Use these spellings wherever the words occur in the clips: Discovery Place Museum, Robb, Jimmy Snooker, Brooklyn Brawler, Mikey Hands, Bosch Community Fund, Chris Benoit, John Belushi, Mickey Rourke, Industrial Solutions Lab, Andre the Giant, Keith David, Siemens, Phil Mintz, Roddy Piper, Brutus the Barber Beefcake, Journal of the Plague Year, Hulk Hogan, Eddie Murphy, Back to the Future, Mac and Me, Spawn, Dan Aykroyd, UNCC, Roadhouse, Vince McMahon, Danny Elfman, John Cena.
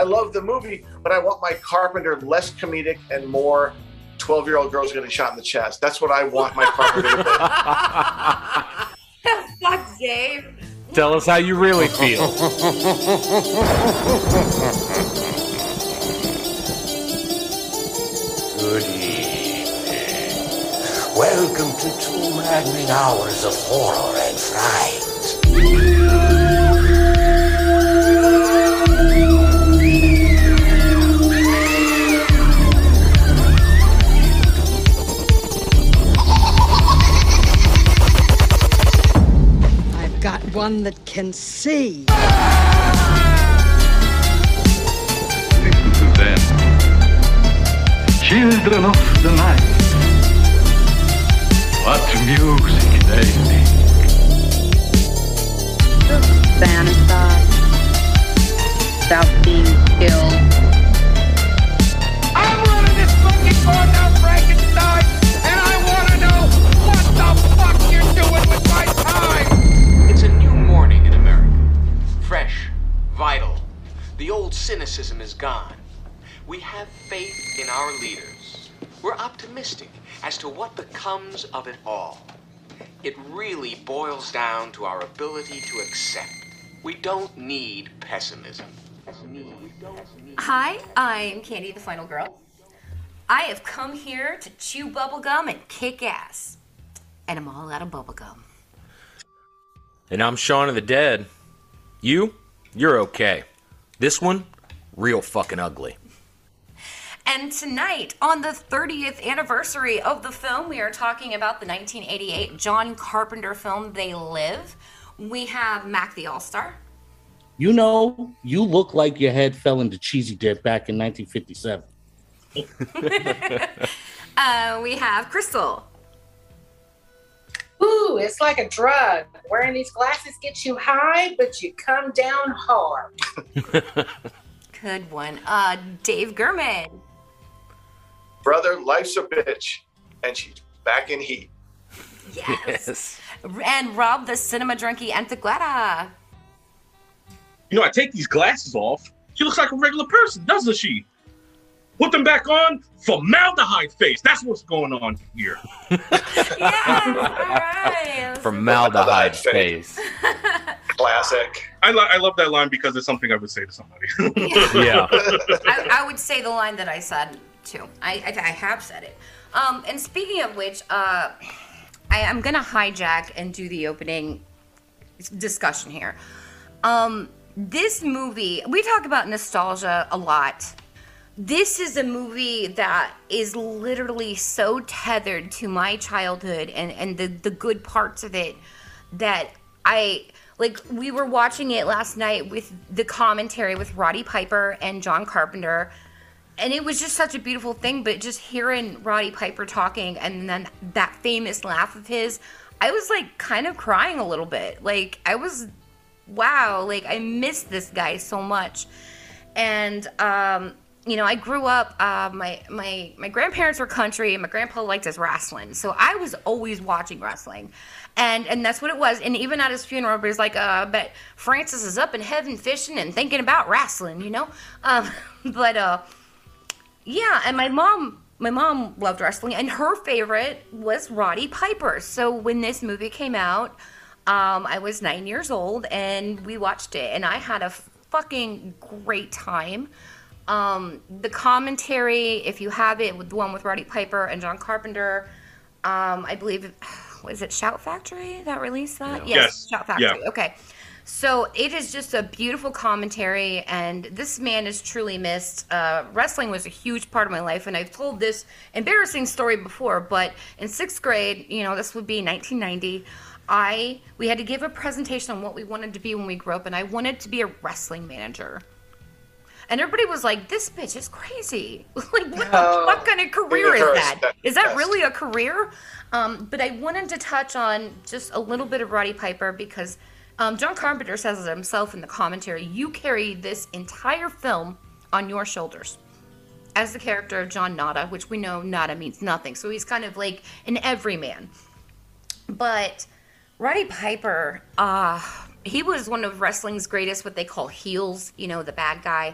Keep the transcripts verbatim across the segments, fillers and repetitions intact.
I love the movie, but I want my Carpenter less comedic and more twelve-year-old girls getting shot in the chest. That's what I want my Carpenter to be. Fuck, Dave. Tell us how you really feel. Good evening. Welcome to two maddening hours of horror and fright. Got one that can see. Listen to them. Children of the night. What music they make. The fantasy about being killed. I wanted this fucking porn now, Frankenstein, and I want to know what the fuck you're doing with my time. Fresh, vital. The old cynicism is gone. We have faith in our leaders. We're optimistic as to what becomes of it all. It really boils down to our ability to accept. We don't need pessimism. Hi, I'm Candy the Final Girl. I have come here to chew bubblegum and kick ass. And I'm all out of bubblegum. And I'm Shaun of the Dead. You, you're okay. This one, real fucking ugly. And tonight, on the thirtieth anniversary of the film, we are talking about the nineteen eighty-eight John Carpenter film, They Live. We have Mac the All-Star. You know, you look like your head fell into cheesy dip back in nineteen fifty-seven. uh, we have Crystal. Ooh, it's like a drug. Wearing these glasses gets you high, but you come down hard. Good one. Uh, Dave Gurman. Brother, life's a bitch, and she's back in heat. Yes. yes. And Rob, the cinema drunkie Anteguera. You know, I take these glasses off. She looks like a regular person, doesn't she? Put them back on, formaldehyde face. That's what's going on here. Yes, all right. Formaldehyde face. Classic. I, lo- I love that line because it's something I would say to somebody. Yeah. I, I would say the line that I said, too. I, I, I have said it. Um, and speaking of which, uh, I, I'm going to hijack and do the opening discussion here. Um, this movie, we talk about nostalgia a lot. This is a movie that is literally so tethered to my childhood and, and the, the good parts of it that I, like, we were watching it last night with the commentary with Roddy Piper and John Carpenter, and it was just such a beautiful thing, but just hearing Roddy Piper talking and then that famous laugh of his, I was, like, kind of crying a little bit. Like, I was, wow, like, I miss this guy so much. And, um... you know, I grew up, uh, my, my, my grandparents were country, and my grandpa liked his wrestling. So I was always watching wrestling. And and that's what it was. And even at his funeral, everybody's like, uh, but Francis is up in heaven fishing and thinking about wrestling, you know? Um, but, uh, yeah, and my mom, my mom loved wrestling. And her favorite was Roddy Piper. So when this movie came out, um, I was nine years old, and we watched it. And I had a fucking great time. Um, the commentary, if you have it, with the one with Roddy Piper and John Carpenter, um, I believe, was it Shout Factory that released that? Yeah. Yes, yes, Shout Factory. Yeah. Okay. So it is just a beautiful commentary, and this man is truly missed. Uh, wrestling was a huge part of my life, and I've told this embarrassing story before, but in sixth grade, you know, this would be nineteen ninety, I we had to give a presentation on what we wanted to be when we grew up, and I wanted to be a wrestling manager. And everybody was like, this bitch is crazy. Like, what, no. what kind of career is that? Is that really a career? Um, but I wanted to touch on just a little bit of Roddy Piper because um, John Carpenter says it himself in the commentary, you carry this entire film on your shoulders as the character of John Nada, which we know Nada means nothing. So he's kind of like an everyman. But Roddy Piper, uh, he was one of wrestling's greatest, what they call heels, you know, the bad guy.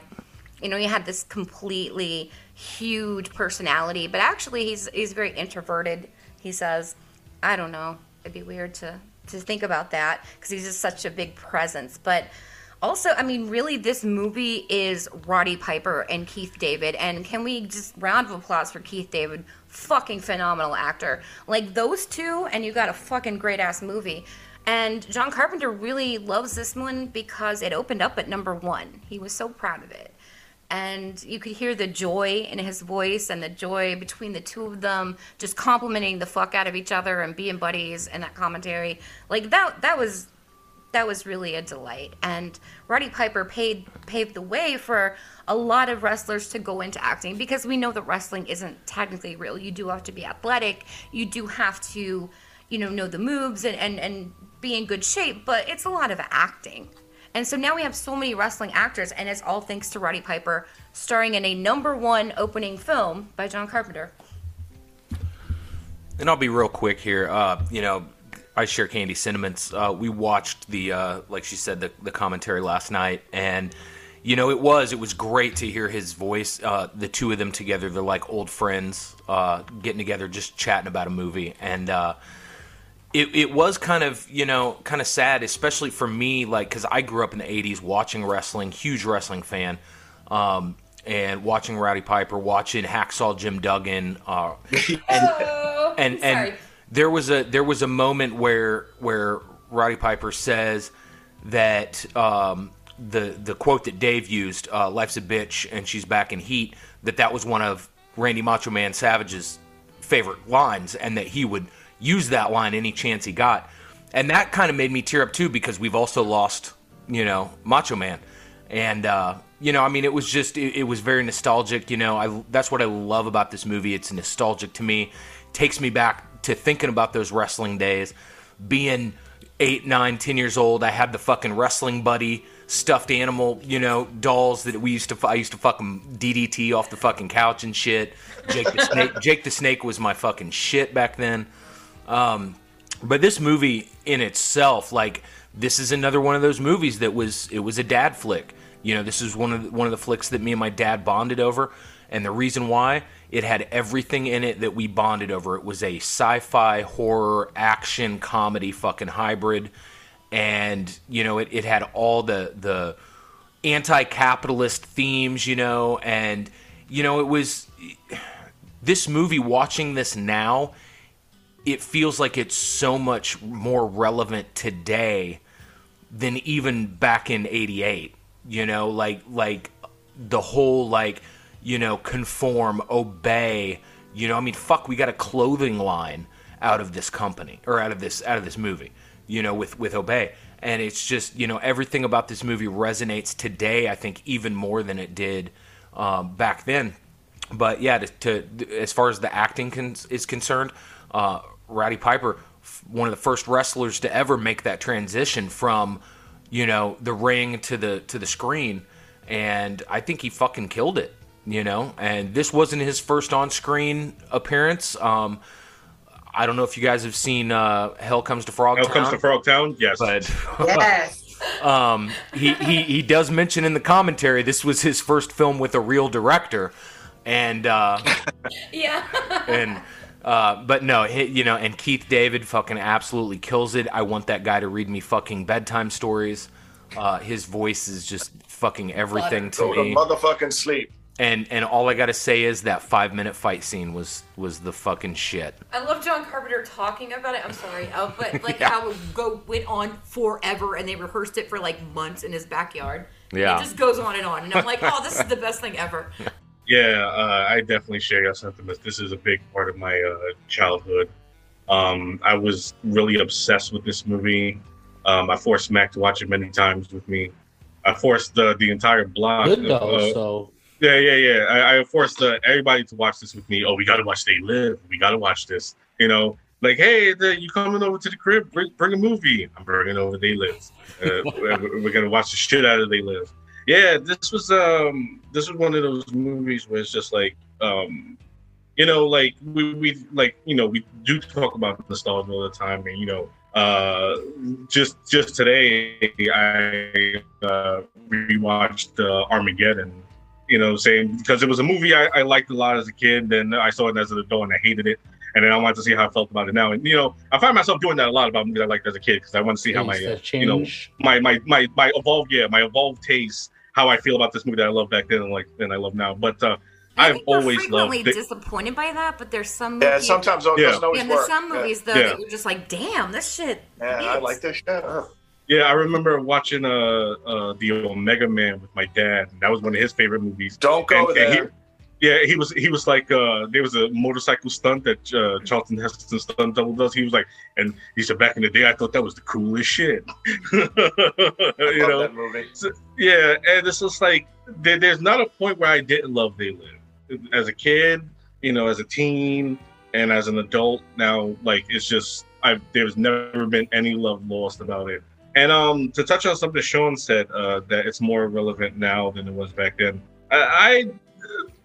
You know, he had this completely huge personality, but actually he's he's very introverted. He says, I don't know, it'd be weird to, to think about that because he's just such a big presence. But also, I mean, really, this movie is Roddy Piper and Keith David. And can we just round of applause for Keith David? Fucking phenomenal actor. Like those two, and you got a fucking great ass movie. And John Carpenter really loves this one because it opened up at number one. He was so proud of it. And you could hear the joy in his voice and the joy between the two of them just complimenting the fuck out of each other and being buddies and that commentary. Like that that was that was really a delight. And Roddy Piper paid, paved the way for a lot of wrestlers to go into acting, because we know that wrestling isn't technically real. You do have to be athletic. You do have to, you know, know the moves and, and, and be in good shape, but it's a lot of acting. And so now we have so many wrestling actors, and it's all thanks to Roddy Piper starring in a number one opening film by John Carpenter. And I'll be real quick here. Uh, you know, I share Candy's sentiments. Uh, we watched the, uh, like she said, the, the commentary last night, and you know, it was it was great to hear his voice. Uh, the two of them together, they're like old friends uh, getting together, just chatting about a movie, and. Uh, It, it was kind of, you know, kind of sad, especially for me, like, because I grew up in the eighties watching wrestling, huge wrestling fan, um, and watching Roddy Piper, watching Hacksaw Jim Duggan, uh, and, oh, and, and there was a there was a moment where where Roddy Piper says that um, the the quote that Dave used, uh, "Life's a bitch and she's back in heat," that that was one of Randy Macho Man Savage's favorite lines, and that he would use that line any chance he got. And that kind of made me tear up too, because we've also lost, you know, Macho Man. And, uh, you know, I mean, it was just, it, it was very nostalgic, you know. I, that's what I love about this movie. It's nostalgic to me. It takes me back to thinking about those wrestling days. Being eight, nine, ten years old, I had the fucking wrestling buddy, stuffed animal, you know, dolls that we used to, I used to fucking D D T off the fucking couch and shit. Jake the Snake, Jake the Snake was my fucking shit back then. Um, but this movie in itself, like, this is another one of those movies that was, it was a dad flick. You know, this is one of the, one of the flicks that me and my dad bonded over. And the reason why, it had everything in it that we bonded over. It was a sci-fi, horror, action, comedy, fucking hybrid. And, you know, it, it had all the, the anti-capitalist themes, you know, and, you know, it was, this movie, watching this now, it feels like it's so much more relevant today than even back in eighty-eight, you know, like, like the whole, like, you know, conform, obey, you know, I mean, fuck, we got a clothing line out of this company, or out of this, out of this movie, you know, with, with Obey. And it's just, you know, everything about this movie resonates today, I think, even more than it did um, back then. But yeah, to, to as far as the acting con- is concerned, uh, Roddy Piper, one of the first wrestlers to ever make that transition from, you know, the ring to the to the screen, and I think he fucking killed it, you know. And this wasn't his first on-screen appearance. Um, I don't know if you guys have seen uh, Hell Comes to Frog Hell Town. Hell Comes to Frog Town, yes. But, yes. um, he, he, he does mention in the commentary this was his first film with a real director, and uh, yeah, and. Uh, but no, you know, and Keith David fucking absolutely kills it. I want that guy to read me fucking bedtime stories. Uh, his voice is just fucking everything to me. Go to motherfucking sleep. And and all I gotta say is that five minute fight scene was was the fucking shit. I love John Carpenter talking about it. I'm sorry, oh, but like yeah. how it go went on forever, and they rehearsed it for like months in his backyard. Yeah, it just goes on and on, and I'm like, oh, this is the best thing ever. Yeah, uh, I definitely share your sentiments. This is a big part of my uh, childhood. Um, I was really obsessed with this movie. Um, I forced Mac to watch it many times with me. I forced the the entire block. Good though, uh, so. Yeah, yeah, yeah. I, I forced uh, everybody to watch this with me. Oh, we got to watch They Live. We got to watch this. You know, like, hey, the, you coming over to the crib, bring, bring a movie. I'm bringing over They Live. Uh, we're we're going to watch the shit out of They Live. Yeah, this was um, this was one of those movies where it's just like, um, you know, like we, we like you know we do talk about nostalgia all the time, and you know, uh, just just today I uh, rewatched uh, Armageddon, You know what I'm saying? Because it was a movie I, I liked a lot as a kid, then I saw it as an adult and I hated it. And then I wanted to see how I felt about it now. And, you know, I find myself doing that a lot about movies I liked as a kid because I want to see how my, uh, you know, my, my, my, my evolved, yeah, my evolved taste, how I feel about this movie that I loved back then and, like, and I love now. But uh, I I've always loved it. We're disappointed by that, but there's some movies. Yeah, sometimes it doesn't always work. Yeah, there's some movies, though, yeah. that you're just like, damn, this shit. Yeah, I like this shit. Huh? Yeah, I remember watching uh, uh, the Omega Man with my dad. And that was one of his favorite movies. Don't go and, there. And he, yeah, he was he was like, uh, there was a motorcycle stunt that uh, Charlton Heston stunt double does. He was like, and he said, back in the day, I thought that was the coolest shit. I you love know? That movie. So, yeah, and it's just like, there, there's not a point where I didn't love They Live. As a kid, you know, as a teen, and as an adult now, like, it's just, I've, there's never been any love lost about it. And um, to touch on something Sean said, uh, that it's more relevant now than it was back then. I,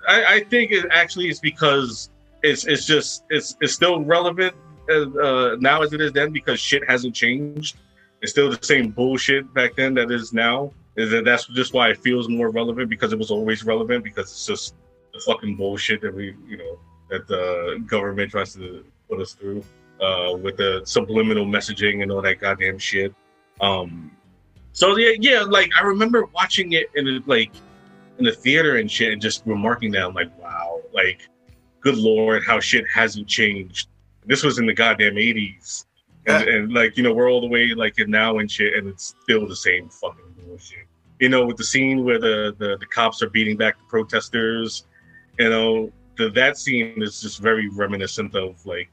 I, I think it actually is because it's it's just it's it's still relevant uh, now as it is then because shit hasn't changed. It's still the same bullshit back then that is now. Is that that's just why it feels more relevant because it was always relevant because it's just the fucking bullshit that we you know that the government tries to put us through uh, with the subliminal messaging and all that goddamn shit. Um, so yeah, yeah, like I remember watching it in the, like in the theater and shit, and just remarking that I'm like, wow, like, good lord, how shit hasn't changed. This was in the goddamn eighties, and, yeah. and like you know we're all the way like in now and shit, and it's still the same fucking bullshit. You know, with the scene where the the, the cops are beating back the protesters, you know, the, that scene is just very reminiscent of like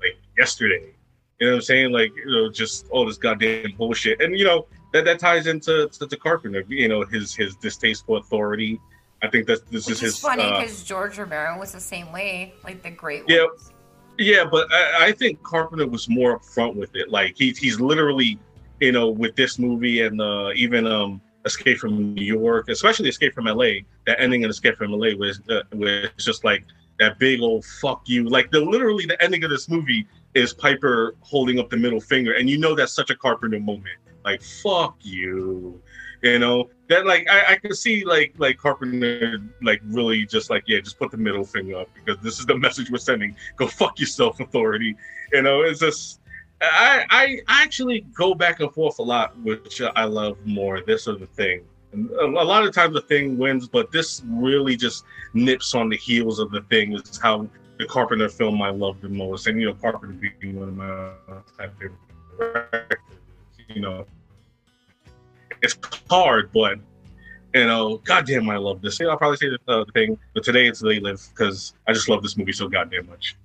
like yesterday. You know what I'm saying? Like, you know, just all this goddamn bullshit. And, you know, that, that ties into to, to Carpenter, you know, his his distaste for authority. I think that this Which is his... It's funny because uh, George Romero was the same way, like the great yeah, ones. Yeah, but I, I think Carpenter was more upfront with it. Like, he, he's literally, you know, with this movie and uh, even um, Escape from New York, especially Escape from L A, that ending in Escape from L A was uh, where it's just like that big old fuck you. Like, the literally the ending of this movie is Piper holding up the middle finger, and you know that's such a Carpenter moment. Like, fuck you, you know that. Like, I, I could see like like Carpenter like really just like yeah, just put the middle finger up because this is the message we're sending. Go fuck yourself, authority. You know, it's just I I actually go back and forth a lot, which I love more this or The Thing. And a lot of times The Thing wins, but this really just nips on the heels of The Thing. Is how the Carpenter film I love the most, and you know, Carpenter being one of my favorite directors, you know, it's hard, but you know, goddamn, I love this. I'll probably say the uh, Thing, but today it's They Live because I just love this movie so goddamn much.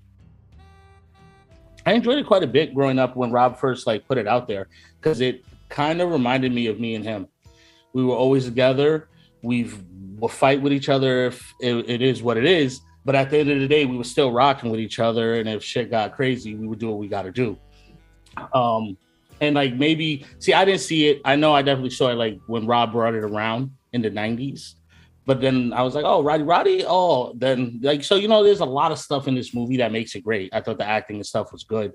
I enjoyed it quite a bit growing up when Rob first like put it out there because it kind of reminded me of me and him. We were always together. We've, we'll fight with each other if it, it is what it is. But at the end of the day, we were still rocking with each other. And if shit got crazy, we would do what we got to do. Um, and like maybe, see, I didn't see it. I know I definitely saw it like when Rob brought it around in the nineties. But then I was like, oh, Roddy, Roddy. Oh, then like, so, you know, there's a lot of stuff in this movie that makes it great. I thought the acting and stuff was good.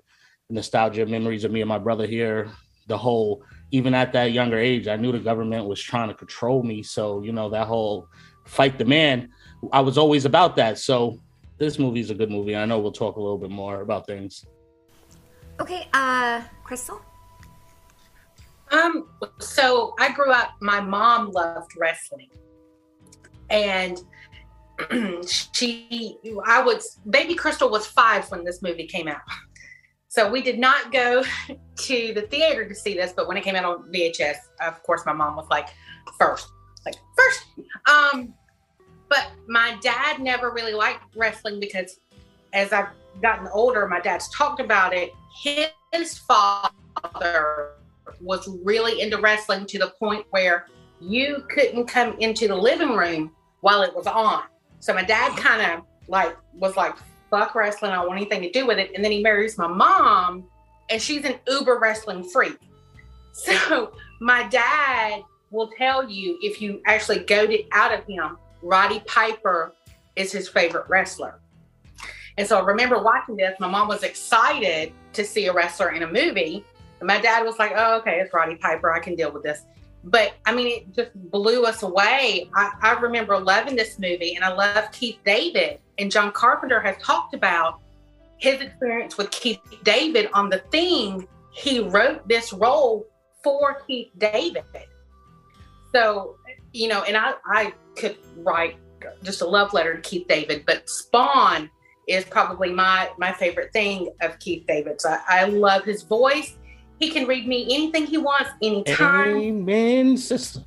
The nostalgia, memories of me and my brother here, the whole, even at that younger age, I knew the government was trying to control me. So, you know, that whole fight the man. I was always about that. So this movie is a good movie. I know we'll talk a little bit more about things. Okay, uh, Crystal? Um, so I grew up, my mom loved wrestling. And she, I was, baby Crystal was five when this movie came out. So we did not go to the theater to see this, but when it came out on V H S, of course, my mom was like, first, like first, um, but my dad never really liked wrestling because as I've gotten older, my dad's talked about it. His father was really into wrestling to the point where you couldn't come into the living room while it was on. So my dad kind of like was like, fuck wrestling, I don't want anything to do with it. And then he marries my mom and she's an uber wrestling freak. So my dad will tell you if you actually go to, out of him, Roddy Piper is his favorite wrestler. And so I remember watching this, my mom was excited to see a wrestler in a movie. And my dad was like, oh, okay, it's Roddy Piper, I can deal with this. But I mean, it just blew us away. I, I remember loving this movie, and I love Keith David. And John Carpenter has talked about his experience with Keith David on The Thing. He wrote this role for Keith David. So, you know, and I, I could write just a love letter to Keith David, but Spawn is probably my, my favorite thing of Keith David's. I, I love his voice. He can read me anything he wants, anytime. Amen, sister.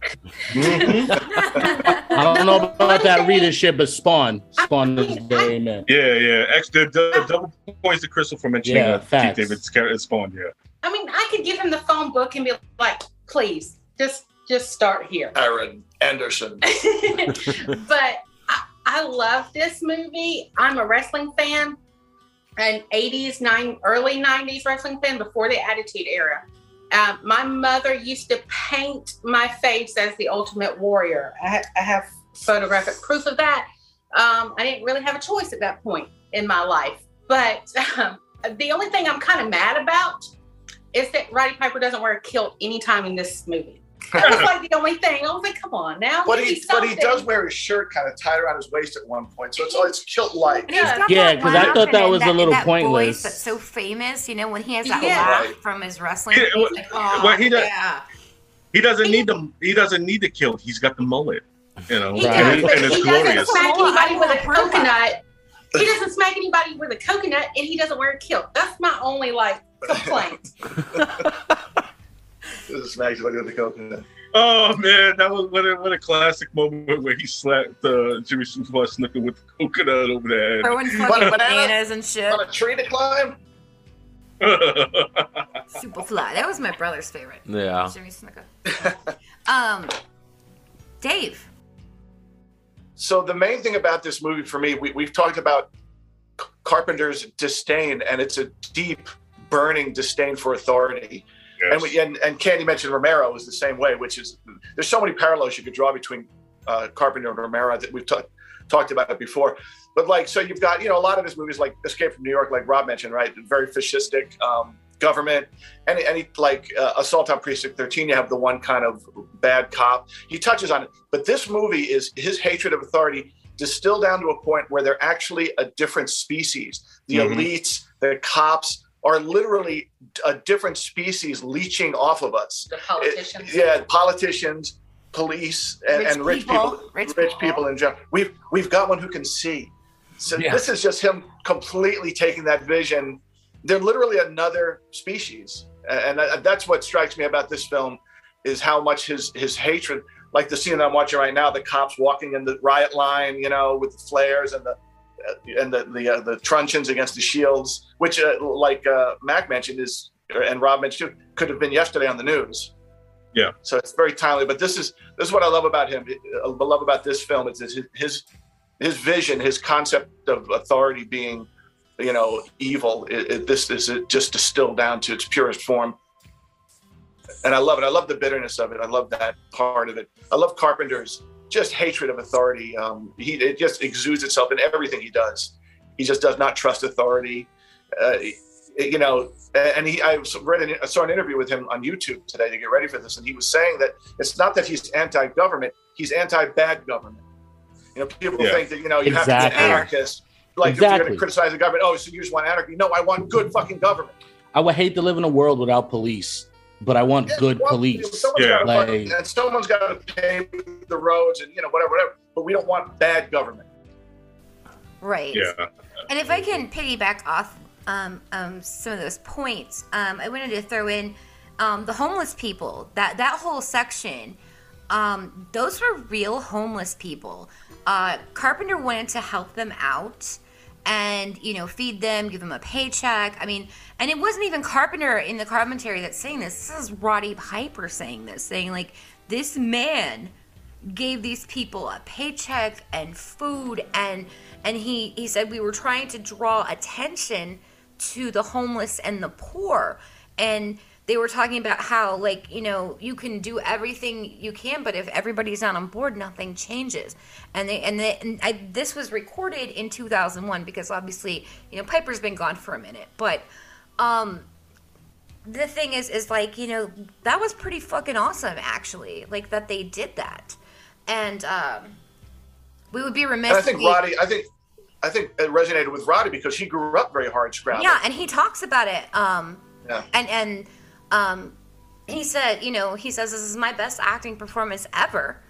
I don't know about that readership, but Spawn. Spawn I mean, is very amen. Yeah, yeah. Actually, the double points to Crystal from Enchanted. Yeah, facts. Keith David's Spawn, yeah. I mean, I could give him the phone book and be like, please, just just start here. Aaron Anderson. But I, I love this movie. I'm a wrestling fan. An eighties, nine, early nineties wrestling fan before the Attitude Era. Uh, my mother used to paint my face as the Ultimate Warrior. I, ha- I have photographic proof of that. Um, I didn't really have a choice at that point in my life. But um, the only thing I'm kind of mad about is that Roddy Piper doesn't wear a kilt anytime in this movie. That was like the only thing. I was like, come on now. But he, but he does wear his shirt kind of tied around his waist at one point, so it's all it's kilt-like. Yeah, because I thought that was a little pointless. Voice that's so famous, you know, when he has that yeah. laugh from his wrestling. Yeah, well, like, oh, well, he does, yeah. He doesn't need the he doesn't need the kilt. He's got the mullet, you know, he right. does, and it's he glorious. Doesn't smack anybody with a coconut. He doesn't smack anybody with a coconut, and he doesn't wear a kilt. That's my only like complaint. Oh man, that was what a, what a classic moment where he slapped uh, Jimmy Superfly Snooker with the coconut over there. Throwing fucking bananas and shit. On a tree to climb. Superfly, that was my brother's favorite. Yeah. Jimmy Snooker. um, Dave. So the main thing about this movie for me, we, we've talked about Carpenter's disdain, and it's a deep, burning disdain for authority. Yes. And, we, and and Candy mentioned Romero is the same way, which is there's so many parallels you could draw between uh, Carpenter and Romero that we've t- talked about it before. But like, so you've got, you know, a lot of his movies like Escape from New York, like Rob mentioned, right? Very fascistic um, government. And, and he, like uh, Assault on Precinct thirteen, you have the one kind of bad cop. He touches on it. But this movie is his hatred of authority distilled down to a point where they're actually a different species. The mm-hmm. elites, the cops, are literally a different species leeching off of us. The politicians. It, yeah, politicians, police, and rich, and rich people. people rich, rich people in general. We've we've got one who can see. So yeah. This is just him completely taking that vision. They're literally another species. And that's what strikes me about this film is how much his, his hatred, like the scene that I'm watching right now, the cops walking in the riot line, you know, with the flares and the, and the the, uh, the truncheons against the shields, which uh, like uh, Mac mentioned is and Rob mentioned could have been yesterday on the news. Yeah. So it's very timely. But this is this is what I love about him. I love about this film is his his his vision, his concept of authority being, you know, evil. It, it, this is just distilled down to its purest form. And I love it. I love the bitterness of it. I love that part of it. I love Carpenter's just hatred of authority. Um, he it just exudes itself in everything he does. He just does not trust authority, uh, you know. And he, I read, an, I saw an interview with him on YouTube today to get ready for this, and he was saying that it's not that he's anti-government; he's anti-bad government. You know, people yeah. think that you know you exactly. have to be an anarchist. Like exactly. if you're going to criticize the government, oh, so you just want anarchy? No, I want good fucking government. I would hate to live in a world without police. But I want yeah, good well, police. Someone's yeah. like, work, and someone's got to pave the roads and, you know, whatever, whatever. But we don't want bad government. Right. Yeah. And if I can piggyback off um, um, some of those points, um, I wanted to throw in um, the homeless people, that, that whole section. Um, those were real homeless people. Uh, Carpenter wanted to help them out and, you know, feed them, give them a paycheck. I mean, and it wasn't even Carpenter in the commentary that's saying this. This is Roddy Piper saying this, saying like, this man gave these people a paycheck and food. And and he, he said we were trying to draw attention to the homeless and the poor. And they were talking about how, like, you know, you can do everything you can, but if everybody's not on board, nothing changes. And they and, they, and I, this was recorded in two thousand one because obviously, you know, Piper's been gone for a minute. But um, the thing is, is like, you know, that was pretty fucking awesome, actually, like that they did that. And um, we would be remiss. And I think we, Roddy, I think, I think it resonated with Roddy because he grew up very hard scrabble. Yeah, and he talks about it. Um, yeah. And and um, he said, you know, he says this is my best acting performance ever,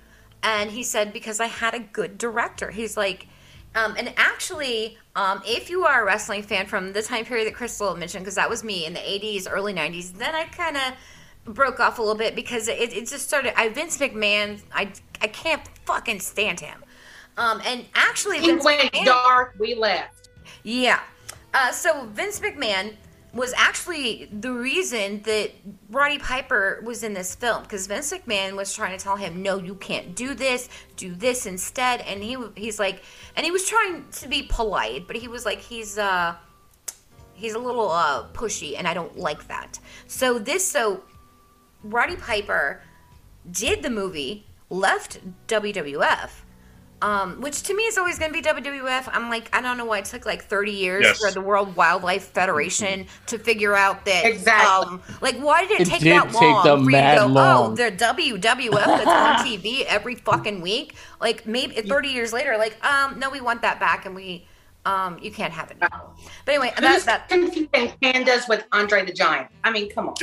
and he said because I had a good director. He's like. Um, and actually, um, if you are a wrestling fan from the time period that Crystal mentioned, because that was me in the eighties, early nineties, then I kind of broke off a little bit because it, it just started. I Vince McMahon, I, I can't fucking stand him. Um, and actually, he Vince went McMahon, dark. We left. Yeah. Uh, so Vince McMahon was actually the reason that Roddy Piper was in this film, because Vince McMahon was trying to tell him, no, you can't do this, do this instead. And he he's like, and he was trying to be polite, but he was like, he's uh, he's a little uh, pushy, and I don't like that. So this, so Roddy Piper did the movie, left W W F, Um, which to me is always going to be W W F. I'm like, I don't know why it took like thirty years yes. for the World Wildlife Federation to figure out that. Exactly. Um, like, why did it, it take did that long take for you to go, long. oh, the W W F that's on T V every fucking week? Like, maybe thirty years later, like, um, no, we want that back, and we, um, you can't have it now. But anyway, who's that, that pandas with Andre the Giant? I mean, come on.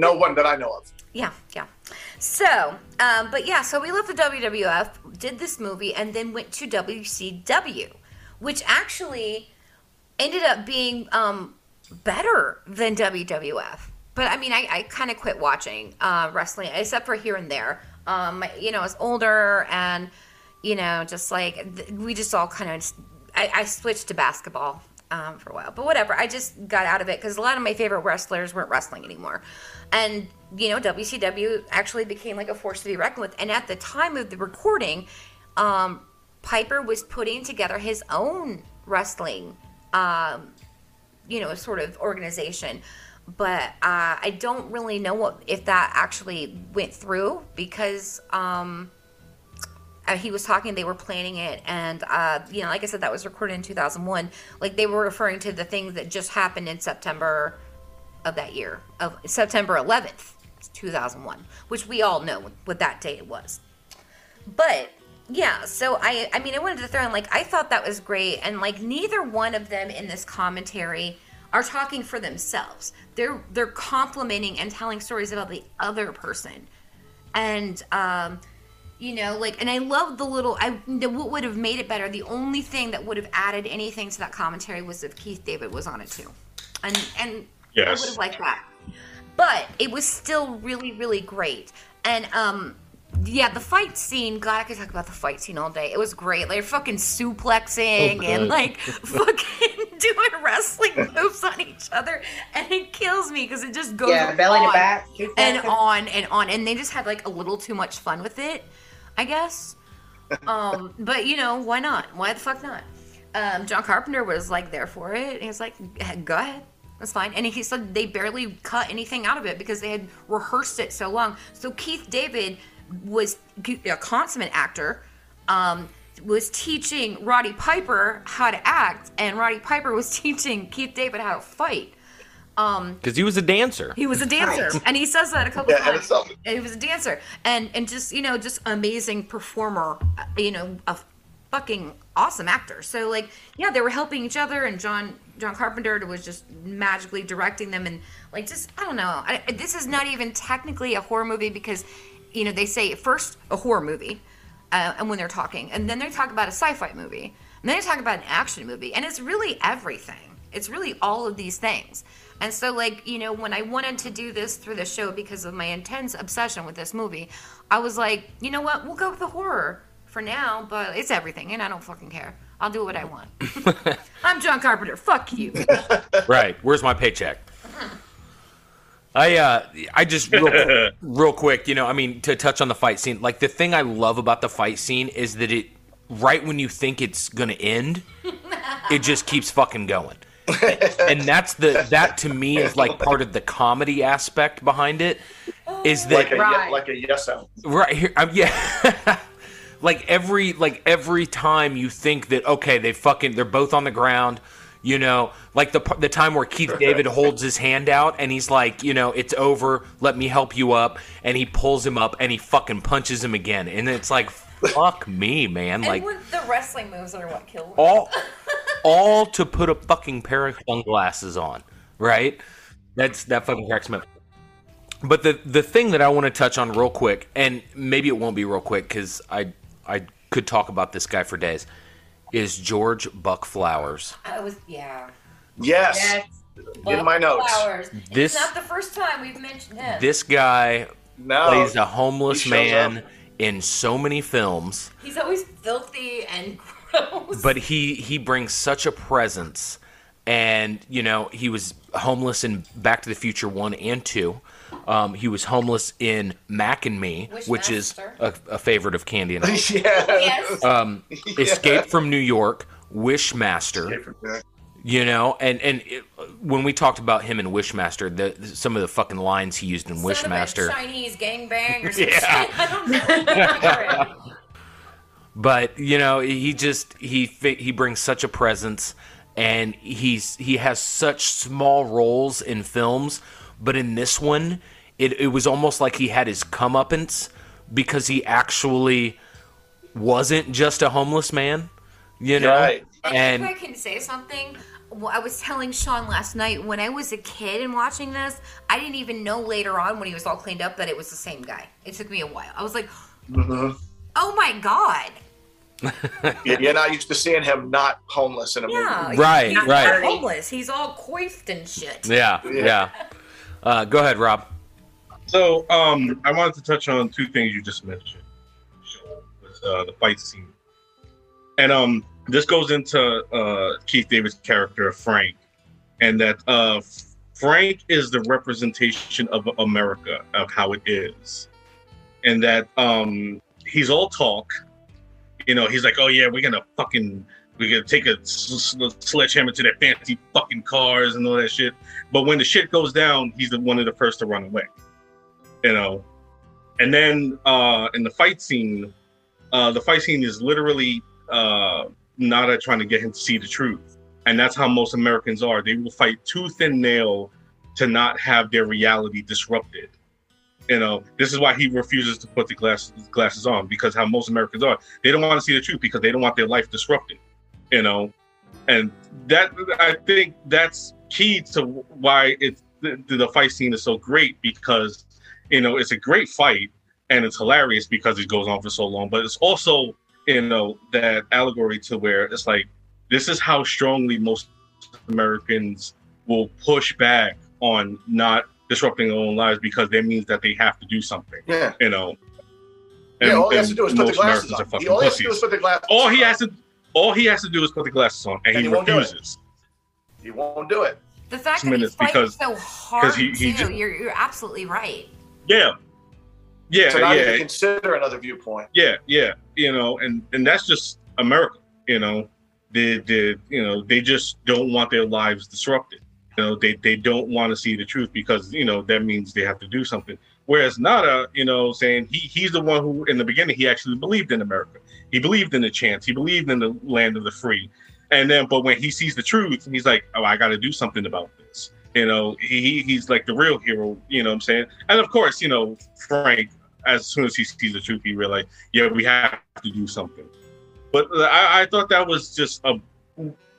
No one that I know of. Yeah, yeah. So, um, but yeah, so we left the W W F, did this movie, and then went to W C W, which actually ended up being um, better than W W F. But I mean, I, I kind of quit watching uh, wrestling, except for here and there. Um, you know, I was older, and, you know, just like, th- we just all kind of, I, I switched to basketball um, for a while. But whatever, I just got out of it, because a lot of my favorite wrestlers weren't wrestling anymore. And you know, W C W actually became like a force to be reckoned with. And at the time of the recording, um, Piper was putting together his own wrestling, um, you know, sort of organization. But uh, I don't really know what, if that actually went through, because um, he was talking, they were planning it. And, uh, you know, like I said, that was recorded in two thousand one. Like, they were referring to the things that just happened in September of that year, of September eleventh, two thousand one, which we all know what that day it was. But yeah, so I I mean, I wanted to throw in, like, I thought that was great, and like, neither one of them in this commentary are talking for themselves. They're they're complimenting and telling stories about the other person. And um you know, like, and I love the little, I what would have made it better, the only thing that would have added anything to that commentary was if Keith David was on it too. And and yes. I would have liked that. But it was still really, really great. And, um, yeah, the fight scene, God, I could talk about the fight scene all day. It was great. Like, fucking suplexing oh, and, like, fucking doing wrestling moves on each other. And it kills me because it just goes yeah, belly to back. and on and on. And they just had, like, a little too much fun with it, I guess. Um, but, you know, why not? Why the fuck not? Um, John Carpenter was, like, there for it. He was like, go ahead. That's fine. And he said they barely cut anything out of it because they had rehearsed it so long. So Keith David was a consummate actor, um, was teaching Roddy Piper how to act, and Roddy Piper was teaching Keith David how to fight. Because um, he was a dancer. He was a dancer. And he says that a couple yeah, times. And he was a dancer. And, and just, you know, just amazing performer, you know, a fucking awesome actor. So, like, yeah, they were helping each other, and John... John Carpenter was just magically directing them, and like, just, I don't know. I, this is not even technically a horror movie because, you know, they say first a horror movie, uh, and when they're talking, and then they talk about a sci-fi movie, and then they talk about an action movie, and it's really everything. It's really all of these things. And so, like, you know, when I wanted to do this through the show because of my intense obsession with this movie, I was like, you know what? We'll go with the horror for now, but it's everything, and I don't fucking care. I'll do what I want. I'm John Carpenter. Fuck you. Right. Where's my paycheck? Uh-huh. I uh, I just, real, real quick, you know, I mean, to touch on the fight scene, like, the thing I love about the fight scene is that it, right when you think it's going to end, it just keeps fucking going. And that's the, that to me is like part of the comedy aspect behind it. Is that, like a, right. like a yes-o. Right. Here, I'm, yeah. Like every like every time you think that, okay, they fucking they're both on the ground, You know, like the the time where Keith David holds his hand out and he's like, you know, it's over, let me help you up. And he pulls him up and he fucking punches him again. And it's like, fuck me, man. And like the wrestling moves are what killed me. All, all to put a fucking pair of sunglasses on, right? That's that fucking cracks me up. But the the thing that I want to touch on real quick, and maybe it won't be real quick because I I could talk about this guy for days, is George Buck Flowers. I was yeah. Yes. yes. Buck in my notes. Flowers. This, it's not the first time we've mentioned him. This guy no. plays a homeless man up. in so many films. He's always filthy and gross. But he he brings such a presence. And, you know, he was homeless in Back to the Future one and two. Um, he was homeless in Mac and Me, Wishmaster. which is a, a favorite of Candy and I. yes. yes. Um, yes. Escape from New York, Wishmaster. You know, and, and it, when we talked about him in Wishmaster, the, some of the fucking lines he used in Son Wishmaster. Of a Chinese gangbang or something. Yeah. I don't know. But, you know, he just, he he brings such a presence. And he's he has such small roles in films, but in this one, it, it was almost like he had his comeuppance because he actually wasn't just a homeless man, you know? Right. And if I can say something, I was telling Sean last night, when I was a kid and watching this, I didn't even know later on when he was all cleaned up that it was the same guy. It took me a while. I was like, mm-hmm. oh my God. You're not used to seeing him not homeless in a yeah, movie. Right, he's right. Not homeless. He's all coiffed and shit. Yeah, yeah. yeah. Uh, go ahead, Rob. So um, I wanted to touch on two things you just mentioned. Uh, the fight scene. And um, this goes into uh, Keith David's character, Frank. And that uh, Frank is the representation of America, of how it is. And that um, he's all talk. You know, he's like, oh, yeah, we're going to fucking, we're going to take a sl- sledgehammer to their fancy fucking cars and all that shit. But when the shit goes down, he's the one of the first to run away, you know. And then uh, in the fight scene, uh, the fight scene is literally uh, Nada trying to get him to see the truth. And that's how most Americans are. They will fight tooth and nail to not have their reality disrupted. You know, this is why he refuses to put the glass, glasses on, because how most Americans are, they don't want to see the truth because they don't want their life disrupted, you know. And that, I think that's key to why it's, the, the fight scene is so great, because, you know, it's a great fight and it's hilarious because it goes on for so long. But it's also, you know, that allegory to where it's like, this is how strongly most Americans will push back on not disrupting their own lives, because that means that they have to do something. Yeah. You know. And, yeah, all he has to do is put the glasses on. He all he has to do is put the glasses on. All he has to all he has to do is put the glasses on, and, and he, he refuses. He won't do it. The fact that he's fighting because, so hard he, he too, just, you're you're absolutely right. Yeah. Yeah. To not yeah. even consider another viewpoint. Yeah, yeah. You know, and, and that's just America, you know. They they you know, they just don't want their lives disrupted. You know, they, they don't want to see the truth because, you know, that means they have to do something. Whereas Nada, you know, saying he he's the one who, in the beginning, he actually believed in America. He believed in the chance. He believed in the land of the free. And then, but when he sees the truth, he's like, oh, I got to do something about this. You know, he he's like the real hero, you know what I'm saying? And of course, you know, Frank, as soon as he sees the truth, he realized, yeah, we have to do something. But I, I thought that was just a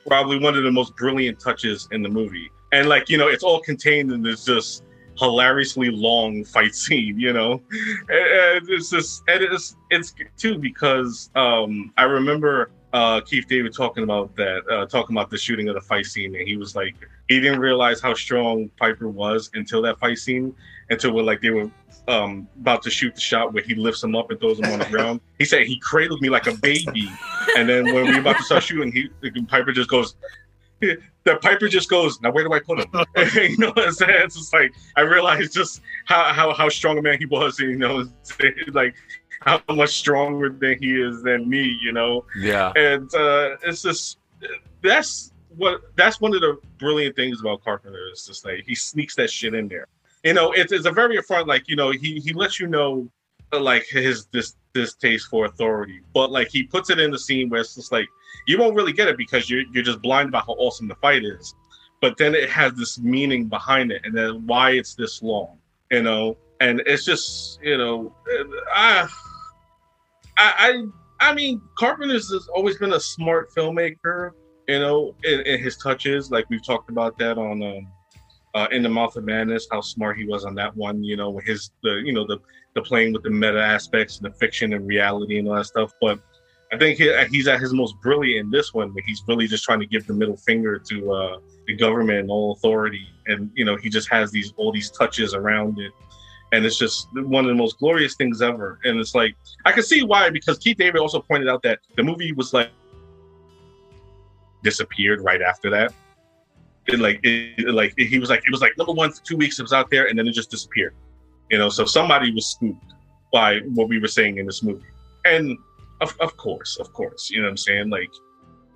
probably one of the most brilliant touches in the movie. And, like, you know, it's all contained in this just hilariously long fight scene, you know? And, and it's just, and it's, it's too, because um, I remember uh, Keith David talking about that, uh, talking about the shooting of the fight scene. And he was like, he didn't realize how strong Piper was until that fight scene, until when, like, they were um, about to shoot the shot where he lifts him up and throws him on the ground. He said, he cradled me like a baby. And then when we were about to start shooting, he, Piper just goes, the Piper just goes, now where do I put him? You know what I'm saying? It's just like, I realized just how, how, how strong a man he was, you know, like how much stronger than he is than me, you know? Yeah. And uh, it's just, that's what, that's one of the brilliant things about Carpenter, is just like, he sneaks that shit in there. You know, it's, it's a very affront, like, you know, he, he lets you know, like, his, this this taste for authority, but like he puts it in the scene where it's just like you won't really get it because you're you're just blind by how awesome the fight is, but then it has this meaning behind it and then why it's this long, you know. And it's just, you know, I I I, I mean, Carpenter's has always been a smart filmmaker, you know, in, in his touches. Like we've talked about that on um, uh, In the Mouth of Madness, how smart he was on that one, you know, his the you know the the playing with the meta aspects and the fiction and reality and all that stuff. But I think he, he's at his most brilliant in this one, where he's really just trying to give the middle finger to uh, the government and all authority, and you know he just has these all these touches around it, and it's just one of the most glorious things ever. And it's like I can see why, because Keith David also pointed out that the movie was like disappeared right after that. It like it, like it, he was like it was like number one for two weeks. It was out there, and then it just disappeared. You know, so somebody was spooked by what we were saying in this movie, and. Of, of course, of course, you know what I'm saying. Like,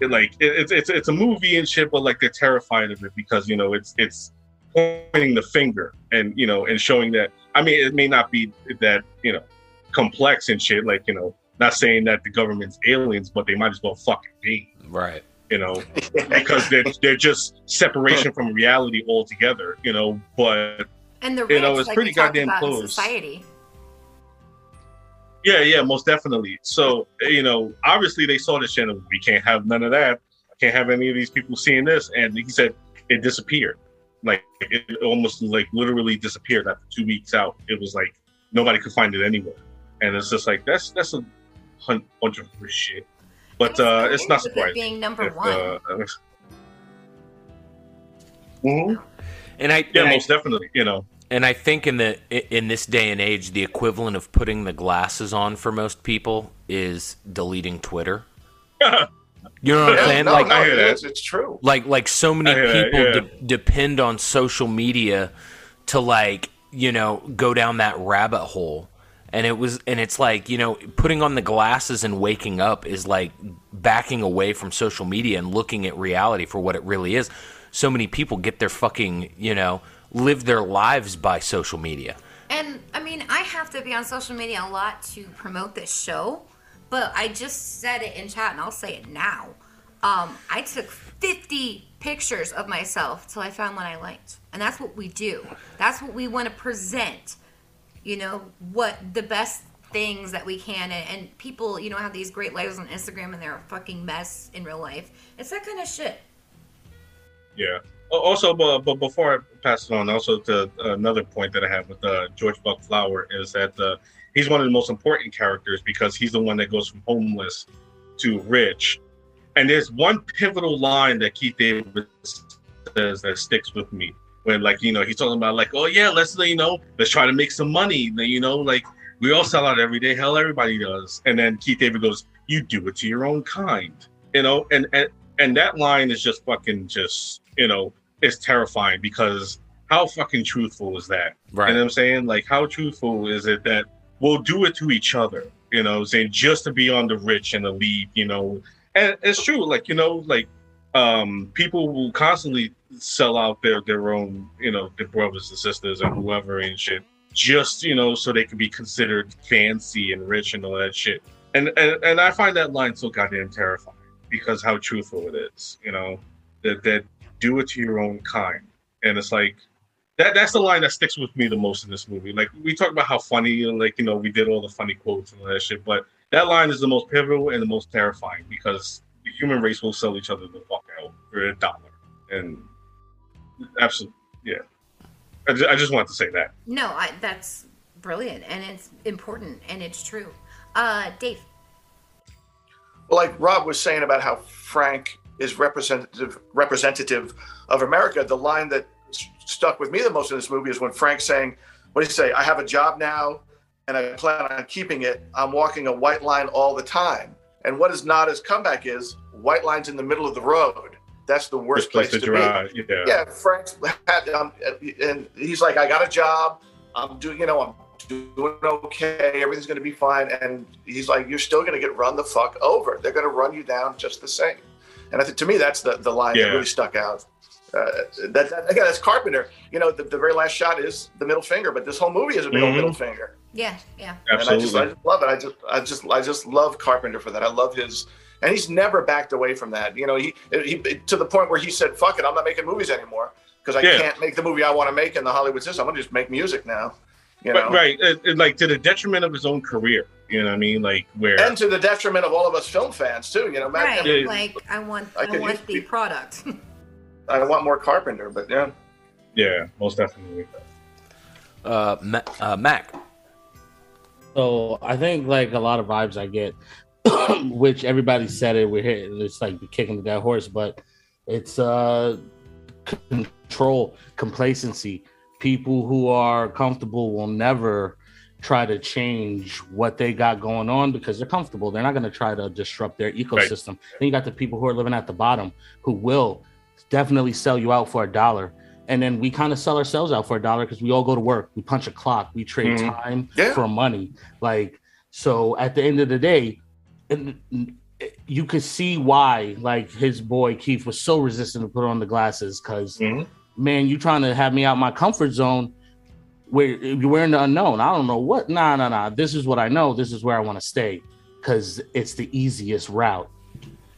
it, like it's it's it's a movie and shit, but like they're terrified of it because you know it's it's pointing the finger and you know and showing that. I mean, it may not be that you know complex and shit. Like you know, not saying that the government's aliens, but they might as well fucking be, right? You know, because they're they're just separation from reality altogether. You know, but and the rich, you know, it's like pretty goddamn close. Society. Yeah, yeah, most definitely. So, you know, obviously they saw this channel. We can't have none of that. I can't have any of these people seeing this. And he said it disappeared. Like, it almost, like, literally disappeared after two weeks out. It was like nobody could find it anywhere. And it's just like, that's that's a hun- bunch of shit. But uh, it's not surprising. It being number if, one. Uh, mm-hmm. And I, yeah, and most I... definitely, you know. And I think in the in this day and age, the equivalent of putting the glasses on for most people is deleting Twitter. You know what I'm saying? No, like, no, I hear that. It's true. Like, like so many people that, yeah. de- depend on social media to like, you know, go down that rabbit hole. And it was, and it's like, you know, putting on the glasses and waking up is like backing away from social media and looking at reality for what it really is. So many people get their fucking, you know. Live their lives by social media. And, I mean, I have to be on social media a lot to promote this show, but I just said it in chat, and I'll say it now. Um, I took fifty pictures of myself till I found one I liked. And that's what we do. That's what we want to present, you know, what the best things that we can. And, and people, you know, have these great lives on Instagram, and they're a fucking mess in real life. It's that kind of shit. Yeah. Also, but, but before I pass it on, also to another point that I have with uh, George Buck Flowers is that uh, he's one of the most important characters because he's the one that goes from homeless to rich. And there's one pivotal line that Keith David says that sticks with me when, like, you know, he's talking about like, oh yeah, let's, you know, let's try to make some money. You know, like we all sell out every day. Hell, everybody does. And then Keith David goes, you do it to your own kind, you know, and, and, and that line is just fucking just, you know, it's terrifying because how fucking truthful is that? Right. You know what I'm saying? Like, how truthful is it that we'll do it to each other, you know, saying just to be on the rich and the lead, you know? And it's true. Like, you know, like um, people will constantly sell out their, their own, you know, their brothers and sisters and whoever and shit, just, you know, so they can be considered fancy and rich and all that shit. And, and, and I find that line so goddamn terrifying because how truthful it is, you know, that, that, do it to your own kind. And it's like that that's the line that sticks with me the most in this movie. Like we talk about how funny, like, you know, we did all the funny quotes and all that shit, but that line is the most pivotal and the most terrifying because the human race will sell each other the fuck out for a dollar. And absolutely, yeah. I just, I just wanted to say that. No, I, that's brilliant, and it's important, and it's true. Uh, Dave. Well, like Rob was saying about how Frank is representative representative of America. The line that st- stuck with me the most in this movie is when Frank's saying, what do you say? I have a job now and I plan on keeping it. I'm walking a white line all the time. And what is Nada's comeback is white lines in the middle of the road. That's the worst place, place to drive. be. Yeah, yeah Frank's had, um, and he's like, I got a job. I'm doing, you know, I'm doing okay. Everything's going to be fine. And he's like, you're still going to get run the fuck over. They're going to run you down just the same. And I think to me, that's the, the line yeah. that really stuck out. Uh, that, that again, that's Carpenter. You know, the, the very last shot is the middle finger, but this whole movie is a big mm-hmm. middle finger. Yeah, yeah. Absolutely. And I just, I love it. I just, I just, I just love Carpenter for that. I love his, and he's never backed away from that. You know, he, he to the point where he said, "Fuck it, I'm not making movies anymore because I yeah. can't make the movie I want to make in the Hollywood system. I'm gonna just make music now." You know? Right, right. It, it, like to the detriment of his own career. You know what I mean? Like where, and to the detriment of all of us film fans too. You know, right? I mean, like I want, I, I want the product. I want more Carpenter, but yeah, yeah, most definitely. Uh, Ma uh Mac. So I think like a lot of vibes I get, which everybody said it. We're here. It's like kicking the dead horse, but it's uh control, complacency. People who are comfortable will never try to change what they got going on because they're comfortable. They're not going to try to disrupt their ecosystem. Right. Then you got the people who are living at the bottom who will definitely sell you out for a dollar. And then we kind of sell ourselves out for a dollar because we all go to work. We punch a clock. We trade mm-hmm. time yeah. for money. Like, so at the end of the day, and you could see why, like, his boy Keith was so resistant to put on the glasses because, mm-hmm. man, you trying to have me out my comfort zone where you're in the unknown. I don't know what. Nah, nah, nah. This is what I know. This is where I want to stay because it's the easiest route.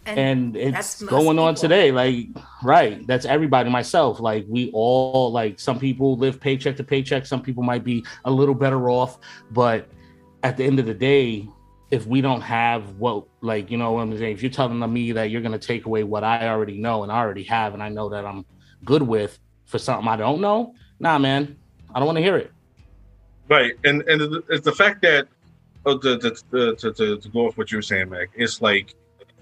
And, and it's going on people. Today, like, right. That's everybody, myself. Like, we all, like, some people live paycheck to paycheck. Some people might be a little better off. But at the end of the day, if we don't have what, like, you know what I'm saying? If you're telling me that you're going to take away what I already know and I already have and I know that I'm good with for something I don't know, nah, man, I don't want to hear it. Right. And and it's the fact that, oh, to, to, to, to, to go off what you're saying, Mac, it's like,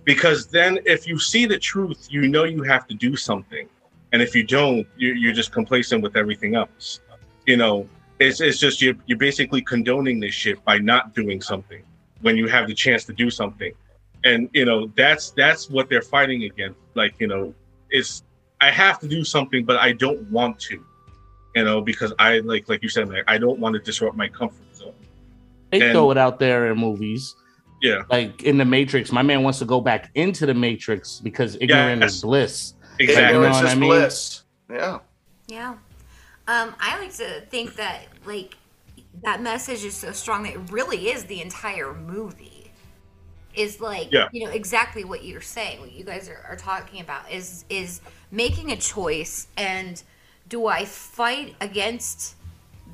because then if you see the truth, you know you have to do something. And if you don't, you're, you're just complacent with everything else. You know, it's, it's just you're, you're basically condoning this shit by not doing something when you have the chance to do something. And, you know, that's that's what they're fighting against. Like, you know, it's I have to do something, but I don't want to, you know, because I like like you said, like, I don't want to disrupt my comfort zone. They and, throw it out there in movies. Yeah, like in The Matrix, my man wants to go back into The Matrix because ignorance yes. is bliss. Exactly, ignorance is bliss. Yeah, yeah. Um, I like to think that like that message is so strong that it really is the entire movie. Is like yeah. you know exactly what you're saying. What you guys are, are talking about is is making a choice and do I fight against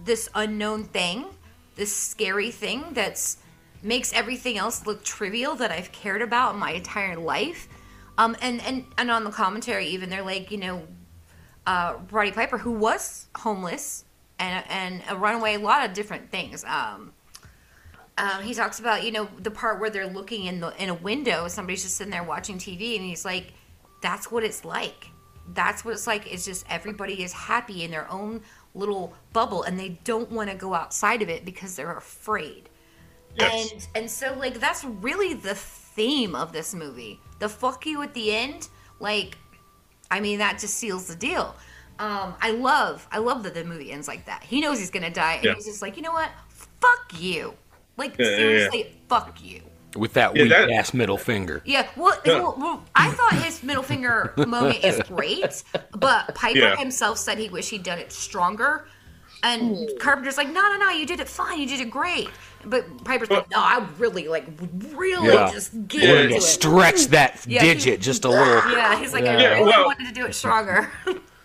this unknown thing, this scary thing that's makes everything else look trivial that I've cared about my entire life. Um, and, and, and on the commentary, even they're like, you know, uh, Roddy Piper, who was homeless and, and a runaway, a lot of different things. Um, um, he talks about, you know, the part where they're looking in the, in a window, somebody's just sitting there watching T V and he's like, that's what it's like. That's what it's like. It's just, everybody is happy in their own little bubble and they don't want to go outside of it because they're afraid. Yes. And and so like that's really the theme of this movie. The fuck you at the end, like, I mean that just seals the deal. Um, I love I love that the movie ends like that. He knows he's gonna die, and yeah. he's just like, you know what, fuck you, like yeah, seriously, yeah, yeah. fuck you. With that yeah, weak that... ass middle finger. Yeah, well, yeah. well, well, I thought his middle finger moment is great, but Piper yeah. himself said he wished he'd done it stronger. And Ooh. Carpenter's like, no, no, no, you did it fine. You did it great. But Piper's like, no, I really, like, really yeah. just get yeah. into it. Stretch that yeah, digit he, just a little. Yeah, he's like, yeah. I really yeah, well, wanted to do it stronger.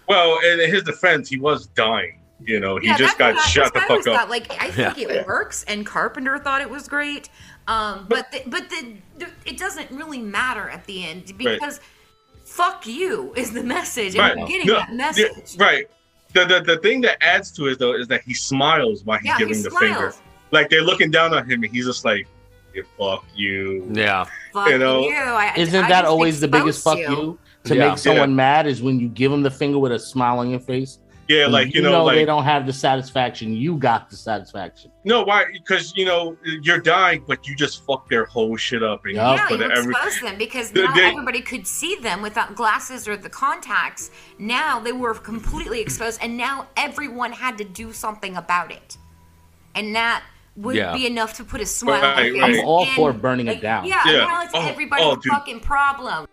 Well, in his defense, he was dying. You know, he yeah, just got I, shut the fuck up. Thought, like, I think yeah. it works, and Carpenter thought it was great. Um, but but, the, but the, the, it doesn't really matter at the end because right. fuck you is the message. Right. And we're getting no, that message. Yeah, right. The, the the thing that adds to it though is that he smiles while he's yeah, giving he the smiles. Finger, like they're looking down on him and he's just like, yeah, "Fuck you." Yeah, fuck you know. You. I, Isn't I that always the biggest "fuck you"? you to yeah. make someone yeah. mad is when you give them the finger with a smile on your face. Yeah, like you, you know, know like, they don't have the satisfaction. You got the satisfaction. No, why? Because you know you're dying, but you just fucked their whole shit up and yeah, you every... exposed them because the, not they... everybody could see them without glasses or the contacts. Now they were completely exposed, and now everyone had to do something about it, and that would yeah. be enough to put a smile. Right, on right. I'm all and, for burning like, it down. Yeah, yeah. Now it's oh, everybody's oh, fucking problem.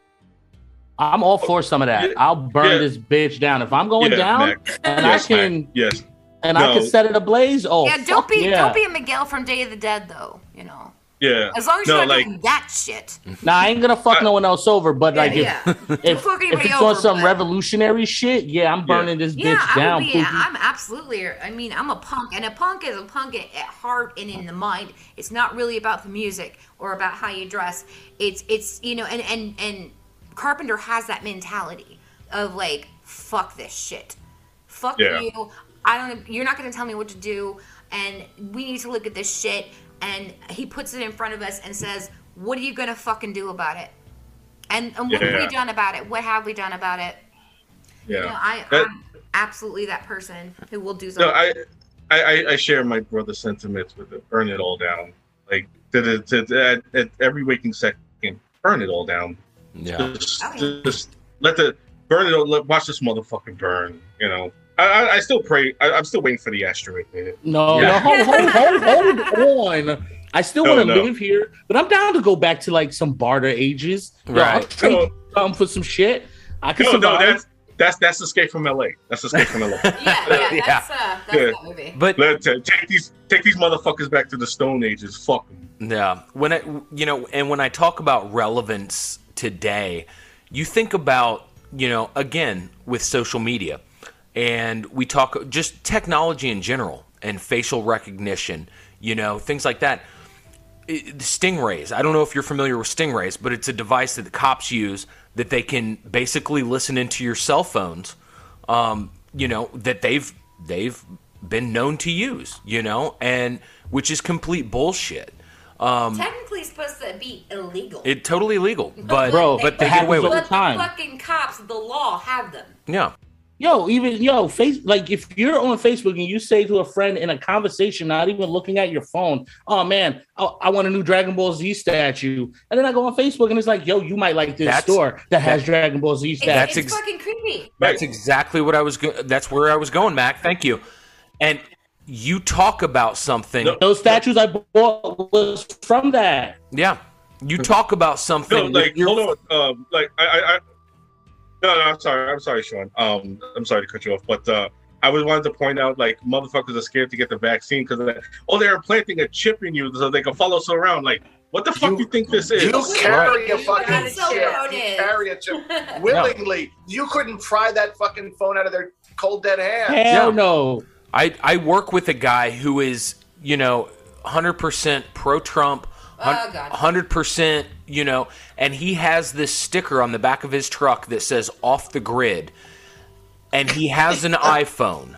I'm all for some of that. I'll burn yeah. this bitch down. If I'm going yeah, down Mac. and yes, I can yes. and no. I could set it ablaze. Oh, yeah, don't be yeah. don't be a Miguel from Day of the Dead though, you know. Yeah. As long as no, you're not like, doing that shit. Nah, I ain't gonna fuck I, no one else over, but yeah, like if yeah. if, if it's over, on some but... revolutionary shit, yeah, I'm burning yeah. this bitch yeah, down. Yeah, I'm absolutely. I mean, I'm a punk, and a punk is a punk at heart and in the mind. It's not really about the music or about how you dress. It's it's you know, and and and Carpenter has that mentality of like, fuck this shit, fuck yeah. you. I don't. You're not gonna tell me what to do, and we need to look at this shit. And he puts it in front of us and says, what are you going to fucking do about it? And, and what yeah. have we done about it? What have we done about it? Yeah, you know, I, that, I'm absolutely that person who will do something. No, I, I, I share my brother's sentiments with it. Burn it all down. Like, to the, to the, at, at every waking second, burn it all down. Yeah. Just, okay. just let the, burn it all, let, watch this motherfucking burn, you know. I, I still pray. I, I'm still waiting for the asteroid. Man. No, yeah. no, hold, hold, hold, hold on. I still no, want to no. live here, but I'm down to go back to like some barter ages. Right. You know, no. um, for some shit. I could no, survive. No, that's that's that's Escape from L A. That's Escape from L A. yeah, yeah, yeah, that's, uh, that's yeah. that movie. But Let, uh, take these take these motherfuckers back to the Stone Ages. Fuck them. Yeah. When I, you know, and when I talk about relevance today, you think about, you know, again with social media. And we talk just technology in general and facial recognition, you know, things like that. It, stingrays. I don't know if you're familiar with stingrays, but it's a device that the cops use that they can basically listen into your cell phones, um, you know, that they've they've been known to use, you know, and which is complete bullshit. Um, Technically, it's supposed to be illegal. It's totally illegal, but bro, but they get away with it. The fucking cops, the law, have them. Yeah. Yo, even yo, face like if you're on Facebook and you say to a friend in a conversation, not even looking at your phone, oh man, I, I want a new Dragon Ball Z statue, and then I go on Facebook and it's like, yo, you might like this that's, store that has Dragon Ball Z statues. That's ex- it's fucking creepy. That's exactly what I was. Go- that's where I was going, Mac. Thank you. And you talk about something. No, those statues that, I bought was from that. Yeah, you talk about something. No, like hold on, um, like I. I No, no, I'm sorry. I'm sorry, Sean. Um, I'm sorry to cut you off, but uh, I was wanted to point out, like, motherfuckers are scared to get the vaccine because they're, oh, they're planting a chip in you so they can follow us around. Like, what the fuck you, do you think this is? You carry right. a fucking so chip. You carry a chip willingly. No. You couldn't pry that fucking phone out of their cold dead hands. Hell no. no. I I work with a guy who is, you know, one hundred percent pro-Trump. one hundred percent, you know, and he has this sticker on the back of his truck that says off the grid, and he has an iPhone.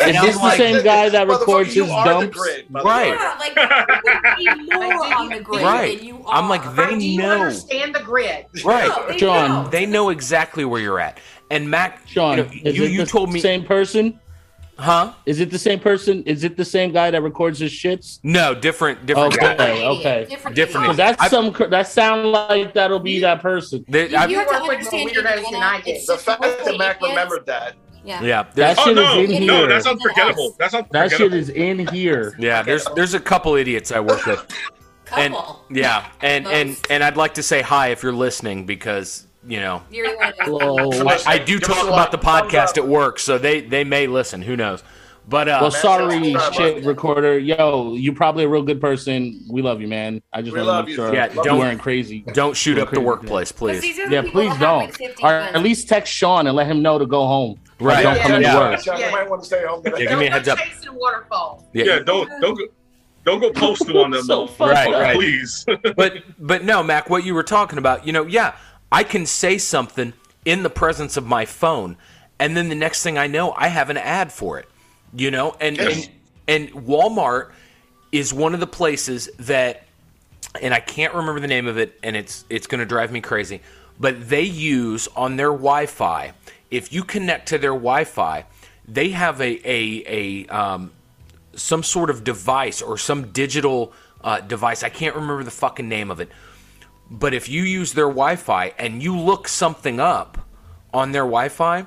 And I'm like, the same guy that records his dumps. Right. Right. I'm like, they know. Do you understand the grid? Right. John. They know exactly where you're at. And Mac, John, you you told me. Same person? Huh? Is it the same person? Is it the same guy that records his shits? No, different, different okay, guy. Okay, different. different that's I, some. That sound like that'll be you, that person. They, you, I, you have to understand it, I did. The fact that Mac remembered that. Yeah. yeah that shit oh, no, is in no, here. No, that's unforgettable. That's unforgettable. That shit is in here. Yeah. There's there's a couple idiots I work with. couple. And, yeah, and and and I'd like to say hi if you're listening because. You know, I, I do talk about the podcast at work, so they, they may listen. Who knows? But uh, well, sorry, shit recorder. Yo, you're probably a real good person. We love you, man. I just want to make sure yeah, you weren't crazy. Don't shoot up the workplace, please. Yeah, please don't. Or at least text Sean and let him know to go home. Right. Don't come into work. You might want to stay home. Give me a heads up. Yeah, don't don't. Don't go postal on them. So right, right. Please. But but no, Mac, what you were talking about, you know, yeah. I can say something in the presence of my phone, and then the next thing I know, I have an ad for it, you know? And yes. and, and Walmart is one of the places that, and I can't remember the name of it, and it's it's going to drive me crazy, but they use on their Wi-Fi, if you connect to their Wi-Fi, they have a, a, a um, some sort of device or some digital uh, device. I can't remember the fucking name of it. But if you use their Wi-Fi and you look something up on their Wi-Fi,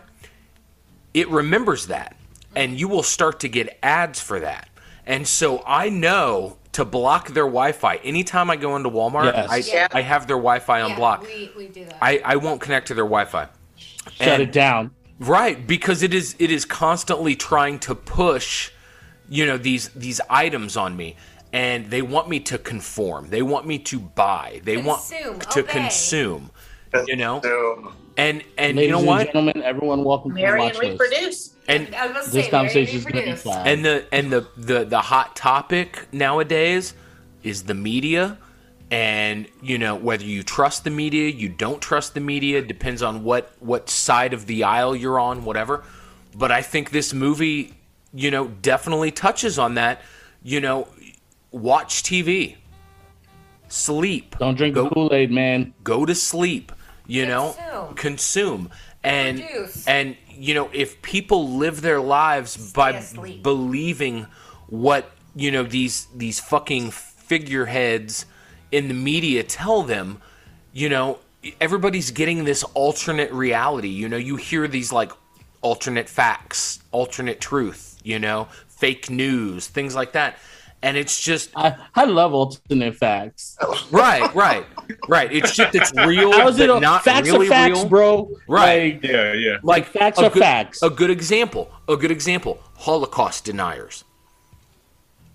it remembers that. And you will start to get ads for that. And so I know to block their Wi-Fi. Anytime I go into Walmart, yes. I, yeah. I have their Wi-Fi on yeah, block. We, we do that. I, I won't connect to their Wi-Fi. Shut and, it down. Right, because it is it is constantly trying to push, you know, these these items on me, and they want me to conform. They want me to buy. They consume, want to obey. consume. You know, consume. and and Ladies you know what, and gentlemen, everyone, welcome Mary to the watch and reproduce. And I was gonna say, this conversation is going to be fun. And the and the, the the hot topic nowadays is the media. And, you know, whether you trust the media, you don't trust the media, depends on what, what side of the aisle you're on, whatever. But I think this movie, you know, definitely touches on that. You know, watch T V. Sleep. Don't drink the Kool-Aid, man. Go to sleep. You know, consume. consume. And, Reduce. and you know, if people live their lives Stay by asleep. believing what, you know, these these fucking figureheads in the media tell them, you know, everybody's getting this alternate reality. You know, you hear these like alternate facts, alternate truth, you know, fake news, things like that. And it's just... I, I love alternate facts. Right, right, right. It's shit that's real, but not facts really are facts, real. bro. Right. Like, yeah, yeah. Like, facts are good, facts. A good example, a good example, Holocaust deniers.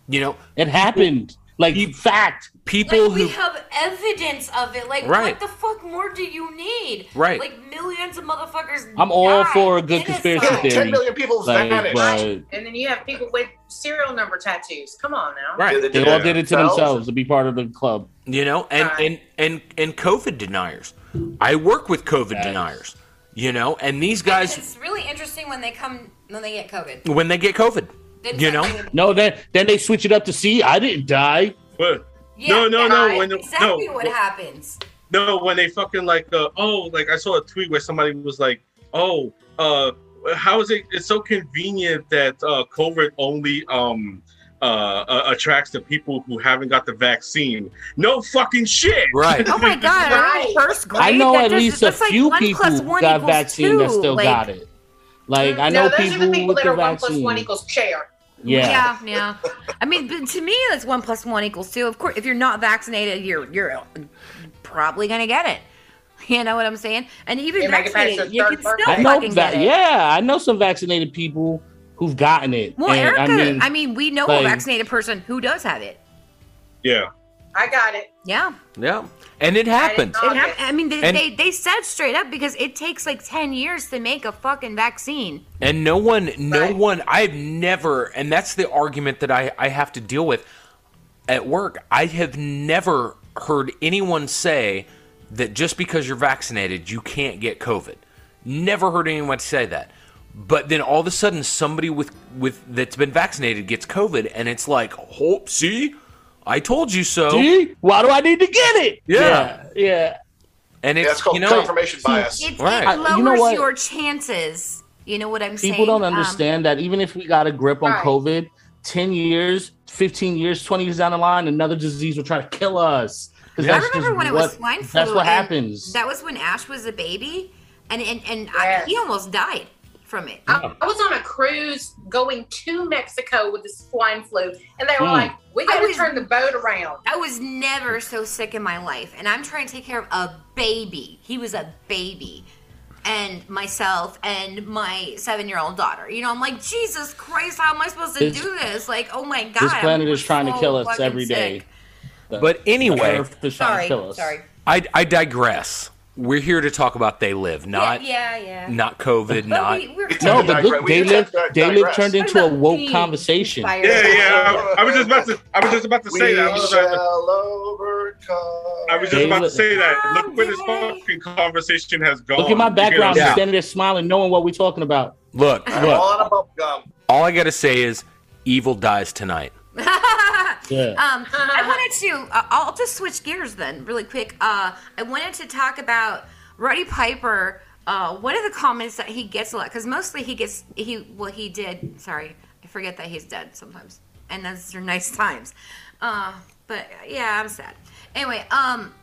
You know? It happened. Like, he, fact. People like, we who, have evidence of it. Like, right. what the fuck more do you need? Right. Like, millions of motherfuckers I'm all for a good conspiracy theory. ten million people like, vanished. Right. And then you have people with serial number tattoos. Come on now. Right. They, they all did it to themselves. themselves to be part of the club. You know, and, right. and, and, and COVID deniers. I work with COVID yes. deniers. You know, and these guys... It's really interesting when they come, when they get COVID. When they get COVID. Then you know? COVID. No, then, then they switch it up to see, I didn't die. What? Yeah, no, no, no. When, exactly no, what happens. No, when they fucking like, uh, oh, like I saw a tweet where somebody was like, oh, uh, how is it? It's so convenient that uh, COVID only um, uh, uh, attracts the people who haven't got the vaccine. No fucking shit. Right. Oh my God. Right. I'm in first grade. I know that at least a like few people who got vaccine two. that still like, got it. Like, I know no, people, the people with that the are vaccine. one plus one equals chair Yeah. yeah, yeah. I mean, but to me, that's one plus one equals two. Of course, if you're not vaccinated, you're you're probably gonna get it. You know what I'm saying? And even yeah, vaccinated, you can still I fucking va- get it. Yeah, I know some vaccinated people who've gotten it. Well, and, Erica, I mean, I mean, we know like, a vaccinated person who does have it. Yeah, I got it. Yeah, yeah, and it happened. I, it happened. I mean, they, and, they they said straight up because it takes like ten years to make a fucking vaccine. And no one, no right. one, I've never, and that's the argument that I, I have to deal with at work. I have never heard anyone say that just because you're vaccinated, you can't get COVID. Never heard anyone say that. But then all of a sudden, somebody with, with that's been vaccinated gets COVID, and it's like, oh, see, I told you so. See? Why do I need to get it? Yeah, yeah. yeah. And it's yeah, that's called you know, confirmation bias. It, it, right. it lowers you know your chances. You know what I'm People saying? People don't understand um, that even if we got a grip on right. COVID, ten years, fifteen years, twenty years down the line, another disease will try to kill us. Yeah. That's I remember when what, it was swine flu. That's what happens. That was when Ash was a baby, and, and, and yes. I, he almost died from it. Yeah. I, I was on a cruise going to Mexico with this swine flu, and they were mm. like, we got to turn the boat around. I was never so sick in my life, and I'm trying to take care of a baby. He was a baby. And myself and my seven-year-old daughter. You know, I'm like, Jesus Christ, how am I supposed to this, do this? Like, oh my God. This planet I'm is trying so to kill us every day. So, but anyway, sorry, sorry. I, I digress. We're here to talk about They Live, not yeah, yeah, yeah. not COVID, not we, no. But look, They Live, They Live turned into a woke conversation. Yeah, yeah. I, I was just about to, I was just about to say we that. I was about to, I was just about to say that. Look where this fucking conversation has gone. Look at my background, yeah. standing there smiling, knowing what we're talking about. Look, look. All I gotta say is, evil dies tonight. Yeah. Um, I wanted to, uh, I'll just switch gears then really quick. Uh, I wanted to talk about Roddy Piper. Uh, one of the comments that he gets a lot, because mostly he gets, he well, he did, sorry, I forget that he's dead sometimes. And those are nice times. Uh, but yeah, I'm sad. Anyway, um,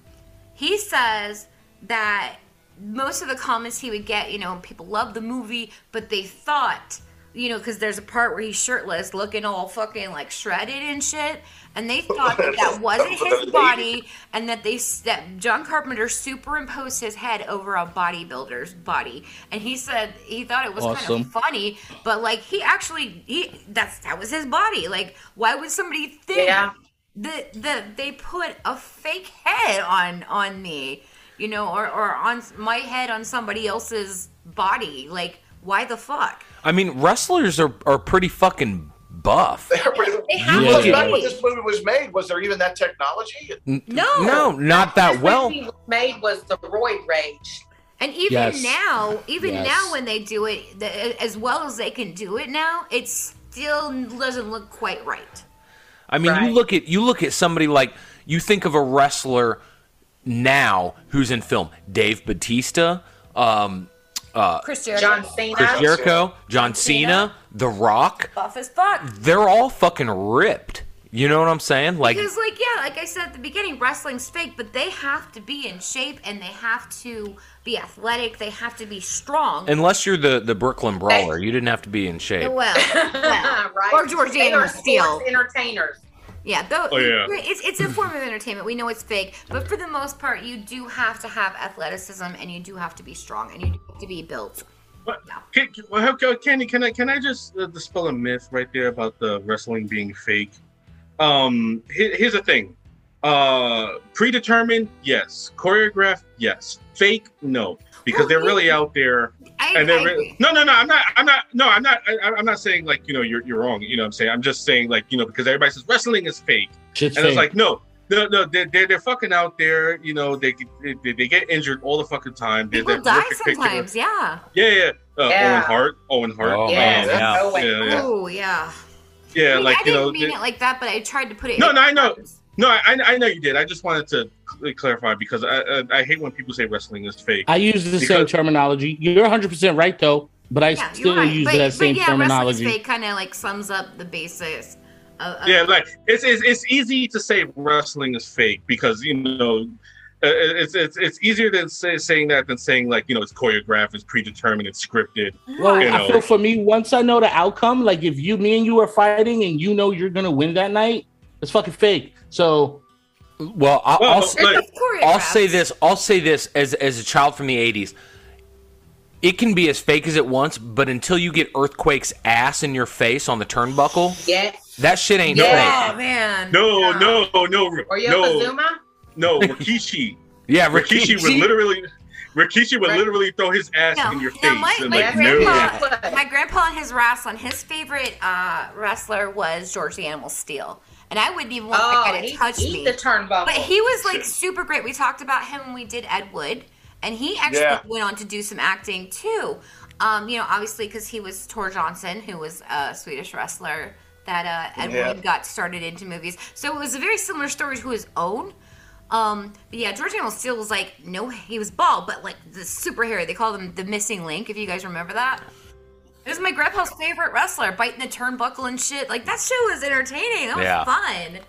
he says that most of the comments he would get, you know, people love the movie, but they thought you know, because there's a part where he's shirtless, looking all fucking like shredded and shit, and they thought that that wasn't his body, and that they that John Carpenter superimposed his head over a bodybuilder's body, and he said he thought it was awesome. Kind of funny, but like he actually he that's that was his body. Like, why would somebody think yeah. that that they put a fake head on on me, you know, or or on my head on somebody else's body, like. Why the fuck? I mean, wrestlers are, are pretty fucking buff. They're pretty, they have yeah. to back when this movie was made, was there even that technology? N- no. No, not that this well. Movie made was the roid rage. And even yes. now, even yes. now when they do it, the, as well as they can do it now, it still doesn't look quite right. I mean, right. you look at you look at somebody like, you think of a wrestler now who's in film. Dave Bautista, um... Uh, Chris Jericho, John Cena, Chris Jericho, John Cena, The Rock, buff as fuck. They're all fucking ripped. You know what I'm saying? Like, because, like, yeah, like I said at the beginning, wrestling's fake, but they have to be in shape and they have to be athletic. They have to be strong. Unless you're the, the Brooklyn Brawler, you didn't have to be in shape. Well, well right? Or George the Animal Steele. Entertainers. Yeah, though oh, yeah. it's it's a form of entertainment. We know it's fake, but for the most part, you do have to have athleticism, and you do have to be strong, and you do have to be built. But, yeah. can, well, Candy, can I can I just uh, dispel a myth right there about the wrestling being fake? Um, here, here's the thing: uh, predetermined, yes; choreographed, yes; fake, no, because well, they're really yeah. out there. I, and they're really, no, no, no. I'm not. I'm not. No, I'm not. I, I'm not saying like you know you're you're wrong. You know what I'm saying. I'm just saying like you know because everybody says wrestling is fake, it's and fake. It's like no, no, no. They're, they're they're fucking out there. You know they they, they get injured all the fucking time. People they're, they're die sometimes. Yeah. Yeah, yeah. Uh, yeah. Owen Hart. Owen Hart. Oh, yeah. Yeah. Oh, yeah, yeah. Ooh, yeah. Yeah, I mean, like I you didn't know, mean they, it like that, but I tried to put it. No, in no, I know. No, I, I know you did. I just wanted to clarify because I, I I hate when people say wrestling is fake. I use the because... same terminology. You're one hundred percent right, though, but I yeah, still right. use but, that but same yeah, terminology. Wrestling is fake kind of like sums up the basis. Of, of... Yeah, like it's, it's it's easy to say wrestling is fake because, you know, it's it's it's easier than say, saying that than saying like, you know, it's choreographed, it's predetermined, it's scripted. Well, you know. I feel for me, once I know the outcome, like if you, me and you are fighting and you know you're going to win that night, it's fucking fake. So, well, I'll, well, I'll, like, I'll say this. I'll say this as as a child from the eighties. It can be as fake as it wants, but until you get Earthquake's ass in your face on the turnbuckle, yeah. that shit ain't yeah. fake. Oh, man. No, no, no. no Are you no, Kazuma? No, Rikishi. yeah, Rikishi, Rikishi would literally... Rikishi would right. literally throw his ass no. in your face. No, my, and my, like, grandpa, no. my grandpa and his wrestling, his favorite uh, wrestler was George the Animal Steele. And I wouldn't even want oh, that guy to touch me. The turnbuckle. But he was like super great. We talked about him when we did Ed Wood. And he actually yeah. went on to do some acting too. Um, you know, obviously because he was Tor Johnson, who was a Swedish wrestler that uh, Ed yeah. Wood got started into movies. So it was a very similar story to his own. Um, but yeah, George Animal Steele was like, no, he was bald, but like the super hairy. They called him the missing link, if you guys remember that. It was my grandpa's favorite wrestler, biting the turnbuckle and shit. Like, that shit was entertaining. That was yeah. fun.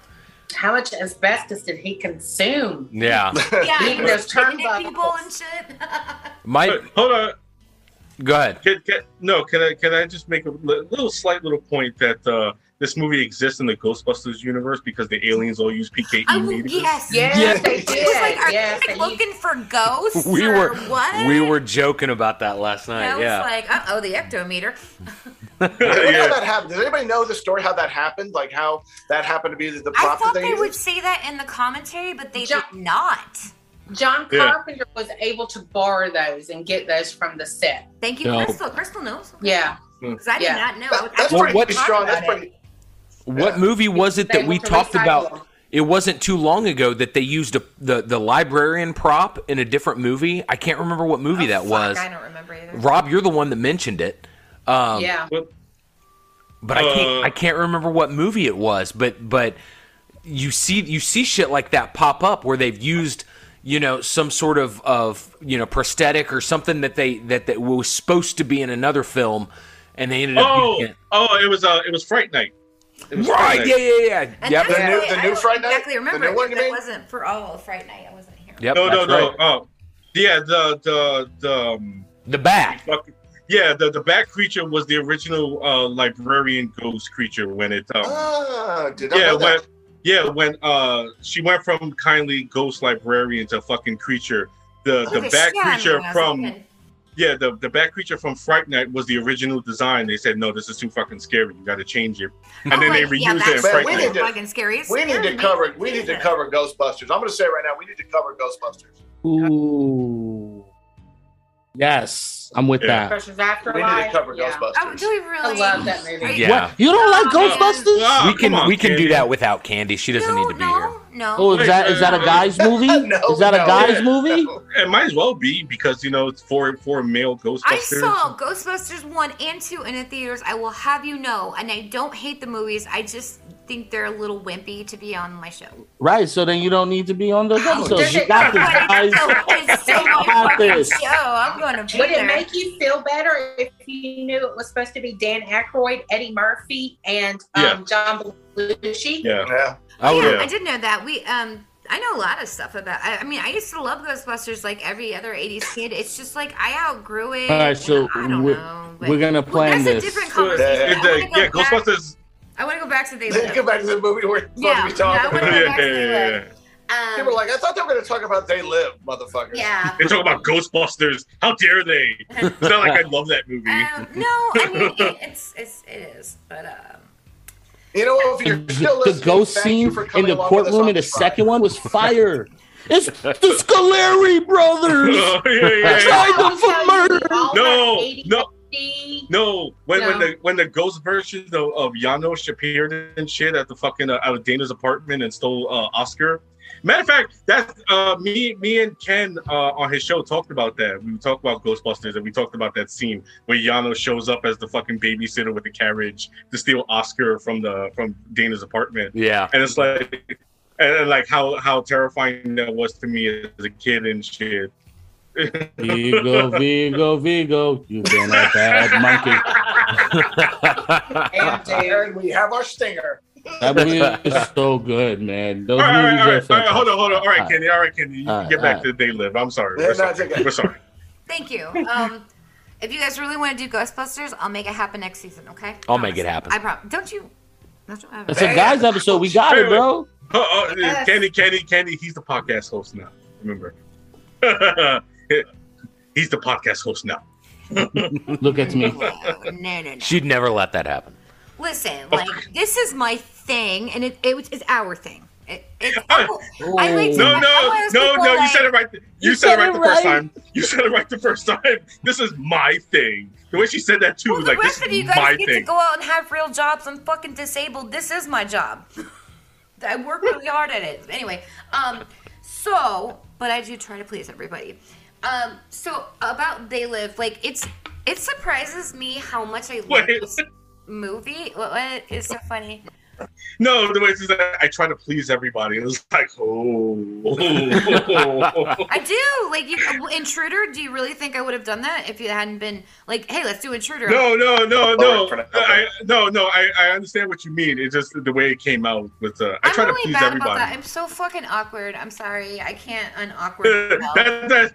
How much asbestos did he consume? Yeah. yeah, eating those turnbuckles. People and shit. my, but, hold on. Go ahead. Can, can, no, can I can I just make a little slight little point that uh, this movie exists in the Ghostbusters universe because the aliens all use P K E oh, meters? Yes, yes, yes, they did. It's like, are yes, they looking used... for ghosts? We were what? We were joking about that last night. I was yeah. like, uh oh, the ectometer. Does anybody, yeah. that happen? Does anybody know the story how that happened? Like how that happened to be the prop? I thought they, they would say that in the commentary, but they John, did not. John Carpenter yeah. was able to borrow those and get those from the set. Thank you, no. Crystal. Crystal knows. Yeah, because I did yeah. not know. That, that's pretty what, strong. That's pretty. What yeah. movie was it that we talked about? It wasn't too long ago that they used a, the the librarian prop in a different movie. I can't remember what movie oh, that fuck, was. I don't remember either. Rob, you're the one that mentioned it. Um, yeah, but uh, I can't. I can't remember what movie it was. But but you see you see shit like that pop up where they've used you know some sort of, of you know prosthetic or something that they that that was supposed to be in another film, and they ended up. Oh, using it. oh, it was uh, it was Fright Night. Right? Fright Night. Yeah, yeah, yeah. Yep. The new the I new Fright Night. Exactly. Remember it that wasn't for all of Fright Night. I wasn't here. Yep, no, no, no. Right. Oh, yeah. The the the um, the bat. Yeah, the, the bat creature was the original uh, librarian ghost creature when it. Um, oh, did I yeah, know that? When, yeah, when uh, she went from kindly ghost librarian to fucking creature. The oh, the bat creature from okay. yeah the the bat creature from Fright Night was the original design. They said no, this is too fucking scary. You got to change it, and oh, then they reused yeah, it. In Fright we Night. Need to, fucking scary. We need to cover. We need to cover Ghostbusters. I'm gonna say right now, we need to cover Ghostbusters. Ooh. Yes, I'm with yeah. that. After we need to cover yeah. Ghostbusters. Oh, do we really? I love that movie. Yeah. What? You don't oh, like Ghostbusters? No, we can on, we can Candy. do that without Candy. She doesn't no, need to be no, here. No. Oh, is that is that a guy's movie? no, is that a no, guy's yeah, movie? No. It might as well be because you know it's for for male Ghostbusters. I saw Ghostbusters one and two in the theaters. I will have you know, and I don't hate the movies. I just think they're a little wimpy to be on my show. Right, so then you don't need to be on the oh, show. You got this, guys. Got this. Show. I'm gonna be Would there. It make you feel better if you knew it was supposed to be Dan Aykroyd, Eddie Murphy, and um, yeah. John Belushi? Yeah. Yeah. I, yeah, I did know that. We, um, I know a lot of stuff about I, I mean, I used to love Ghostbusters like every other eighties kid. It's just like I outgrew it. All right, so I don't we're, know, we're gonna plan well, that's this. That's a different conversation. Yeah, yeah, yeah Ghostbusters. I want to go back to They Live. Let's go back to the movie we're supposed yeah, to be talking about. Yeah, yeah, yeah, yeah. Um, they were like, I thought they were going to talk about They Live, motherfuckers. Yeah. They talk about Ghostbusters. How dare they? It's not like I love that movie. Um, no, I mean, it, it's, it's, it is. But, um. You know, if you're still listening, the ghost scene in the courtroom in the second one was fire. It's the Scoleri brothers. Oh, yeah, yeah, tried yeah. them for murder. No, no. No, when no. when the when the ghost version of, of Yano appeared and shit at the fucking uh, out of Dana's apartment and stole uh, Oscar. Matter of fact, that's uh, me me and Ken uh, on his show talked about that. We talked about Ghostbusters and we talked about that scene where Yano shows up as the fucking babysitter with the carriage to steal Oscar from the from Dana's apartment. Yeah, and it's like and like how how terrifying that was to me as a kid and shit. Vigo, Vigo, Vigo, you've been a bad monkey. And there we have our stinger. That movie is so good, man. Those all right, movies all right, are so all right, hold on, hold on. All right, all Kenny, all right, Kenny, you all get all back right. to They Live. I'm sorry. We're sorry. We're sorry. Thank you. Um, if you guys really want to do Ghostbusters, I'll make it happen next season, okay? I'll promise. Make it happen. I promise. Don't you? That's what I it's a guys episode. We got it, bro. Oh, oh, yes. Kenny, Kenny, Kenny, he's the podcast host now. Remember. He's the podcast host now. Look at me. No, no, no. She'd never let that happen. Listen, like okay. this is my thing, and it, it it's our thing. It, it's I, oh, I like to, no, I, no, I no, no. Like, you said it right. Th- you, you said, said it right the right. first time. You said it right the first time. This is my thing. The way she said that too, well, was like this is my thing. The rest of you guys get thing. To go out and have real jobs. I'm fucking disabled. This is my job. I work really hard at it. Anyway, um, so. But I do try to please everybody. Um, so about They Live, like it's it surprises me how much I love this movie. What, what is so funny? No, the way it's that I try to please everybody. It was like, oh, oh, oh. I do. Like you, Intruder. Do you really think I would have done that if you hadn't been like, hey, let's do Intruder? No, no, no, no, I, no, no. I, I understand what you mean. It's just the way it came out. With uh, I I'm try really to please bad everybody. About that. I'm so fucking awkward. I'm sorry. I can't unawkward. Uh, that, that,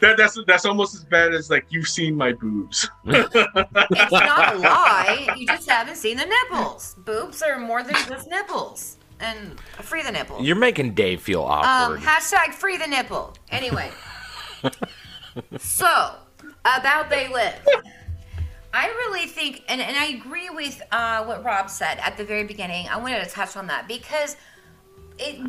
that, that's that's almost as bad as like you've seen my boobs. It's not a lie. You just haven't seen the nipples. Boobs are more than just nipples. And free the nipple. You're making Dave feel awkward. Um, hashtag free the nipple. Anyway. So, about They Live. I really think, and, and I agree with uh, what Rob said at the very beginning. I wanted to touch on that because it.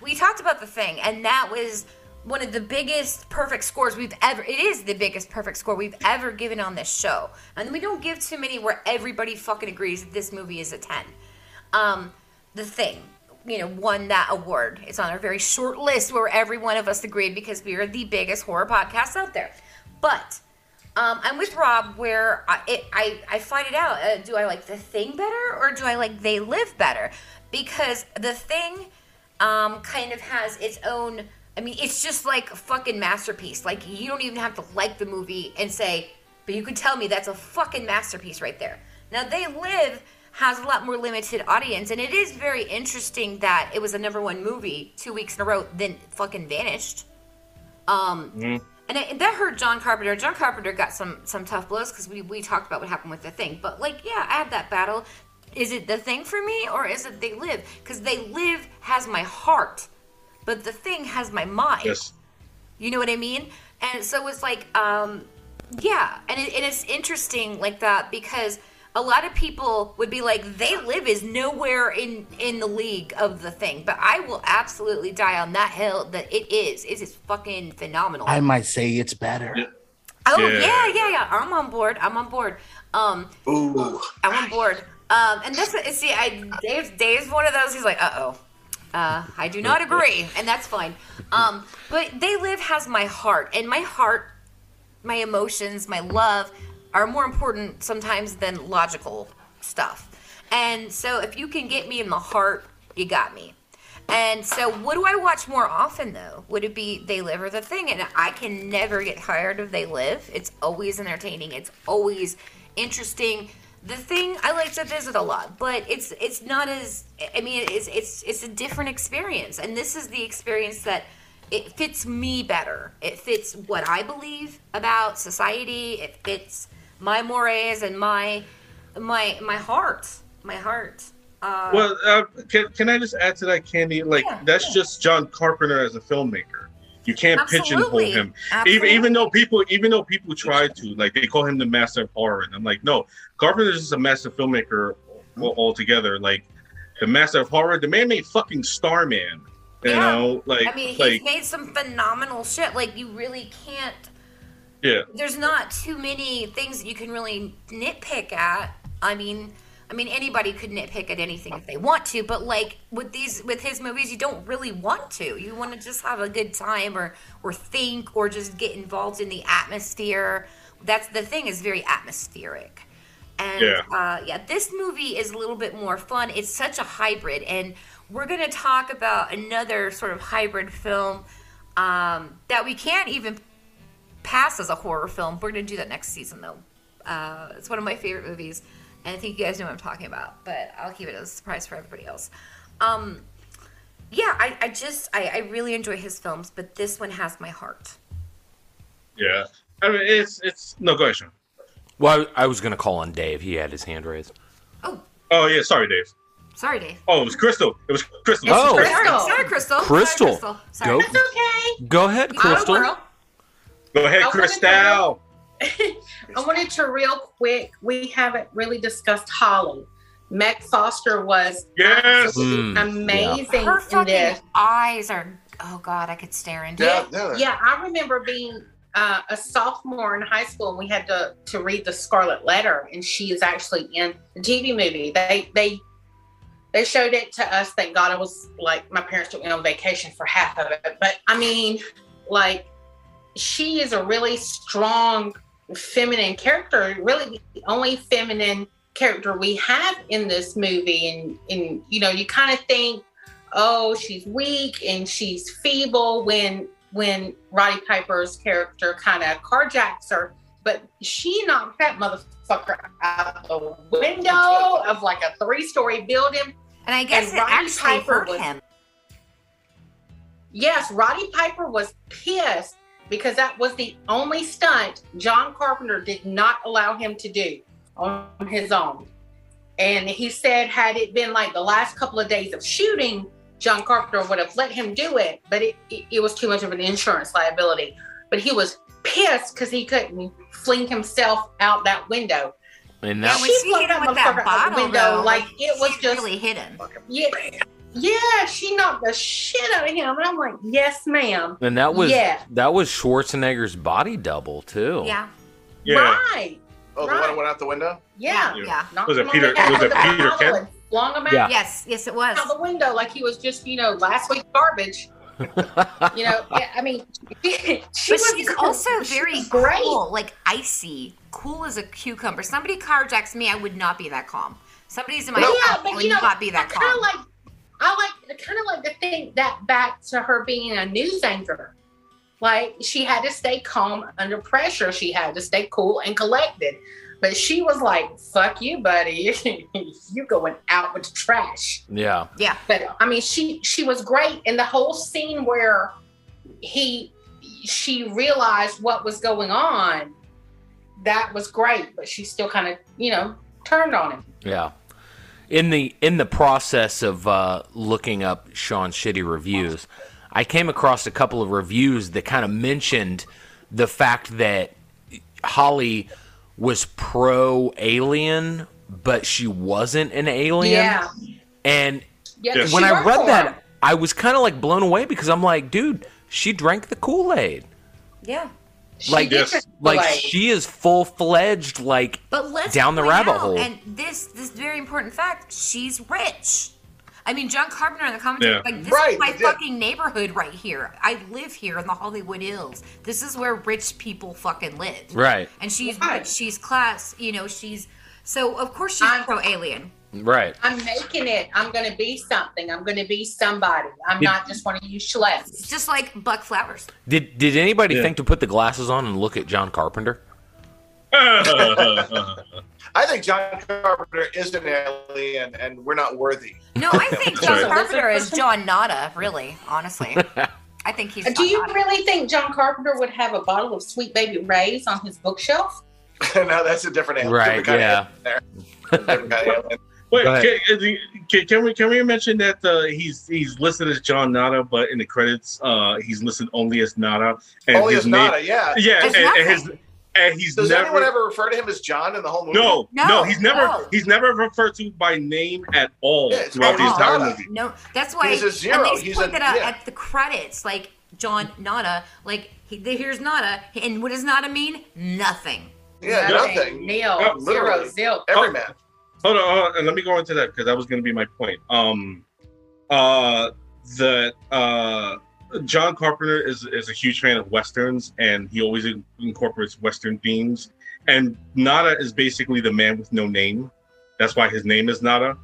We talked about The Thing, and that was one of the biggest perfect scores we've ever, it is the biggest perfect score we've ever given on this show. And we don't give too many where everybody fucking agrees that this movie is a ten. Um, The Thing, you know, won that award. It's on our very short list where every one of us agreed because we are the biggest horror podcast out there. But um, I'm with Rob where I, it, I, I find it out. Uh, do I like The Thing better or do I like They Live better? Because The Thing um, kind of has its own... I mean, it's just like a fucking masterpiece. Like, you don't even have to like the movie and say, but you can tell me that's a fucking masterpiece right there. Now, They Live has a lot more limited audience, and it is very interesting that it was a number one movie two weeks in a row, then fucking vanished. Um, mm. And it, that hurt John Carpenter. John Carpenter got some some tough blows because we, we talked about what happened with The Thing. But, like, yeah, I had that battle. Is it The Thing for me or is it They Live? Because They Live has my heart, but The Thing has my mind. Yes. You know what I mean? And so it's like, um, yeah. And, it, and it's interesting like that because a lot of people would be like, They Live is nowhere in, in the league of The Thing. But I will absolutely die on that hill that it is. It is fucking phenomenal. I might say it's better. Yeah. Oh, yeah. yeah, yeah, yeah. I'm on board. I'm on board. Um, Ooh. I'm on board. Um, and this, see, I, Dave's, Dave's one of those. He's like, uh-oh, uh, I do not agree, and that's fine. Um, but They Live has my heart, and my heart, my emotions, my love are more important sometimes than logical stuff. And so, if you can get me in the heart, you got me. And so, what do I watch more often though? Would it be They Live or The Thing? And I can never get tired of They Live. It's always entertaining. It's always interesting. The Thing, I like to visit a lot, but it's it's not as, I mean, it's it's it's a different experience, and this is the experience that it fits me better. It fits what I believe about society. It fits my mores and my my my heart, my heart. Uh, well, uh, can can I just add to that, Candy? Like yeah, that's yeah. just John Carpenter as a filmmaker. You can't Absolutely. pigeonhole him, Absolutely. even even though people even though people try to, like, they call him the master of horror, and I'm like, no, Carpenter is just a master filmmaker altogether. Like the master of horror, the man made fucking Starman. You yeah. know, like I mean, he's like, made some phenomenal shit. Like you really can't. Yeah. There's not too many things that you can really nitpick at. I mean. I mean, anybody could nitpick at anything if they want to, but like with these, with his movies, you don't really want to. You want to just have a good time, or or think, or just get involved in the atmosphere. That's the thing, is very atmospheric, and yeah. Uh, yeah, this movie is a little bit more fun. It's such a hybrid, and we're gonna talk about another sort of hybrid film um, that we can't even pass as a horror film. We're gonna do that next season, though. Uh, it's one of my favorite movies. And I think you guys know what I'm talking about, but I'll keep it as a surprise for everybody else. Um, yeah, I, I just, I, I really enjoy his films, but this one has my heart. Yeah. I mean, it's, it's, no, go ahead, Sean. Well, I, I was going to call on Dave. He had his hand raised. Oh. Oh, yeah. Sorry, Dave. Sorry, Dave. Oh, it was Crystal. It was Crystal. Oh, Crystal. Sorry, Crystal. Crystal. Sorry, Crystal. Sorry. Go, That's okay. Go ahead, Crystal. Go, go ahead, Crystal. I wanted to real quick. We haven't really discussed Holly. Meg Foster was yes. mm, amazing. Yeah. Her fucking in this. eyes are. Oh God, I could stare into yeah, it. Yeah. yeah, I remember being uh, a sophomore in high school, and we had to to read The Scarlet Letter, and she is actually in the T V movie. They they they showed it to us. Thank God, I was like my parents took me on vacation for half of it. But I mean, like she is a really strong feminine character, really the only feminine character we have in this movie, and and you know you kind of think, oh, she's weak and she's feeble when when Roddy Piper's character kind of carjacks her, but she knocked that motherfucker out the window of like a three-story building, and I guess and it Roddy actually Piper hurt was, him. Yes, Roddy Piper was pissed. Because that was the only stunt John Carpenter did not allow him to do on his own. And he said, had it been like the last couple of days of shooting, John Carpenter would have let him do it, but it, it, it was too much of an insurance liability. But he was pissed because he couldn't fling himself out that window. And that and she hit him with that bottle, the window, though. Like it was just really hit him. Yeah. Yeah, she knocked the shit out of him, and I'm like, yes, ma'am. And that was yeah. that was Schwarzenegger's body double too. Yeah, yeah. Right. Oh, right. The one that went out the window. Yeah, yeah. yeah. Was it Peter? Was it Peter? Ken? Long amount. Yeah. Yes, yes, it was. Out the window, like he was just, you know, last week's garbage. You know, yeah, I mean, she but was, she's also she very was great. cool, like icy, cool as a cucumber. Somebody carjacks me, I would not be that calm. Somebody's in my well, yeah, but, would you know, not be that I calm. Like, I like kind of like to think that back to her being a news anchor. Like she had to stay calm under pressure. She had to stay cool and collected. But she was like, fuck you, buddy. You're going out with the trash. Yeah. Yeah. But I mean, she, she was great. And the whole scene where he, she realized what was going on, that was great. But she still kind of, you know, turned on him. Yeah. In the in the process of uh, looking up Sean's shitty reviews, I came across a couple of reviews that kind of mentioned the fact that Holly was pro-alien, but she wasn't an alien. Yeah. And yeah, when I read that, her. I was kind of like blown away, because I'm like, dude, she drank the Kool-Aid. Yeah. Like, she yes. like she is full-fledged, like, but let's down the rabbit out, hole. And this, this very important fact, she's rich. I mean, John Carpenter in the commentary, yeah. like, this right. is my yeah. fucking neighborhood right here. I live here in the Hollywood Hills. This is where rich people fucking live. Right. And she's right. rich, she's class, you know, she's... So, of course, she's I'm, pro-alien. Right. I'm making it. I'm going to be something. I'm going to be somebody. I'm did, not just one of you schlep. It's just like Buck Flowers. Did Did anybody yeah. think to put the glasses on and look at John Carpenter? I think John Carpenter is an alien, and we're not worthy. No, I think John right. Carpenter is John Nada, really, honestly. I think he's John Do you Nada. Really think John Carpenter would have a bottle of Sweet Baby Ray's on his bookshelf? No, that's a different alien. Right, yeah. There. Wait, can, can, can we can we mention that uh, he's he's listed as John Nada, but in the credits uh, he's listed only as Nada. And only his as name, Nada, yeah. Yeah, and, and his and he's Does never, anyone ever refer to him as John in the whole movie? No, no, no he's never no. he's never referred to by name at all yeah, throughout the entire movie. No, that's why he's a zero. At least point that out at the credits, like John Nada, like he, here's Nada, and what does Nada mean? Nothing. Yeah, nothing. nothing. Neil, no, zero, zero. Every oh, man. Hold on, hold on, let me go into that, because that was going to be my point. Um, uh, that uh, John Carpenter is is a huge fan of westerns, and he always in- incorporates western themes. And Nada is basically the man with no name. That's why his name is Nada.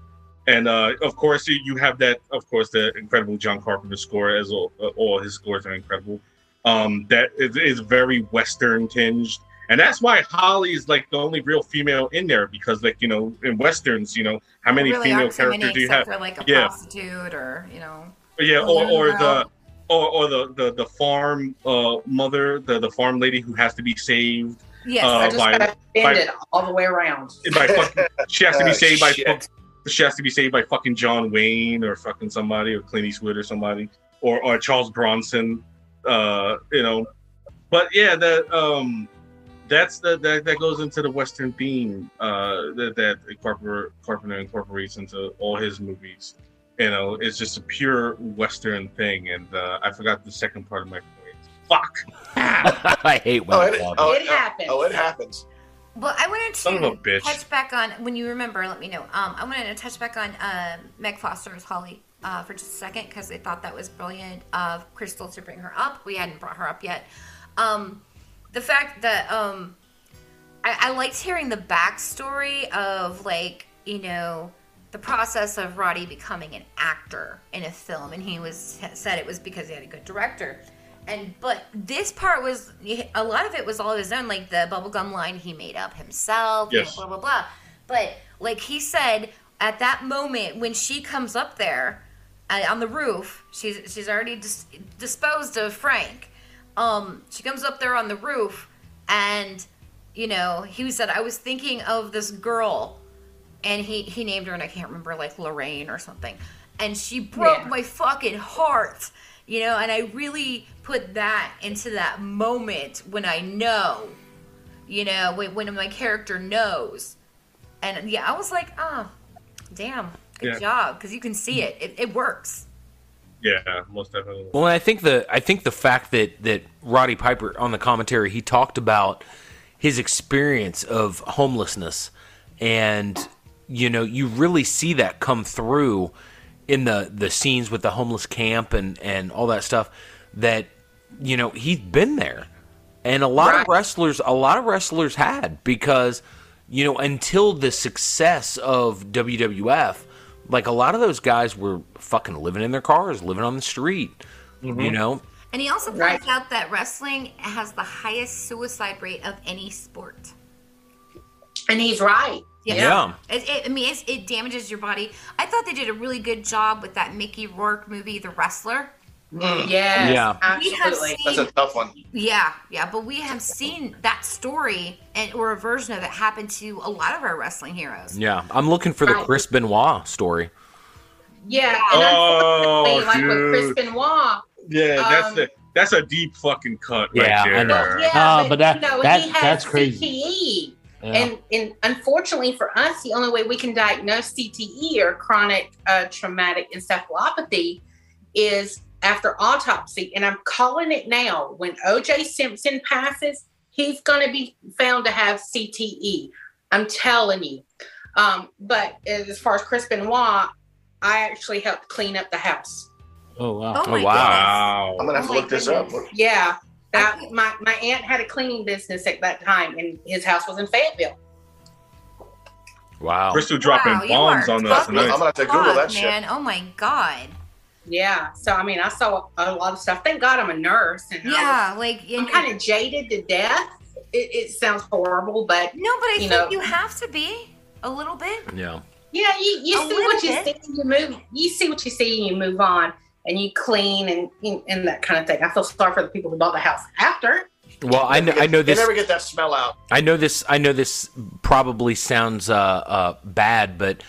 And uh, of course, you have that. Of course, the incredible John Carpenter score, as all, all his scores are incredible. Um, that is, is very western tinged. And that's why Holly is like the only real female in there, because, like, you know, in westerns, you know, how many really female characters many do you have? For, like, a yeah. prostitute, or, you know, yeah, or, or the or, or the, the the farm uh, mother, the, the farm lady who has to be saved. Yes, uh, I just by, gotta bend by, it all the way around. By fucking, she has to be saved oh, by shit. she has to be saved by fucking John Wayne or fucking somebody, or Clint Eastwood or somebody, or or Charles Bronson, uh, you know. But yeah, that. Um, That's the that, that goes into the Western theme uh, that that Carpenter, Carpenter incorporates into all his movies. You know, it's just a pure Western thing, and uh, I forgot the second part of my point. Fuck! I hate when oh, it, oh, it happens. Oh, it happens. Well, I wanted to Son of a bitch. touch back on when you remember. Let me know. Um, I wanted to touch back on uh, Meg Foster's Holly uh, for just a second, because I thought that was brilliant of Crystal to bring her up. We hadn't brought her up yet. Um, The fact that um, I, I liked hearing the backstory of, like, you know, the process of Roddy becoming an actor in a film, and he was said it was because he had a good director, and but this part was a lot of it was all his own, like the bubblegum line he made up himself, yes. blah blah blah. But like he said, at that moment when she comes up there uh, on the roof, she's she's already dis- disposed of Frank. Um, she comes up there on the roof, and, you know, he said, I was thinking of this girl, and he, he named her, and I can't remember, like, Lorraine or something, and she broke yeah. my fucking heart, you know, and I really put that into that moment when I know, you know, when, when my character knows, and, yeah, I was like, oh, damn, good yeah. job, because you can see it. It, it works. Yeah, most definitely. Well, and I think the I think the fact that, that Roddy Piper on the commentary, he talked about his experience of homelessness, and you know, you really see that come through in the, the scenes with the homeless camp and, and all that stuff, that, you know, he's been there. And a lot right. of wrestlers a lot of wrestlers had, because, you know, until the success of W W F, like, a lot of those guys were fucking living in their cars, living on the street, mm-hmm. you know? And he also points right. out that wrestling has the highest suicide rate of any sport. And he's right. Yeah. yeah. It, it, I mean, it's, it damages your body. I thought they did a really good job with that Mickey Rourke movie, The Wrestler. Mm. Yes, yeah, absolutely. Seen, that's a tough one. Yeah, yeah, but we have seen that story and or a version of it happen to a lot of our wrestling heroes. Yeah, I'm looking for the Chris Benoit story. Yeah, and oh, like dude. with Chris Benoit. Yeah, um, that's the that's a deep fucking cut right yeah, there. I know. Yeah, uh, but, but that, you know, that he has that's crazy. C T E. Yeah. And and unfortunately for us, the only way we can diagnose C T E or chronic uh, traumatic encephalopathy is after autopsy. And I'm calling it now. When O J Simpson passes, he's going to be found to have C T E. I'm telling you. Um, but as far as Chris Benoit, I actually helped clean up the house. Oh, wow. Oh, oh wow. I'm going to have oh, to look this goodness. up. Yeah. That, my, my aunt had a cleaning business at that time, and his house was in Fayetteville. Wow. Crystal dropping wow, bombs on us. I'm going to have to Google that man. shit. Oh, my God. Yeah. So, I mean, I saw a lot of stuff. Thank God I'm a nurse. And yeah. Was, like, I'm kind of jaded to death. It, it sounds horrible, but. No, but I you think know. you have to be a little bit. Yeah. Yeah, you, you see what you bit. see, you move. You see what you see, and you move on, and you clean and and that kind of thing. I feel sorry for the people who bought the house after. Well, I know, I know this. They never get that smell out. I know this. I know this probably sounds uh, uh, bad, but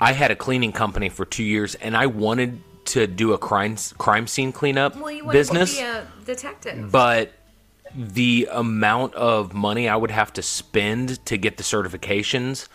I had a cleaning company for two years, and I wanted to do a crime crime scene cleanup business. Well, you wanted business, to be a detective, but the amount of money I would have to spend to get the certifications.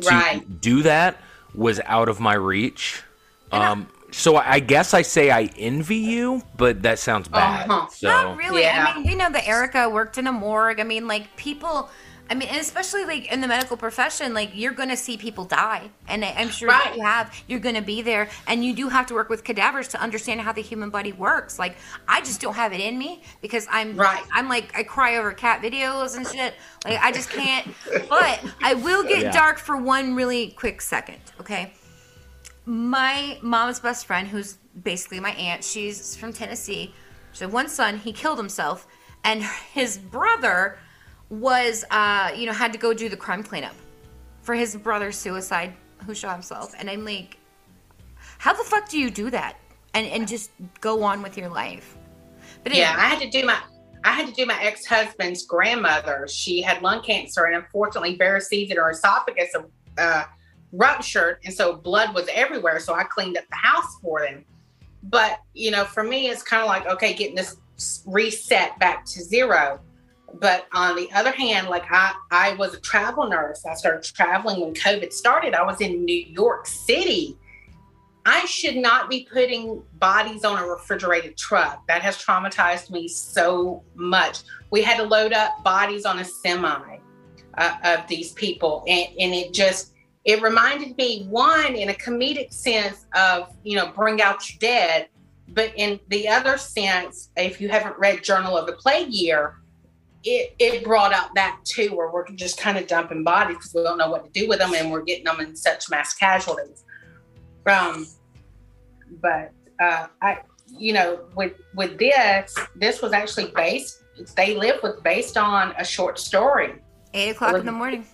To right. do that was out of my reach. Um, I, so I guess I say I envy you, but that sounds bad. Uh-huh. So. Not really. Yeah. I mean, you know, that Erica worked in a morgue. I mean, like, people, I mean, and especially, like, in the medical profession, like, you're going to see people die. And I'm sure right. that you have. You're going to be there. And you do have to work with cadavers to understand how the human body works. Like, I just don't have it in me because I'm, right. I'm like, I cry over cat videos and shit. Like, I just can't. But I will get yeah. dark for one really quick second, okay? My mom's best friend, who's basically my aunt, she's from Tennessee. She had one son. He killed himself. And his brother... was, uh, you know, had to go do the crime cleanup for his brother's suicide who shot himself. And I'm like, how the fuck do you do that? And and just go on with your life. But anyway. Yeah, I had to do my, I had to do my ex-husband's grandmother. She had lung cancer and unfortunately varices in her esophagus uh, ruptured. And so blood was everywhere. So I cleaned up the house for them. But, you know, for me, it's kind of like, okay, getting this reset back to zero. But on the other hand, like I, I was a travel nurse. I started traveling when COVID started. I was in New York City. I should not be putting bodies on a refrigerated truck. That has traumatized me so much. We had to load up bodies on a semi uh, of these people. And, and it just, it reminded me, one, in a comedic sense of, you know, bring out your dead. But in the other sense, if you haven't read Journal of the Plague Year, It, it brought out that too, where we're just kind of dumping bodies because we don't know what to do with them, and we're getting them in such mass casualties. Um, but uh, I, you know, with with this, this was actually based. They Live was based on a short story. Eight o'clock in the morning.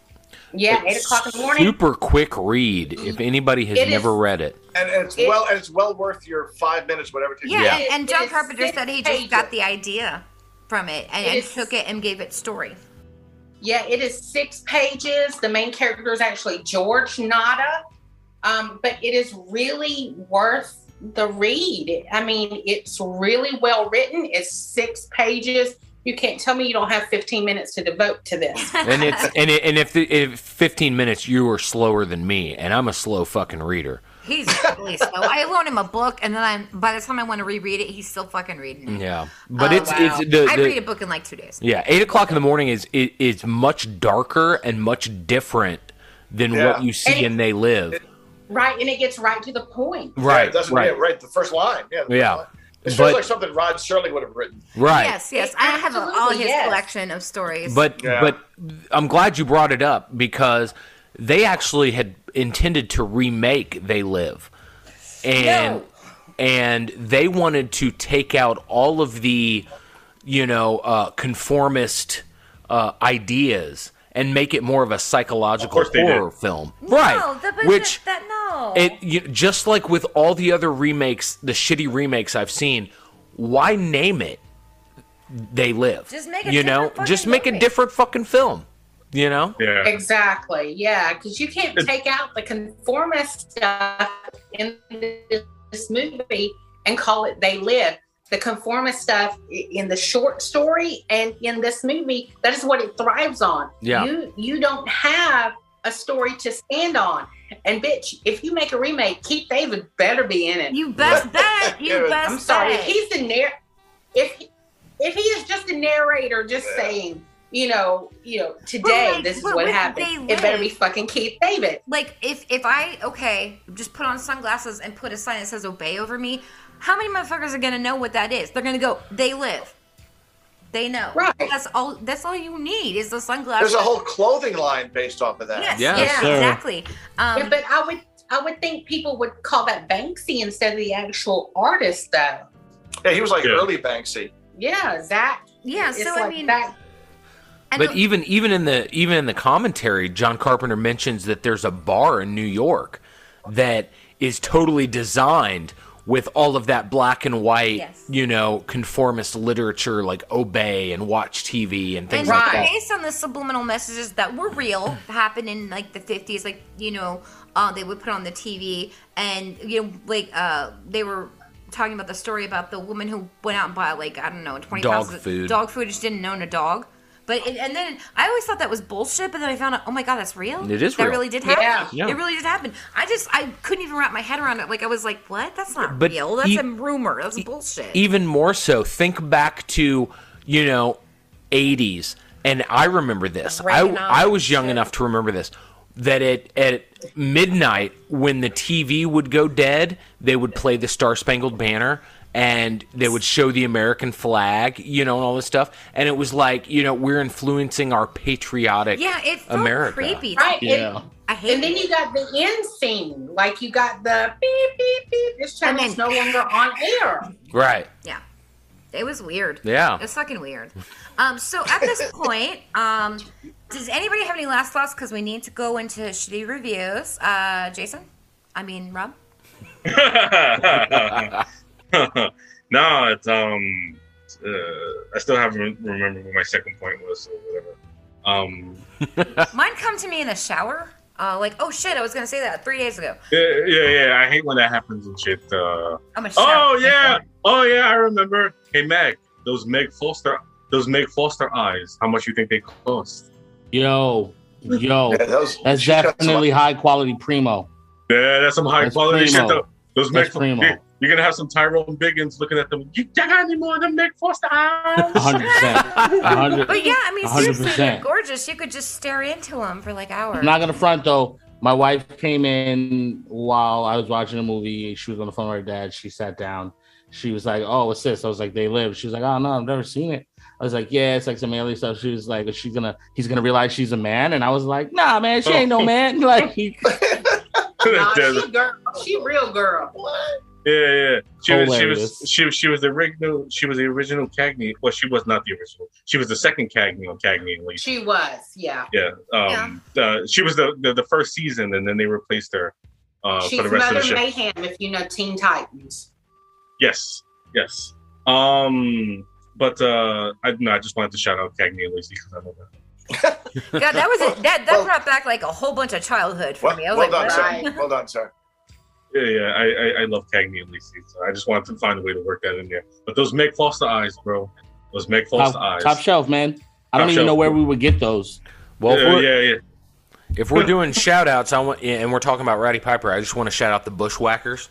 Yeah, it's eight o'clock in the morning. Super quick read. If anybody has it never is, read it, and it's it, well, and it's well worth your five minutes, whatever. It takes yeah, yeah. It, and John Carpenter said he just got the idea from it and, it and is, took it and gave it story. Yeah, it is six pages. The main character is actually George Nada, um, but it is really worth the read. I mean, it's really well written. It's six pages. You can't tell me you don't have fifteen minutes to devote to this. And it's and it, and if, if fifteen minutes, you are slower than me, and I'm a slow fucking reader. He's really slow. I loan him a book, and then I'm, by the time I want to reread it, he's still fucking reading it. Yeah, but oh, it's wow. it's. The, the, I read a book in like two days. Yeah, eight o'clock in the morning is it is much darker and much different than yeah. what you see in They Live. It, right, and it gets right to the point. Right, yeah, it doesn't right. Get right. The first line. Yeah. Yeah. Line. It feels like something Rod Serling would have written. Right. Yes, yes. I have a, all his yes. collection of stories. But yeah. but I'm glad you brought it up because they actually had intended to remake They Live. And no. and they wanted to take out all of the, you know, uh, conformist uh, ideas and make it more of a psychological of horror film. No, right. That, Which, that, that, no. It, you, just like with all the other remakes, the shitty remakes I've seen, why name it They Live? Just make a you know, just make movie. a different fucking film. You know? Yeah. Exactly. Yeah, because you can't take out the conformist stuff in this movie and call it They Live. The conformist stuff in the short story and in this movie, that is what it thrives on. Yeah. You you don't have a story to stand on. And bitch, if you make a remake, Keith David better be in it. You best that. You best I'm sorry. That. If he's the narr if he, if he is just a narrator just yeah. saying You know, you know. Today, like, this is what happened. It better be fucking Keith David. Like, if if I okay, just put on sunglasses and put a sign that says "Obey" over me. How many motherfuckers are gonna know what that is? They're gonna go, "They live." They know. Right. That's all. That's all you need is the sunglasses. There's a whole clothing line based off of that. Yes. yes, yes yeah. Exactly. Um, yeah, but I would, I would think people would call that Banksy instead of the actual artist, though. Yeah, he was like yeah. early Banksy. Yeah, that. Yeah. So like I mean. That, But even even in the even in the commentary, John Carpenter mentions that there's a bar in New York that is totally designed with all of that black and white, yes. you know, conformist literature like Obey and Watch T V and things and like that. And based on the subliminal messages that were real, happened in like the fifties, like, you know, uh, they would put on the T V and, you know, like uh, they were talking about the story about the woman who went out and bought like, I don't know, twenty dog food. Dog food, just didn't own a dog. But it, and then I always thought that was bullshit, but then I found out, oh my god, that's real. It is that real. That really did happen. Yeah. Yeah. It really did happen. I just I couldn't even wrap my head around it. Like I was like, what? That's not but real. That's e- a rumor. That's e- bullshit. Even more so, think back to, you know, eighties, and I remember this. I I was young shit. enough to remember this. That it at midnight when the T V would go dead, they would play the Star Spangled Banner. And they would show the American flag, you know, and all this stuff. And it was like, you know, we're influencing our patriotic America. Yeah, it felt America. creepy. Right. Yeah. And, I hate and then it. you got the end scene. Like, you got the beep, beep, beep. This channel's no longer on air. Right. Yeah. It was weird. Yeah. It was fucking weird. Um, so, at this point, um, does anybody have any last thoughts? Because we need to go into shitty reviews. Uh, Jason? I mean, Rob? no, it's um, uh, I still haven't re- remembered what my second point was, or whatever. Um, mine come to me in the shower. Uh, like, oh shit, I was gonna say that three days ago. Yeah, yeah, yeah. I hate when that happens and shit. Uh, I'm a shower. Oh yeah, oh yeah. I remember. Hey Meg, those Meg Foster, those Meg Foster eyes. How much you think they cost? Yo, yo, yeah, that was, that's definitely high quality primo. Yeah, that's some high that's quality primo. shit though. Those Meg Foster. You're going to have some Tyrone Biggins looking at them. You got any more of them Meg Foster eyes? one hundred percent. one hundred percent. But yeah, I mean, seriously, one hundred percent. They're gorgeous. You could just stare into them for like hours. I'm not going to front, though. My wife came in while I was watching a movie. She was on the phone with her dad. She sat down. She was like, oh, what's this? I was like, They Live. She was like, oh, no, I've never seen it. I was like, yeah, it's like some alien stuff. She was like, is she gonna? he's going to realize she's a man? And I was like, nah, man, she ain't no man. Like, nah, she, girl, she real girl. What? Yeah, yeah. She was, she was she she was the original she was the original Cagney. Well, she was not the original. She was the second Cagney on Cagney and Lacey. She was, yeah. Yeah. Um yeah. Uh, she was the, the the first season and then they replaced her uh She's for the rest Mother of the show. Mayhem, if you know Teen Titans. Yes. Yes. Um but uh I no, I just wanted to shout out Cagney and Lacey because I love that. God, that was a, that that well, brought back like a whole bunch of childhood for well, me. I was well like, done, sir. Well done, sir. Yeah, yeah, I, I, I love Cagney and Lacey, so I just wanted to find a way to work that in there. But those Meg Foster eyes, bro. Those Meg Foster top, eyes. Top shelf, man. I top don't even shelf. know where we would get those. Well, yeah, yeah, yeah. If we're doing shout-outs, I want, and we're talking about Roddy Piper, I just want to shout-out the Bushwhackers.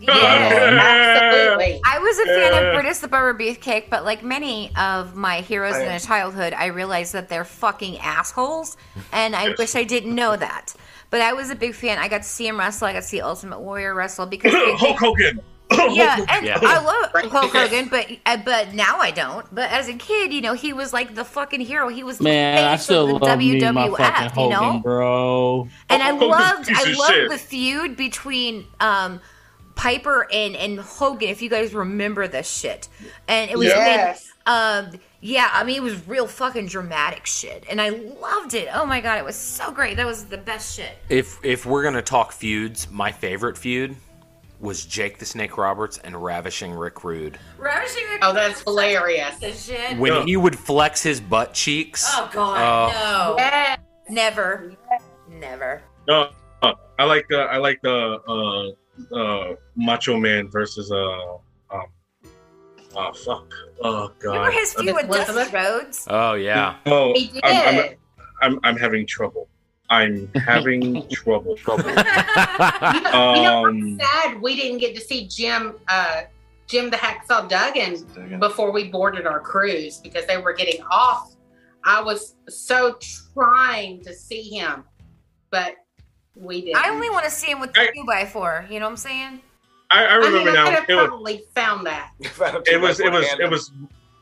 Yeah, absolutely. I was a fan yeah. of Brutus the Barber Beefcake, but like many of my heroes in their childhood, I realized that they're fucking assholes, and I yes. wish I didn't know that. But I was a big fan. I got to see him wrestle. I got to see Ultimate Warrior wrestle because they, Hulk Hogan. Yeah, and yeah. I love Hulk Hogan, but but now I don't. But as a kid, you know, he was like the fucking hero. He was man. The face I still of the love W W F, me my fucking Hogan, you know, bro. And I loved, I loved the feud between um, Piper and and Hogan. If you guys remember this shit, and it was yes. when, um. Yeah, I mean, it was real fucking dramatic shit, and I loved it. Oh, my God, it was so great. That was the best shit. If if we're going to talk feuds, my favorite feud was Jake the Snake Roberts and Ravishing Rick Rude. Ravishing Rick Rude. Oh, that's hilarious. When no. he would flex his butt cheeks. Oh, God, uh, no. Yeah. Never. Never. No, I like the, I like the uh, uh, Macho Man versus, uh, um, oh, fuck. Oh, God. Remember his feud with Dusty Rhodes? Oh, yeah. Oh, he did. I'm, I'm, I'm, I'm having trouble. I'm having trouble. trouble. You know, um, you know, I'm sad we didn't get to see Jim, uh, Jim the Hacksaw Duggan, Duggan before we boarded our cruise because they were getting off. I was so trying to see him, but we didn't. I only want to see him with the two by four. You know what I'm saying? I, I remember I mean, I now. I could have probably was, found that. It was. It was. It was.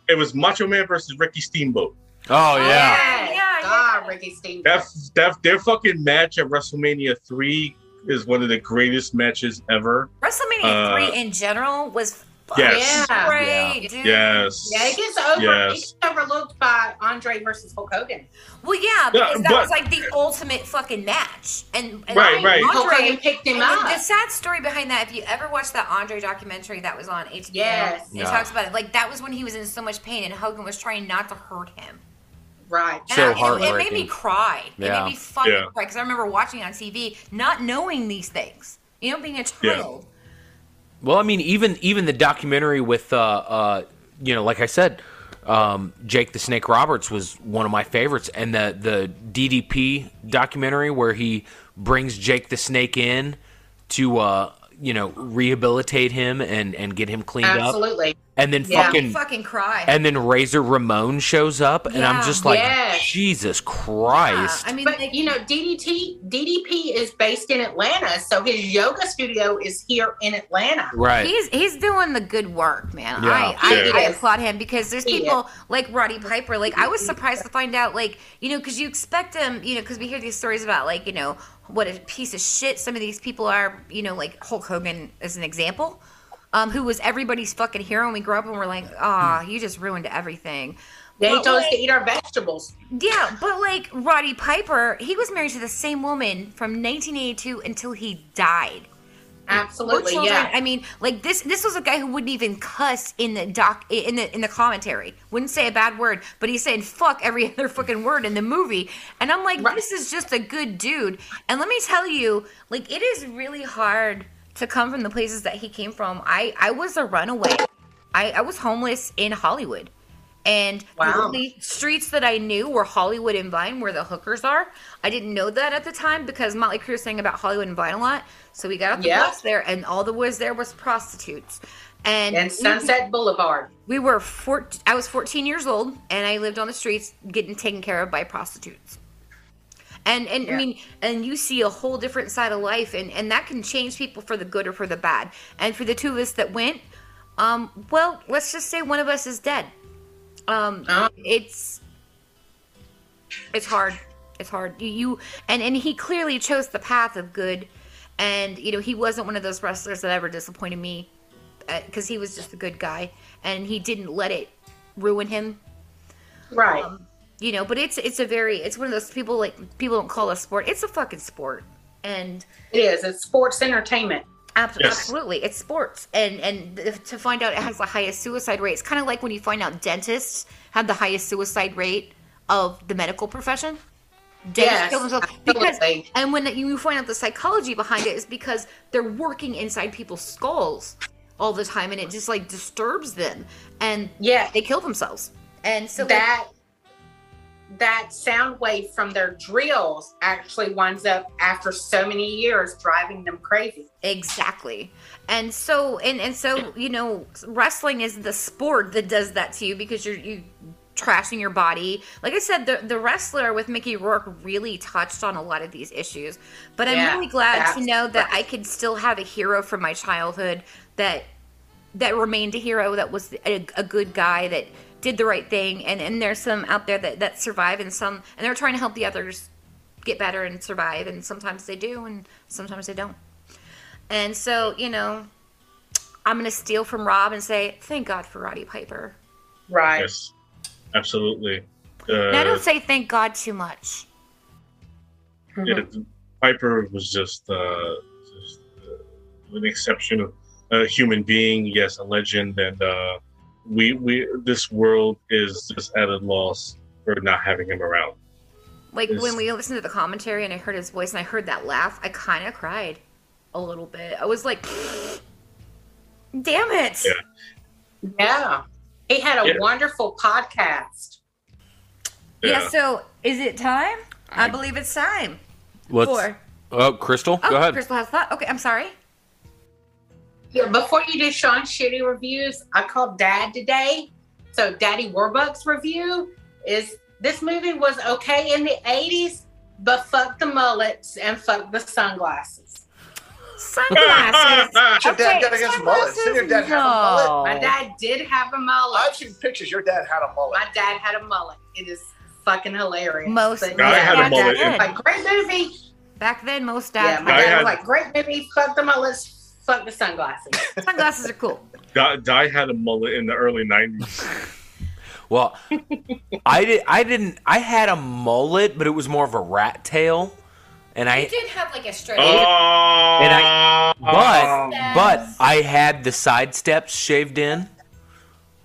It was Macho Man versus Ricky Steamboat. Oh yeah. yeah. God, Ricky Steamboat. That's, that, their fucking match at WrestleMania three is one of the greatest matches ever. WrestleMania uh, three in general was fucking yes. great, yeah. dude. Yes. Yeah, it gets, over, yes. it gets overlooked by Andre versus Hulk Hogan. Well, yeah, because yeah, that but, was like the ultimate fucking match. And, and right, I mean, right. Andre, Hulk Hogan picked him up. The, the sad story behind that, if you ever watched that Andre documentary that was on H B O, yes. it yeah. talks about it. Like, that was when he was in so much pain and Hogan was trying not to hurt him. Right. So I, it, it made me cry. Yeah. It made me fucking yeah. cry because I remember watching it on T V, not knowing these things. You know, being a child. Yeah. Well, I mean, even even the documentary with, uh, uh, you know, like I said, um, Jake the Snake Roberts was one of my favorites, and the the D D P documentary where he brings Jake the Snake in to, uh, you know, rehabilitate him and and get him cleaned Absolutely. up. Absolutely. And then yeah. fucking, fucking cry. And then Razor Ramon shows up, yeah. and I'm just like, yes. Jesus Christ! Yeah. I mean, but, they, you know, D D T D D P is based in Atlanta, so his yoga studio is here in Atlanta. Right? He's he's doing the good work, man. Yeah. I yeah. I, I applaud him because there's people yeah. like Roddy Piper. Like I was surprised to find out, like you know, because you expect him, you know, because we hear these stories about like you know what a piece of shit some of these people are. You know, like Hulk Hogan as an example. Um, who was everybody's fucking hero, and we grew up and we're like, ah, oh, you just ruined everything. They told us to eat our vegetables. Yeah, but like Roddy Piper, he was married to the same woman from nineteen eighty-two until he died. Absolutely, yeah. I mean, like this this was a guy who wouldn't even cuss in the doc in the in the commentary. Wouldn't say a bad word, but he's saying fuck every other fucking word in the movie. And I'm like, right. this is just a good dude. And let me tell you, like it is really hard to come from the places that he came from. I, I was a runaway. I, I was homeless in Hollywood. And wow. the only streets that I knew were Hollywood and Vine, where the hookers are. I didn't know that at the time because Motley Crue was saying about Hollywood and Vine a lot. So we got up the yeah. bus there, and all there was there was prostitutes. And, and Sunset we, Boulevard. We were four, I was fourteen years old, and I lived on the streets getting taken care of by prostitutes. And and yeah. I mean, and you see a whole different side of life, and, and that can change people for the good or for the bad. And for the two of us that went, um, well, let's just say one of us is dead. Um, oh. It's it's hard. It's hard. You, you and and he clearly chose the path of good, and you know he wasn't one of those wrestlers that ever disappointed me, because he was just a good guy, and he didn't let it ruin him. Right. Um, You know, but it's it's a very it's one of those people like people don't call it a sport. It's a fucking sport, and it is. It's sports entertainment. Absolutely, yes. absolutely. It's sports, and and to find out it has the highest suicide rate. It's kind of like when you find out dentists have the highest suicide rate of the medical profession. Yes, kill themselves because and when you find out the psychology behind it is because they're working inside people's skulls all the time, and it just like disturbs them, and yeah, they kill themselves, and so that. Like, that sound wave from their drills actually winds up after so many years driving them crazy. Exactly. And so, and, and so, you know, wrestling is the sport that does that to you because you're, you trashing your body. Like I said, the, the Wrestler with Mickey Rourke really touched on a lot of these issues, but I'm yeah, really glad to know that right. I could still have a hero from my childhood that, that remained a hero, that was a, a good guy that, did the right thing, and, and there's some out there that, that survive, and some, and they're trying to help the others get better and survive, and sometimes they do, and sometimes they don't. And so, you know, I'm going to steal from Rob and say, thank God for Roddy Piper. Right. Yes, absolutely. Uh, now, don't say thank God too much. Yeah, mm-hmm. Piper was just, uh, just uh, an exception of a human being, yes, a legend, and uh, we we this world is just at a loss for not having him around. Like it's, when we listened to the commentary and I heard his voice and I heard that laugh, I kind of cried a little bit. I was like, "Damn it!" Yeah, yeah. He had a yeah. wonderful podcast. Yeah. yeah. So, is it time? I, I believe it's time. What's, for oh, Crystal, oh, go ahead. Crystal has thought. Okay, I'm sorry. Yeah, before you do Sean's shitty reviews, I called Dad today. So Daddy Warbucks' review is, this movie was okay in the eighties, but fuck the mullets and fuck the sunglasses. Sunglasses? Your dad okay, got against mullets. Did your dad no. have a mullet? My dad did have a mullet. I've seen pictures. Your dad had a mullet. My dad had a mullet. It is fucking hilarious. Most yeah, I had a mullet. Dad, like, great movie. Back then, most dads. Yeah, my dad had... was like, great movie, fuck the mullets. Fuck the sunglasses. Sunglasses are cool. Di, Di had a mullet in the early nineties. Well, I did. I didn't. I had a mullet, but it was more of a rat tail, and I you did have like a straight. Oh, and I, but but I had the side steps shaved in.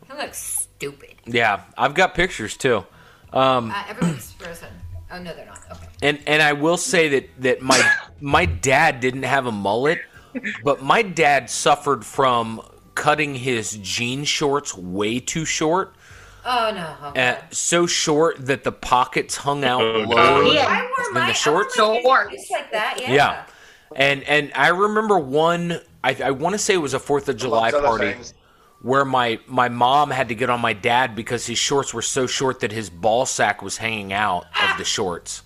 That looks stupid. Yeah, I've got pictures too. Um, uh, everyone's frozen. Oh no, they're not. Okay. And and I will say that that my my dad didn't have a mullet. But my dad suffered from cutting his jean shorts way too short. Oh, no. Oh, uh, so short that the pockets hung out oh, lower yeah. than I wore my, the shorts. I wore my shorts like that, yeah. yeah. And, and I remember one, I, I want to say it was a fourth of July party where my, my mom had to get on my dad because his shorts were so short that his ball sack was hanging out ah. of the shorts.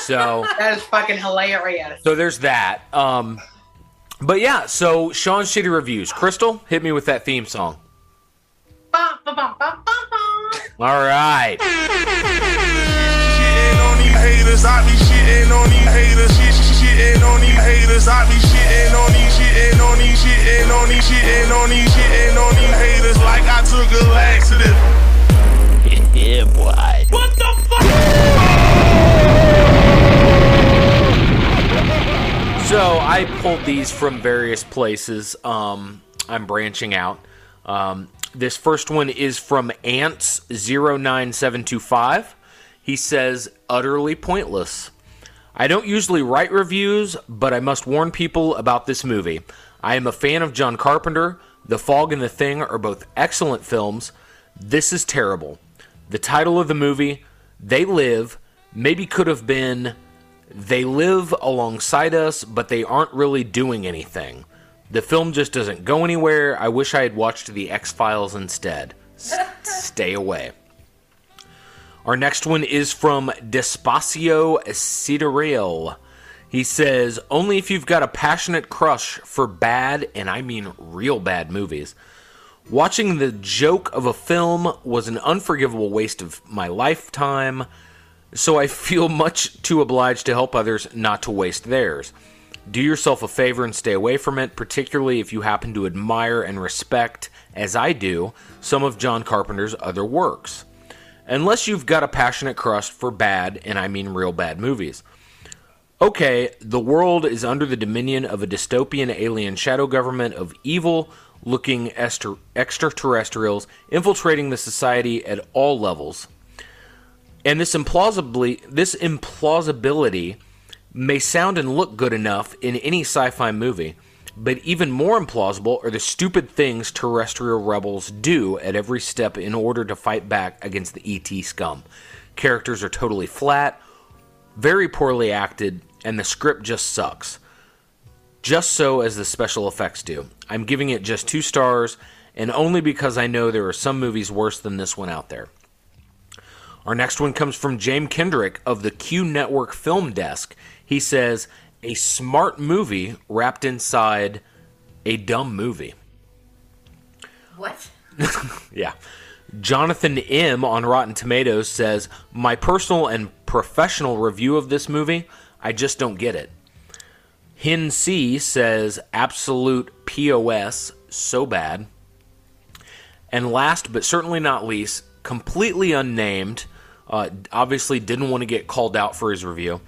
So that is fucking hilarious. So there's that. Um... But yeah, so Sean's shitty reviews. Crystal, hit me with that theme song. All right. Shitting on these haters, I be shitting on these haters, shitting on these haters, I be shitting on these, shitting on these, shitting on these, shitting on these, shitting on these haters like I took a laxative. Yeah, boy. What the fuck? So I pulled these from various places. Um, I'm branching out. Um, this first one is from Ants zero nine seven two five. He says, utterly pointless. I don't usually write reviews, but I must warn people about this movie. I am a fan of John Carpenter. The Fog and The Thing are both excellent films. This is terrible. The title of the movie, They Live, maybe could have been... They live alongside us, but they aren't really doing anything. The film just doesn't go anywhere. I wish I had watched The X-Files instead. S- stay away. Our next one is from Despacio Cidereal. He says, only if you've got a passionate crush for bad, and I mean real bad movies. Watching the joke of a film was an unforgivable waste of my lifetime. So I feel much too obliged to help others not to waste theirs. Do yourself a favor and stay away from it, particularly if you happen to admire and respect, as I do, some of John Carpenter's other works. Unless you've got a passionate crush for bad, and I mean real bad movies. Okay, the world is under the dominion of a dystopian alien shadow government of evil-looking extra- extraterrestrials infiltrating the society at all levels. And this implausibly, this implausibility may sound and look good enough in any sci-fi movie, but even more implausible are the stupid things terrestrial rebels do at every step in order to fight back against the E T scum. Characters are totally flat, very poorly acted, and the script just sucks. Just so as the special effects do. I'm giving it just two stars, and only because I know there are some movies worse than this one out there. Our next one comes from James Kendrick of the Q Network Film Desk. He says, a smart movie wrapped inside a dumb movie. What? Yeah. Jonathan M. on Rotten Tomatoes says, my personal and professional review of this movie, I just don't get it. Hin C. says, absolute P O S, so bad. And last but certainly not least, completely unnamed... Uh, obviously didn't want to get called out for his review.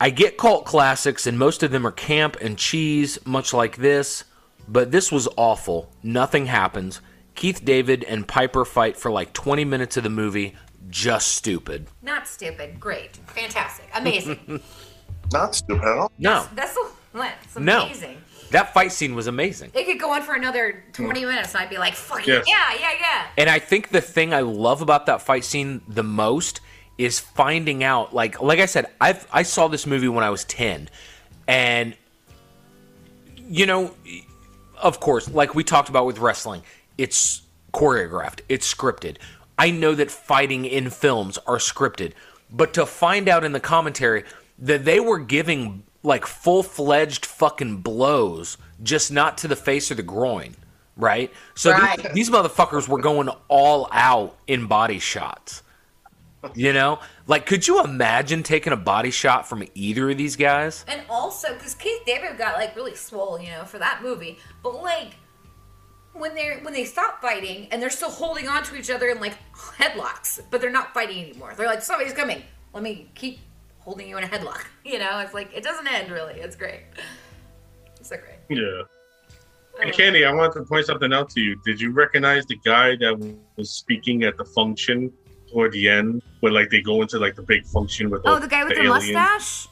I get cult classics, and most of them are camp and cheese, much like this, but this was awful. Nothing happens. Keith David and Piper fight for like twenty minutes of the movie. Just stupid. Not stupid. Great. Fantastic. Amazing. Not stupid at all. No. That's, that's amazing. No. That fight scene was amazing. It could go on for another twenty minutes, and I'd be like, fuck yes. yeah, yeah, yeah. And I think the thing I love about that fight scene the most is finding out, like like I said, I've, I saw this movie when I was ten. And, you know, of course, like we talked about with wrestling, it's choreographed, it's scripted. I know that fighting in films are scripted. But to find out in the commentary that they were giving like full-fledged fucking blows, just not to the face or the groin, right? So right. These, these motherfuckers were going all out in body shots. You know? Like, could you imagine taking a body shot from either of these guys? And also, because Keith David got, like, really swole, you know, for that movie. But, like, when they when they stop fighting, and they're still holding on to each other in, like, headlocks. But they're not fighting anymore. They're like, somebody's coming. Let me keep holding you in a headlock. You know? It's like, it doesn't end, really. It's great. It's so great. Yeah. And Candy, I wanted to point something out to you. Did you recognize the guy that was speaking at the function toward the end, where like they go into like the big function with oh the guy with the, the mustache?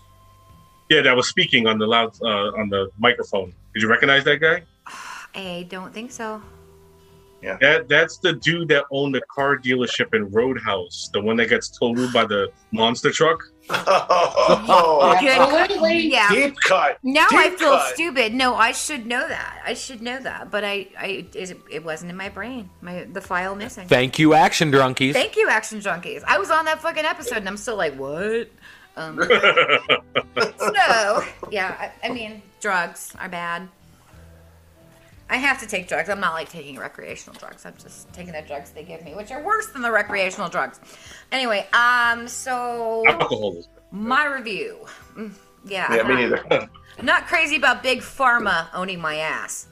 Yeah, that was speaking on the loud uh, on the microphone. Did you recognize that guy? I don't think so. Yeah, that that's the dude that owned the car dealership in Roadhouse, the one that gets totaled by the monster truck. Oh, absolutely. Yeah. Deep cut. Now Deep I feel cut. Stupid. No, I should know that. I should know that, but I, I it, it wasn't in my brain. My the file missing. Thank you, Action Junkies. Thank you, Action Junkies. I was on that fucking episode, and I'm still like, what? Um, so yeah, I, I mean, drugs are bad. I have to take drugs. I'm not like taking recreational drugs. I'm just taking the drugs they give me, which are worse than the recreational drugs. Anyway, um, so alcoholism. My review. Yeah. Yeah, I'm me not, neither. I'm not crazy about Big Pharma owning my ass.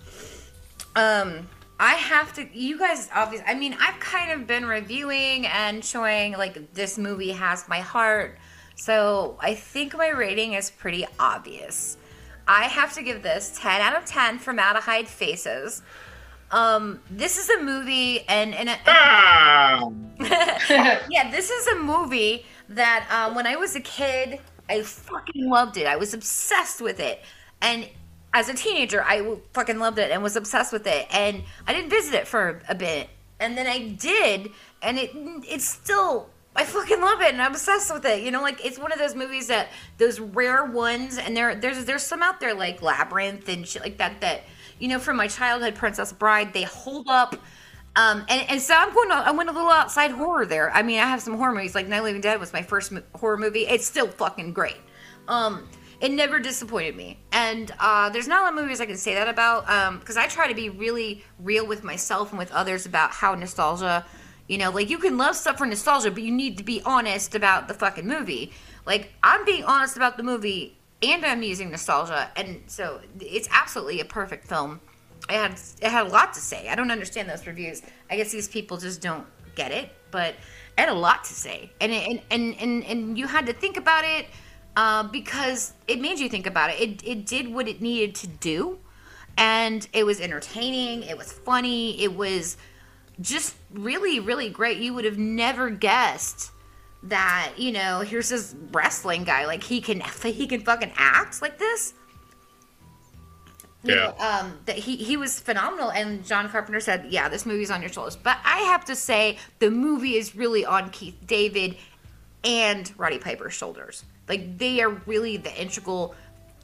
Um, I have to. You guys, obviously. I mean, I've kind of been reviewing and showing like this movie has my heart. So I think my rating is pretty obvious. I have to give this ten out of ten formaldehyde faces. Um, this is a movie, and, and, a, and ah! yeah, this is a movie that um, when I was a kid, I fucking loved it. I was obsessed with it, and as a teenager, I fucking loved it and was obsessed with it. And I didn't visit it for a bit, and then I did, and it it's still. I fucking love it, and I'm obsessed with it. You know, like, it's one of those movies that, those rare ones, and there, there's there's some out there, like Labyrinth and shit like that, that, you know, from my childhood, Princess Bride, they hold up. Um, and, and so I'm going to, I went a little outside horror there. I mean, I have some horror movies, like Night of the Living Dead was my first mo- horror movie. It's still fucking great. Um, it never disappointed me. And uh, there's not a lot of movies I can say that about, um, because I try to be really real with myself and with others about how nostalgia. You know, like, you can love stuff for nostalgia, but you need to be honest about the fucking movie. Like, I'm being honest about the movie, and I'm using nostalgia, and so it's absolutely a perfect film. It had, it had a lot to say. I don't understand those reviews. I guess these people just don't get it, but it had a lot to say. And it, and, and, and, and you had to think about it uh, because it made you think about it. It, it did what it needed to do, and it was entertaining, it was funny, it was just really, really great. You would have never guessed that, you know, here's this wrestling guy. Like, he can he can fucking act like this. Yeah. You know, um, that he, he was phenomenal. And John Carpenter said, yeah, this movie's on your shoulders. But I have to say, the movie is really on Keith David and Roddy Piper's shoulders. Like, they are really the integral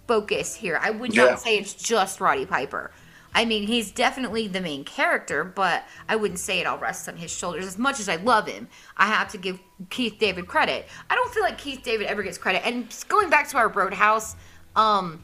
focus here. I would not yeah. say it's just Roddy Piper. I mean, he's definitely the main character, but I wouldn't say it all rests on his shoulders. As much as I love him, I have to give Keith David credit. I don't feel like Keith David ever gets credit. And going back to our Roadhouse um,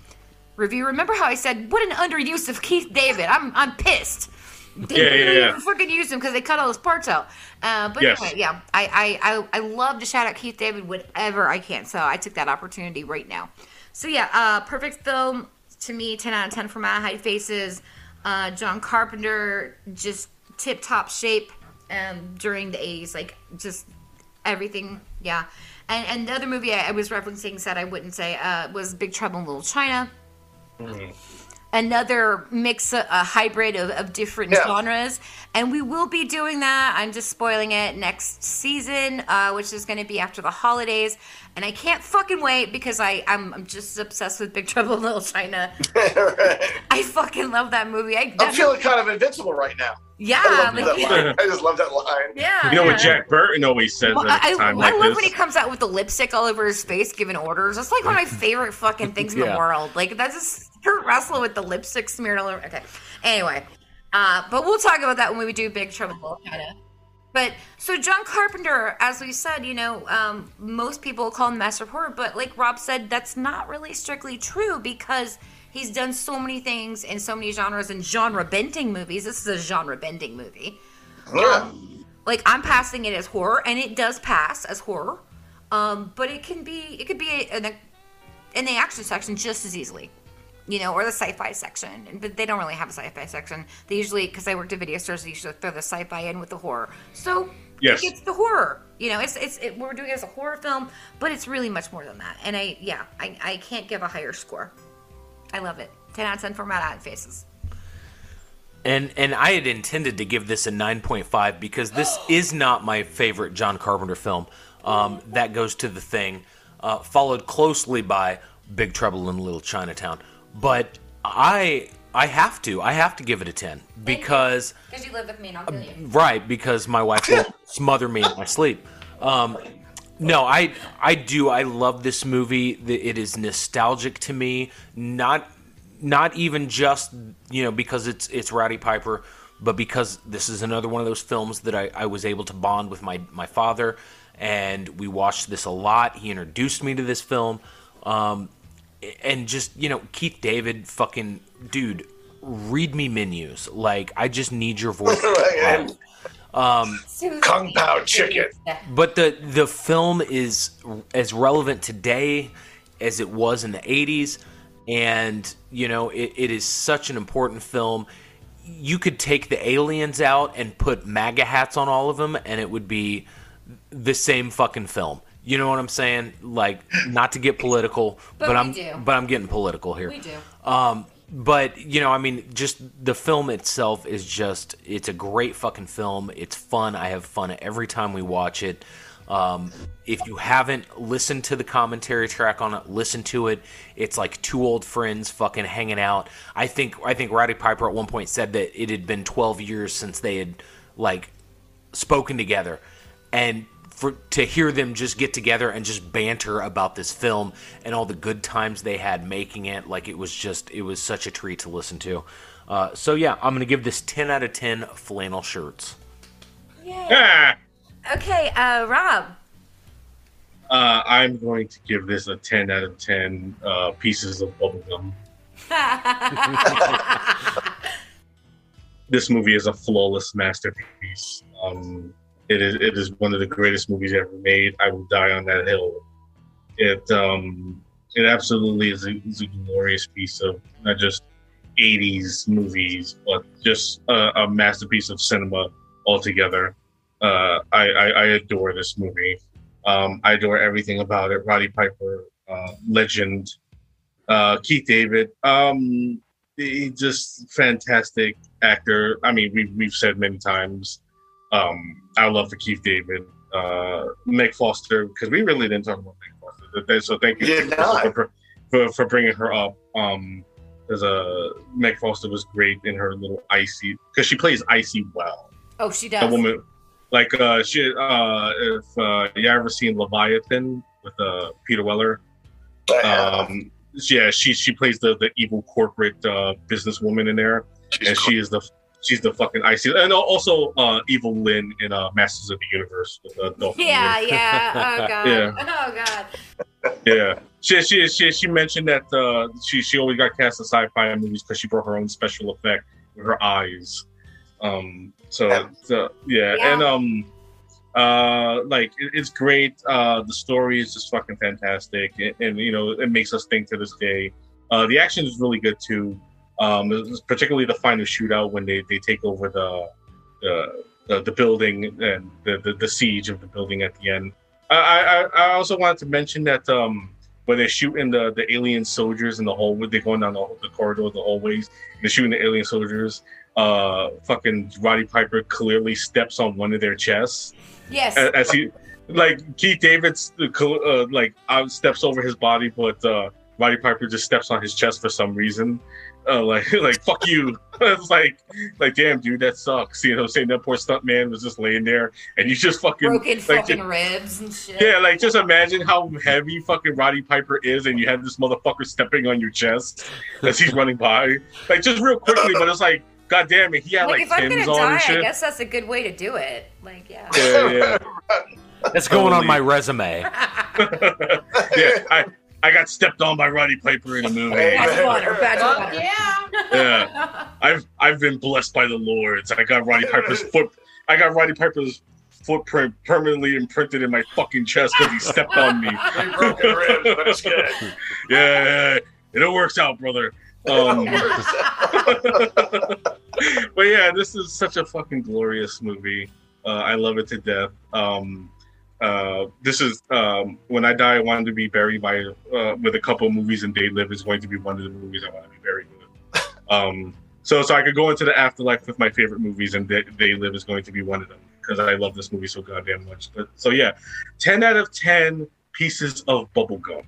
review, remember how I said, what an underuse of Keith David. I'm I'm pissed. They yeah, yeah, yeah. fucking used him because they cut all his parts out. Uh, but yes. anyway, yeah, I, I, I, I love to shout out Keith David whenever I can. So I took that opportunity right now. So yeah, uh, perfect film. To me, ten out of ten for my hide faces. Uh, John Carpenter, just tip-top shape um, during the eighties. Like, just everything, yeah. And, and the other movie I, I was referencing said I wouldn't say uh, was Big Trouble in Little China. Mm-hmm. Another mix, a, a hybrid of, of different yeah. genres. And we will be doing that. I'm just spoiling it next season, uh, which is going to be after the holidays. And I can't fucking wait because I, I'm, I'm just obsessed with Big Trouble in Little China. Right. I fucking love that movie. I I'm feeling kind of invincible right now. Yeah, I, like, that I just love that line. Yeah, you know yeah. what Jack Burton always says. Well, at I, time I, like I love this. When he comes out with the lipstick all over his face, giving orders. That's like one of my favorite fucking things yeah. in the world. Like that's just Kurt Russell with the lipstick smeared all over. Okay, anyway, uh, but we'll talk about that when we do Big Trouble in Little China. But so John Carpenter, as we said, you know, um, most people call him master of horror, but like Rob said, that's not really strictly true because he's done so many things in so many genres and genre-bending movies. This is a genre-bending movie. Yeah. Um, like, I'm passing it as horror, and it does pass as horror. Um, but it can be, it could be in, a, in the action section just as easily, you know, or the sci-fi section. But they don't really have a sci-fi section. They usually, because I worked at video stores, they usually throw the sci-fi in with the horror. So yes. It's the horror. You know, it's it's it, we're doing it as a horror film, but it's really much more than that. And I, yeah, I, I can't give a higher score. I love it. ten out of ten for my eye faces. And and I had intended to give this a nine point five because this is not my favorite John Carpenter film. Um, that goes to The Thing, uh, followed closely by Big Trouble in Little Chinatown. But I I have to. I have to give it a ten because... Because you live with me and I'll kill you. Right, because my wife will smother me in my sleep. Um, No, I I do. I love this movie. It is nostalgic to me. Not not even just, you know, because it's it's Roddy Piper, but because this is another one of those films that I, I was able to bond with my, my father, and we watched this a lot. He introduced me to this film. Um, and just, you know, Keith David, fucking, dude, read me menus. Like, I just need your voice. Um, Kung Pao chicken. But the, the film is as relevant today as it was in the eighties. And, you know, it, it is such an important film. You could take the aliens out and put MAGA hats on all of them, and it would be the same fucking film. You know what I'm saying? Like, not to get political, but, but I'm do. but I'm getting political here. We do. Um, But, you know, I mean, just the film itself is just, it's a great fucking film. It's fun. I have fun every time we watch it. Um, if you haven't listened to the commentary track on it, listen to it. It's like two old friends fucking hanging out. I think I think Roddy Piper at one point said that it had been twelve years since they had, like, spoken together. And for to hear them just get together and just banter about this film and all the good times they had making it, like it was just, it was such a treat to listen to. Uh, so yeah, I'm going to give this ten out of ten flannel shirts. Yay. Ah. Okay, uh, Rob. Uh, I'm going to give this a ten out of ten uh, pieces of bubblegum. This movie is a flawless masterpiece. Um, It is it is one of the greatest movies ever made. I will die on that hill. It um it absolutely is a, is a glorious piece of not just eighties movies, but just a, a masterpiece of cinema altogether. Uh, I, I I adore this movie. Um, I adore everything about it. Roddy Piper, uh, legend. Uh, Keith David, um, he just fantastic actor. I mean, we we've said many times. Um, I love for Keith David, uh, Meg Foster, because we really didn't talk about Meg Foster. So thank you yeah, for, for, for for bringing her up. Um, because uh, Meg Foster was great in her little Icy, because she plays Icy well. Oh, she does. The woman, like uh, she uh, if uh, you ever seen Leviathan with uh Peter Weller, um, yeah, she she plays the the evil corporate uh, businesswoman in there, she's and cool. she is the. She's the fucking Icy, and also uh, Evil Lynn in uh, Masters of the Universe. Uh, yeah, Lynn. yeah, oh god, yeah. oh god. Yeah, she she she she mentioned that uh, she she always got cast in sci-fi movies because she brought her own special effect with her eyes. Um, so, so yeah. yeah, and um, uh, like it, it's great. Uh, the story is just fucking fantastic, and, and you know it makes us think to this day. Uh, the action is really good too. Um, particularly the final shootout when they, they take over the, the the the building and the, the the siege of the building at the end. I, I I also wanted to mention that um, when they're shooting the, the alien soldiers in the hallway, they're going down the, the corridor, the hallways, and they're shooting the alien soldiers. Uh, fucking Roddy Piper clearly steps on one of their chests. Yes. As, as he, like Keith David's, uh, like out steps over his body, but uh, Roddy Piper just steps on his chest for some reason. Uh, like, like fuck you. It's like, like damn, dude, that sucks. You know what I'm saying? That poor stunt man was just laying there, and you just fucking broken like, fucking just, ribs and shit. Yeah, like just imagine how heavy fucking Roddy Piper is, and you have this motherfucker stepping on your chest as he's running by, like just real quickly. But it's like, god damn it, he had like, like if pins I'm gonna on die, and shit. I guess that's a good way to do it. Like, yeah, yeah, yeah. That's going Holy. on my resume. Yeah. I, I got stepped on by Roddy Piper in a movie. Badge water, badge water. Yeah. Yeah. I've I've been blessed by the Lord. I got Roddy Piper's foot. I got Roddy Piper's footprint permanently imprinted in my fucking chest because he stepped on me. He broke his ribs, but it's good. Yeah, and it works out, brother. Um, but yeah, this is such a fucking glorious movie. Uh, I love it to death. Um, Uh, this is um, when I die. I wanted to be buried by uh, with a couple of movies, and They Live is going to be one of the movies I want to be buried with. Um, so, so I could go into the afterlife with my favorite movies, and They, they Live is going to be one of them because I love this movie so goddamn much. But so yeah, ten out of ten pieces of bubblegum.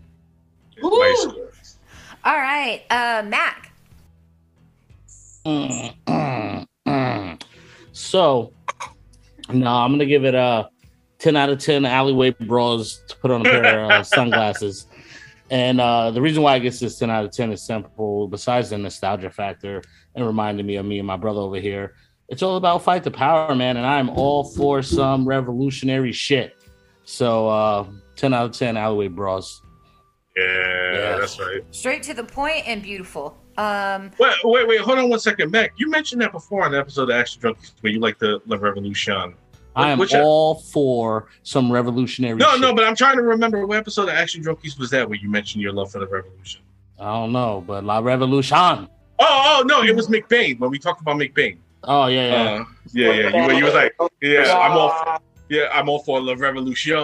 All right, uh, Mac. Mm, mm, mm. So, no, I'm gonna give it a ten out of ten alleyway bras to put on a pair of uh, sunglasses. And uh, the reason why I guess this ten out of ten is simple. Besides the nostalgia factor and reminding me of me and my brother over here, it's all about fight the power, man. And I'm all for some revolutionary shit. So uh, ten out of ten alleyway bras. Yeah, yeah, that's right. Straight to the point and beautiful. Um, wait, wait, wait. Hold on one second, Mac. You mentioned that before on the episode of Action Drunkies where you like the, the revolution. I am Which all I, for some revolutionary No, shit. no, but I'm trying to remember what episode of Action Drunkies was that where you mentioned your love for the revolution. I don't know, but La Revolution. Oh, oh no, it was McBain when we talked about McBain. Oh, yeah, yeah. Uh, yeah, yeah. You, you was like, yeah, I'm all for, yeah, I'm all for La Revolution.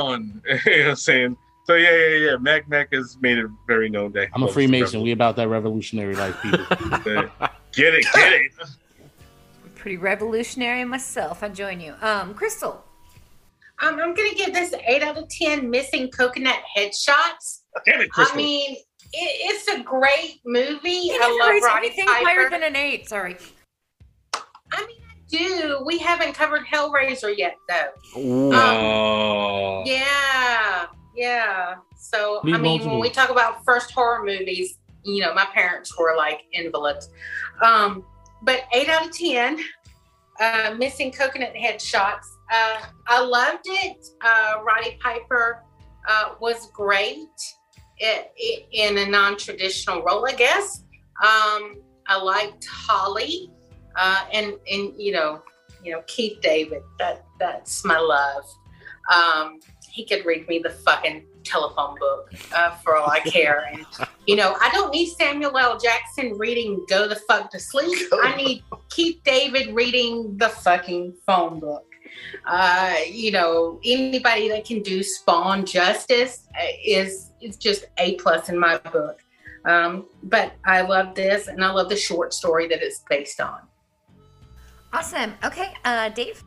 You know what I'm saying? So, yeah, yeah, yeah. Mac Mac has made it very known that I'm a Freemason. We about that revolutionary life, people. Get it, get it. Pretty revolutionary myself. I join you. Um, Crystal. Um, I'm going to give this eight out of ten missing coconut headshots. Damn it, Crystal. I mean, it, it's a great movie. It I love Roddy Piper. Higher than an eight, sorry. I mean, I do. We haven't covered Hellraiser yet, though. Um, yeah. Yeah. So, I mean, when we talk about first horror movies, you know, my parents were like invalids. Um, But eight out of ten, uh, missing coconut headshots. Uh, I loved it. Uh, Roddy Piper uh, was great it, it, in a non-traditional role, I guess. Um, I liked Holly uh, and, and you know, you know Keith David. That that's my love. Um, he could read me the fucking telephone book uh, for all I care. And you know, I don't need Samuel L. Jackson reading Go the Fuck to Sleep. I need Keith David reading the fucking phone book. Uh, you know, anybody that can do Spawn justice is is just A plus in my book. Um, but I love this, and I love the short story that it's based on. Awesome. Okay, uh, Dave.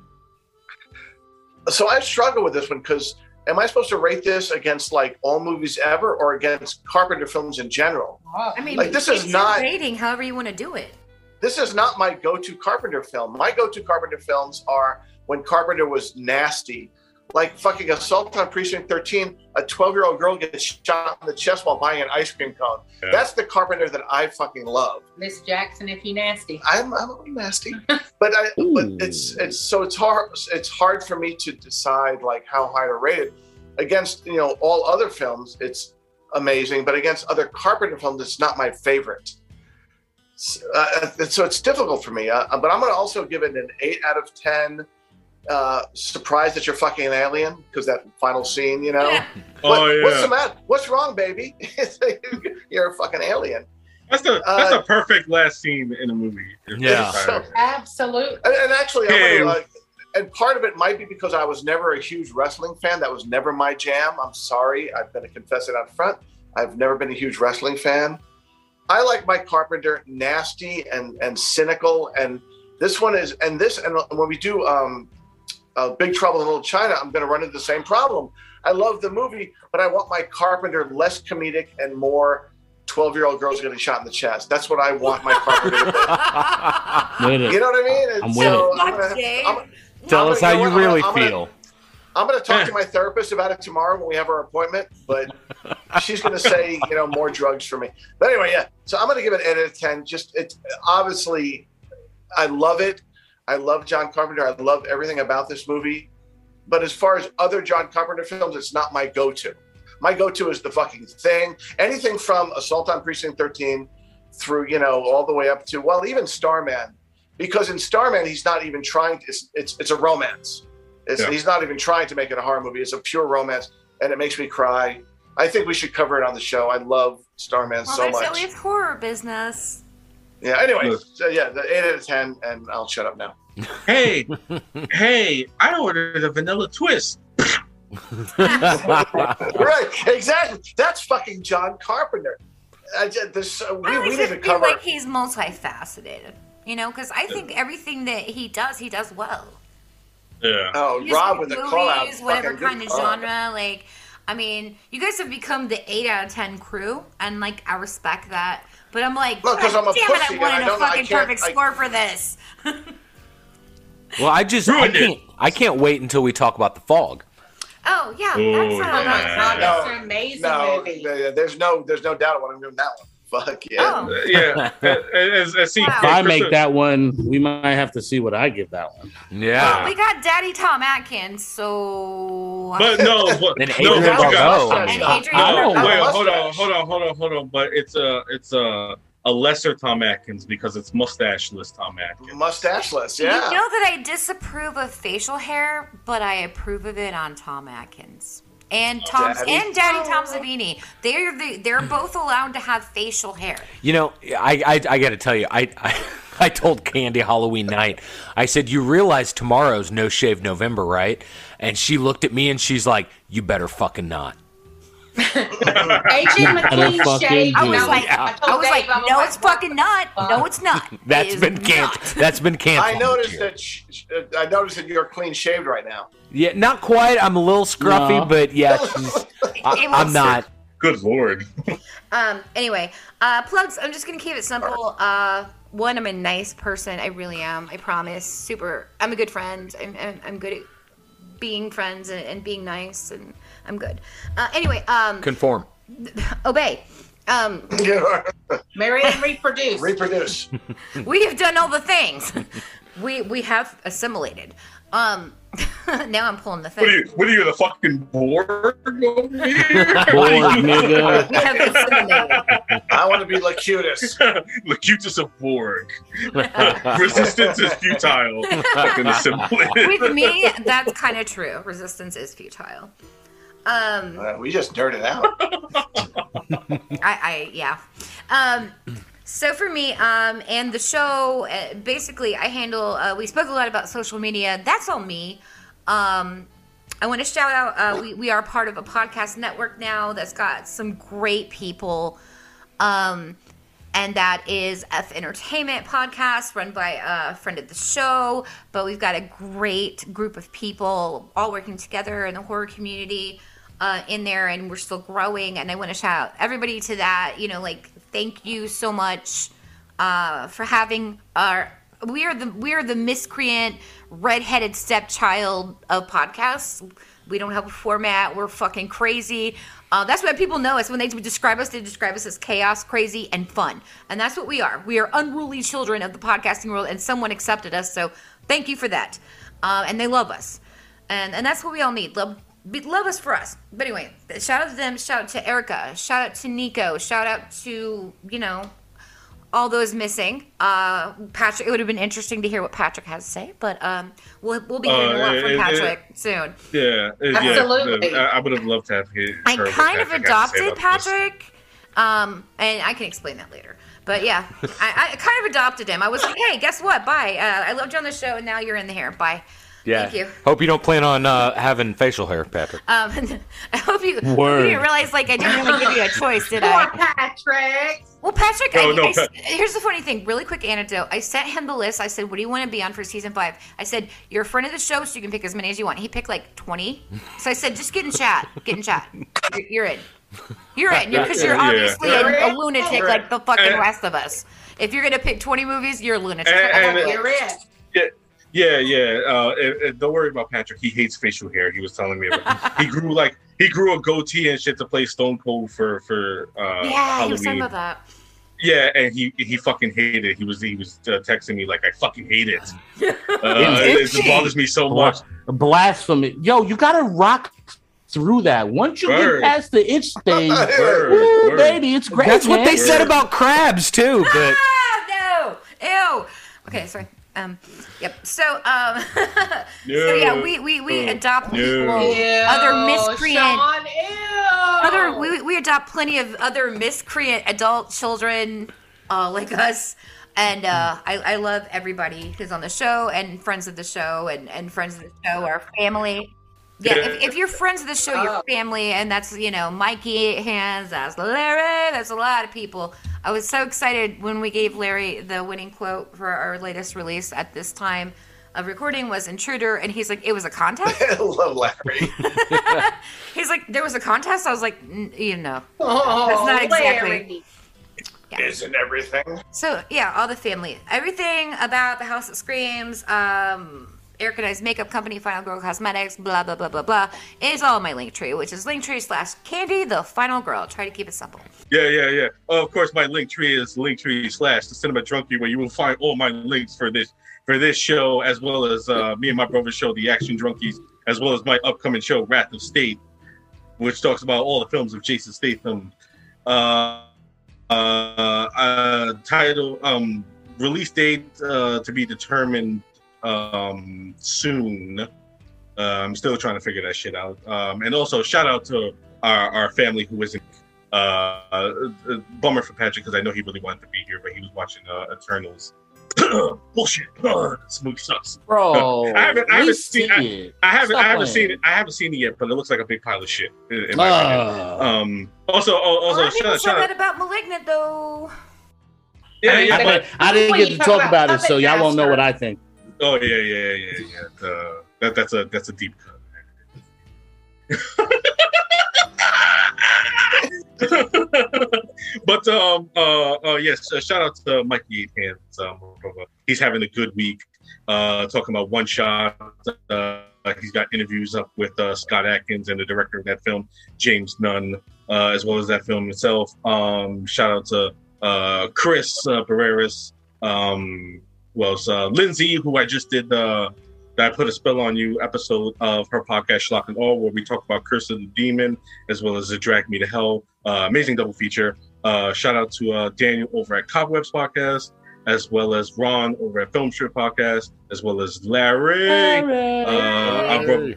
So I struggle with this one because am I supposed to rate this against like all movies ever or against Carpenter films in general? Wow. I mean, like this is not rating however you want to do it. This is not my go-to Carpenter film. My go-to Carpenter films are when Carpenter was nasty, like fucking Assault on Precinct thirteen. A twelve-year-old girl gets shot in the chest while buying an ice cream cone. Yeah. That's the Carpenter that I fucking love. Miss Jackson, if you nasty, I'm I'm nasty, but I Ooh. but it's it's so it's hard it's hard for me to decide like how high to rate it against you know all other films. It's amazing, but against other Carpenter films, it's not my favorite. So, uh, so it's difficult for me. Uh, but I'm gonna also give it an eight out of ten. Uh, surprised that you're fucking an alien because that final scene, you know. Yeah. What, oh yeah. What's the matter? What's wrong, baby? You're a fucking alien. That's the uh, that's the perfect last scene in a movie. Yeah, so, absolutely. And, and actually, hey. I wanna, uh, and part of it might be because I was never a huge wrestling fan. That was never my jam. I'm sorry. I've got to confess it out front. I've never been a huge wrestling fan. I like Mike Carpenter, nasty and and cynical. And this one is, and this, and when we do um, uh, Big Trouble in Little China, I'm going to run into the same problem. I love the movie, but I want Mike Carpenter less comedic and more twelve-year-old girls getting shot in the chest. That's what I want Mike Carpenter to be. You know what I mean? And I'm so with it. I'm gonna, I'm, I'm, Tell I'm us gonna, how you know really I'm gonna, feel. I'm going to talk to my therapist about it tomorrow when we have our appointment, but she's going to say, you know, more drugs for me. But anyway, yeah. So I'm going to give it an eight out of ten. Just, it's obviously, I love it. I love John Carpenter. I love everything about this movie. But as far as other John Carpenter films, it's not my go-to. My go-to is The fucking Thing. Anything from Assault on Precinct thirteen through, you know, all the way up to, well, even Starman. Because in Starman, he's not even trying to, it's, it's, it's a romance. It's, yeah. He's not even trying to make it a horror movie. It's a pure romance, and it makes me cry. I think we should cover it on the show. I love Starman well, so much. Well, there's at least horror business. Yeah, anyway, so yeah, the eight out of ten, and I'll shut up now. Hey, hey, I ordered a vanilla twist. Right, exactly. That's fucking John Carpenter. I just, this, uh, we, I we didn't cover like he's multifaceted, you know, because I think everything that he does, he does well. Yeah. Oh, you Rob with the call out. Whatever kind of genre, like, I mean, you guys have become the eight out of ten crew, and like, I respect that. But I'm like, look, because I'm a damn pussy, it, I wanted I a fucking perfect I... score for this. Well, I just, I can't, I can't wait until we talk about The Fog. Oh yeah, Ooh, that's yeah. No, no, an amazing no, movie. There's no, there's no doubt what I'm doing that one. Fuck yeah. Oh. Yeah. As, as see, wow. If I make that one, we might have to see what I give that one. Yeah. Well, we got Daddy Tom Atkins, so. But no, but, and Adrian no, but got, and Adrian no, no wait, hold on, hold on, hold on, hold on. But it's a, it's a, a lesser Tom Atkins because it's mustacheless Tom Atkins. Mustacheless, yeah. You know that I disapprove of facial hair, but I approve of it on Tom Atkins. And Tom's Daddy. and Daddy Tom Savini, they're the, they're both allowed to have facial hair. You know, I I, I got to tell you, I, I I told Candy Halloween night, I said, you realize tomorrow's No Shave November, right? And she looked at me and she's like, you better fucking not. A J McLean shaved. I was like, yeah. I, I was like, no, like, it's fucking not. No, it's not. That's it been canceled. That's been canceled. I noticed that. Sh- I noticed that you're clean shaved right now. Yeah, not quite. I'm a little scruffy, no. but yeah, I, I'm not. Good Lord. um. Anyway, uh, plugs. I'm just gonna keep it simple. Uh, one, I'm a nice person. I really am. I promise. Super. I'm a good friend. I'm. I'm, I'm good at being friends and, and being nice, and I'm good. Uh, anyway, um, conform, obey, um, marry and reproduce. Reproduce. We have done all the things. We we have assimilated. Um, now I'm pulling the thing. What are you? What are you, the fucking Borg over here? Borg, nigga. We have assimilated. I want to be Locutus. Locutus of Borg. Resistance is futile. Fucking assimilated. With me, that's kind of true. Resistance is futile. Um, uh, we just nerded out. I, I, yeah. Um, so for me, um, and the show, uh, basically I handle, uh, we spoke a lot about social media. That's all me. Um, I want to shout out, uh, we, we are part of a podcast network now that's got some great people. Um, and that is F Entertainment Podcast, run by a friend of the show. But we've got a great group of people all working together in the horror community. Uh, in there, and we're still growing, and I want to shout out everybody to that, you know, like, thank you so much uh, for having our, we are the, we are the miscreant redheaded stepchild of podcasts. We don't have a format. We're fucking crazy. Uh, that's what people know us. When they describe us, they describe us as chaos, crazy, and fun. And that's what we are. We are unruly children of the podcasting world, and someone accepted us, so thank you for that. Uh, and they love us. And and that's what we all need. Love Love us for us. But anyway, shout out to them. Shout out to Erica. Shout out to Nico. Shout out to, you know, all those missing. Uh, Patrick. It would have been interesting to hear what Patrick has to say, but um, we'll we'll be hearing uh, a lot from it, Patrick it, soon. Yeah, it, absolutely. Yeah, I would have loved to have heard. I kind of adopted Patrick, um, and I can explain that later. But yeah, I, I kind of adopted him. I was like, hey, guess what? Bye. Uh, I loved you on the show, and now you're in the hair. Bye. Yeah. Thank you. Hope you don't plan on uh, having facial hair, Patrick. Um, I hope you, Word. you didn't realize, like, I didn't really give you a choice, did I? Patrick. Well, Patrick, no, I, no, I, Pat- here's the funny thing. Really quick anecdote. I sent him the list. I said, what do you want to be on for season five? I said, you're a friend of the show, so you can pick as many as you want. He picked, like, twenty. So I said, just get in chat. Get in chat. You're, you're in. You're in. Because you're, you're obviously yeah. a, a lunatic right. like the fucking and, rest of us. If you're going to pick twenty movies, you're a lunatic. And, and, you're in. Yeah. Yeah, yeah. Uh, and, and don't worry about Patrick. He hates facial hair. He was telling me about. he grew like he grew a goatee and shit to play Stone Cold for for uh, yeah, Halloween. Yeah, he was talking about that. Yeah, and he, he fucking hated it. He was he was uh, texting me like, I fucking hate it. Uh, it, it just bothers me so much. Blasphemy! Yo, you gotta rock through that. Once you Bird. get past the itch thing, ooh, baby, it's great. That's man. what they said Bird. about crabs too. But ah, no, ew. Okay, sorry. Um, yep. So, um, so yeah, we we we adopt people, other miscreant, Sean, other we we adopt plenty of other miscreant adult children uh, like us, and uh, I I love everybody who's on the show and friends of the show and, and friends of the show are family. Yeah, if, if you're friends of the show, you're family, and that's, you know, Mikey Hands, that's Larry, that's a lot of people. I was so excited when we gave Larry the winning quote for our latest release at this time of recording was Intruder, and he's like, it was a contest? I love Larry. He's like, there was a contest? I was like, you know, oh, that's not exactly... Larry. Yeah. Isn't everything? So, yeah, all the family. Everything about the House That Screams, um... Eric and I's makeup company, Final Girl Cosmetics, blah, blah, blah, blah, blah. It's all in my Linktree, which is Linktree slash Candy the Final Girl. Try to keep it simple. Yeah, yeah, yeah. Oh, of course, my Linktree is Linktree slash The Cinema Drunkie, where you will find all my links for this for this show, as well as uh, me and my brother's show, The Action Drunkies, as well as my upcoming show, Wrath of State, which talks about all the films of Jason Statham. Uh, uh, uh, title, um, release date uh, to be determined. Um, soon. Uh, I'm still trying to figure that shit out. Um, and also, shout out to our, our family who isn't. Uh, uh, bummer for Patrick because I know he really wanted to be here, but he was watching uh, Eternals. Bullshit. This movie sucks, bro. I haven't, I haven't seen. I, I haven't. Stop I haven't playing. seen it. I haven't seen it yet, but it looks like a big pile of shit. In my uh. um, also, also, well, shout out. Shout out about Malignant though. Yeah, I, yeah, but I didn't get to talk about, about it, so y'all won't know what I think. Oh yeah, yeah, yeah, yeah. Uh, that that's a that's a deep cut. But um, uh, uh, yes, uh, shout out to Mikey Hands. Um, he's having a good week. Uh, talking about One Shot. Uh, he's got interviews up with uh, Scott Adkins and the director of that film, James Nunn, uh, as well as that film itself. Um, shout out to uh, Chris uh, Pereiras. Um, Well, uh, Lindsay, who I just did the I Put a Spell on You episode of her podcast, Schlock and All, where we talk about Curse of the Demon, as well as The Drag Me to Hell. Uh, amazing double feature. Uh, shout out to uh, Daniel over at Cobwebs Podcast, as well as Ron over at Film Strip Podcast, as well as Larry. Larry. Uh, bro-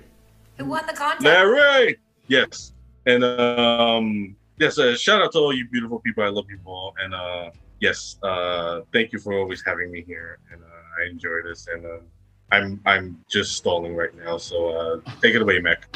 who won the contest? Larry! Yes. And um, yes, uh, shout out to all you beautiful people. I love you all. And uh, Yes, uh, thank you for always having me here, and uh, I enjoy this. And uh, I'm I'm just stalling right now, so uh, take it away, Mac.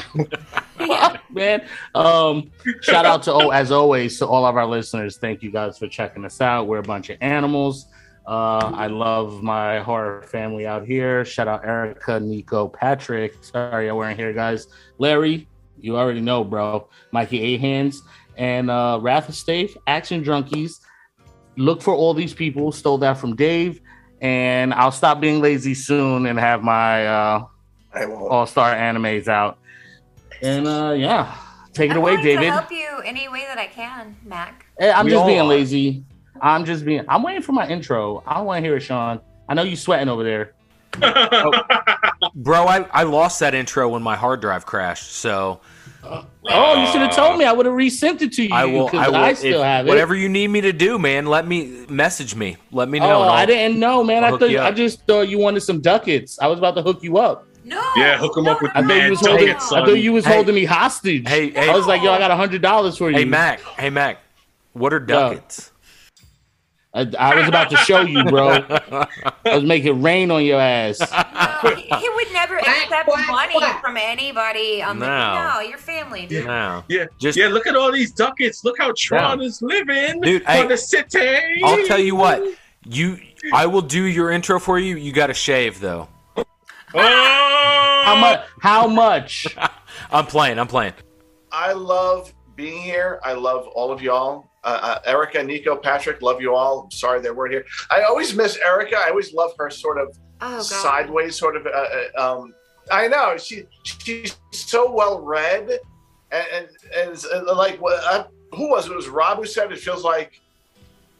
Yeah, man, um, shout out to oh, as always to all of our listeners. Thank you guys for checking us out. We're a bunch of animals. Uh, I love my horror family out here. Shout out Erica, Nico, Patrick. Sorry, I weren't here, guys. Larry, you already know, bro. Mikey A Hands and uh, Wrath of State, Action Drunkies. Look for all these people. Stole that from Dave, and I'll stop being lazy soon and have my uh, all-star animes out. And uh, yeah, take it I'm away, David. I'll help you any way that I can, Mac. Hey, I'm we just being are. lazy. I'm just being. I'm waiting for my intro. I don't want to hear it, Sean. I know you sweating over there, oh. bro. I, I lost that intro when my hard drive crashed. So. Uh, oh, you should have told me. I would have resent it to you. I will. I, will, I still if, have it. Whatever you need me to do, man. Let me message me. Let me know. Oh, I didn't know, man. I thought I just thought you wanted some ducats. I was about to hook you up. No. Yeah, hook him no, up with. No, I, thought holding, it, I thought you was hey, holding me hostage. Hey, hey, I was like, yo, I got a hundred dollars for you. Hey, Mac. Hey, Mac. What are ducats? I, I was about to show you, bro. I was making rain on your ass. No, he would never black, accept black, money black. from anybody. I'm no. like, no, your family, dude. No. Yeah, Just, yeah. Look at all these ducats. Look how Tron no. is living, dude, on I, the city. I'll tell you what. You, I will do your intro for you. You got to shave though. Oh! How much? How much? I'm playing. I'm playing. I love being here. I love all of y'all. Uh, uh, Erica, Nico, Patrick, love you all. I'm sorry they weren't here. I always miss Erica. I always love her sort of oh, sideways sort of. Uh, uh, um, I know she she's so well read, and and, and, and like uh, who was it? It was Rob who said it feels like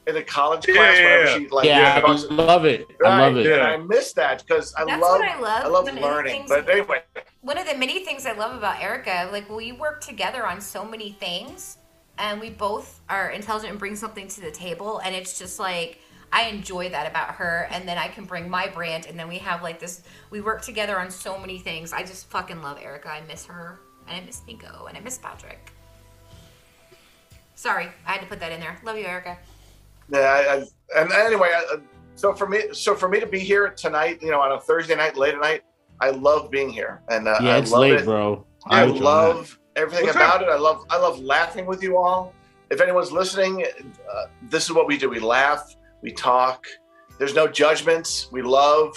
in a college yeah, class. Yeah, she, like, yeah I love it. Right? I love it. And I miss that because I That's love I love, I love learning. But anyway, one of the many things I love about Erica, like we work together on so many things. And we both are intelligent and bring something to the table. And it's just like, I enjoy that about her. And then I can bring my brand. And then we have like this, we work together on so many things. I just fucking love Erica. I miss her. And I miss Nico. And I miss Patrick. Sorry, I had to put that in there. Love you, Erica. Yeah, I, I, and anyway, I, so for me, so for me to be here tonight, you know, on a Thursday night, late at night, I love being here. And uh, yeah, I it's love late, it. bro. I, I love everything What's about up? it. I love I love laughing with you all. If anyone's listening, uh, this is what we do. We laugh, we talk. There's no judgments. We love,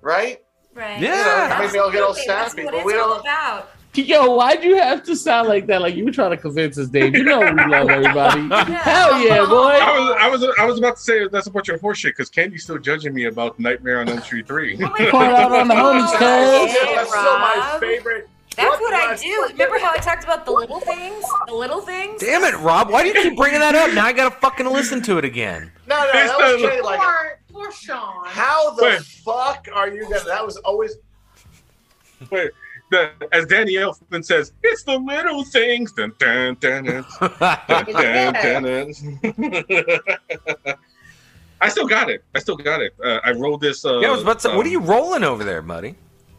right? Right. Yeah. You know, we all get all snappy, but we don't. About. Yo, why'd you have to sound like that? Like you were trying to convince us, Dave. You know we love everybody. Yeah. Hell yeah, boy. I was I was I was about to say that's a bunch of horseshit because Candy's still judging me about Nightmare on Elm Street three. Call out on the homies, cuz. That's still my favorite. That's what, what I, I do. Remember how I talked about the little things? The little things? Damn it, Rob. Why do you keep bringing that up? Now I got to fucking listen to it again. No, no, that was really like... Poor, poor Sean. How the Wait. fuck are you going to... That was always... Wait, the, as Danny Elfman says, it's the little things. Dun, dun, dun, dun, dun, dun, dun, dun. I still got it. I still got it. Uh, I rolled this... Uh, yeah, I was about to say, um, what are you rolling over there, buddy?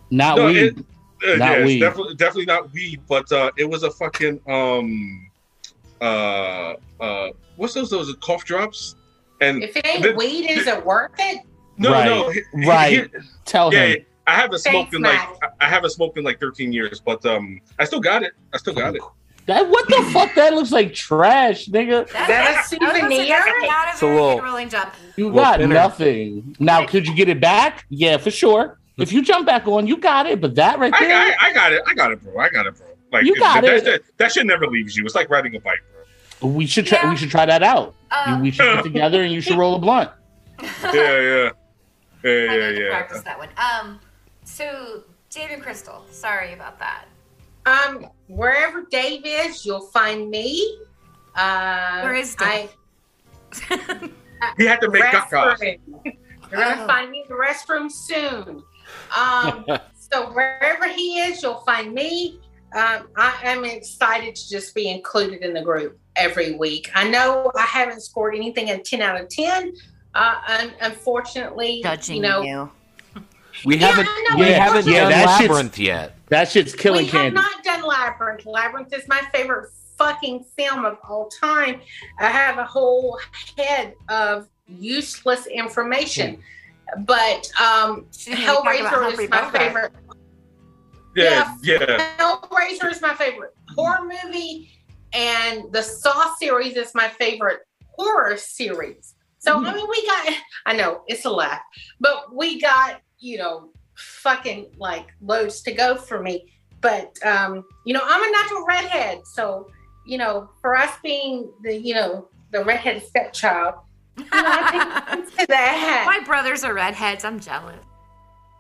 Not no, weed. It, Uh, not yeah, weed. Definitely, definitely not weed, but uh, it was a fucking um, uh, uh, what's those those cough drops? And if it ain't the, weed, is it worth it? No, right. no, he, right? He, he, Tell yeah, him. I haven't Thanks, smoked in Matt. like I haven't smoked in like thirteen years, but um, I still got it. I still got it. That what the fuck? That looks like trash, nigga. That's that a souvenir. Not a very so, good rolling job. You got well, nothing. Now, could you get it back? Yeah, for sure. If you jump back on, you got it. But that right there, I, I, I got it. I got it, bro. I got it, bro. Like you got that, it. That, that shit never leaves you. It's like riding a bike, bro. We should try. Yeah. We should try that out. Um, we should get together and you should roll a blunt. yeah, yeah, yeah, yeah. I need to yeah. practice that one. Um, so Dave and Crystal, sorry about that. Um, wherever Dave is, you'll find me. Uh, Where is Dave? I, he had to make caca. You're gonna oh. find me in the restroom soon. Um, so wherever he is, you'll find me. Um, I am excited to just be included in the group every week. I know I haven't scored anything at ten out of ten. Uh, un- unfortunately, Judging you know, you. we yeah, haven't, we haven't done yeah, Labyrinth yet. That shit's killing we Candy. We have not done Labyrinth. Labyrinth is my favorite fucking film of all time. I have a whole head of useless information. Hmm. But um, Hellraiser is my favorite. Yeah, yeah, yeah. Hellraiser is my favorite horror movie, and the Saw series is my favorite horror series. So mm. I mean, we got—I know it's a laugh, but we got you know fucking like loads to go for me. But um, you know, I'm a natural redhead, so you know, for us being the you know the redheaded stepchild. My brothers are redheads. I'm jealous.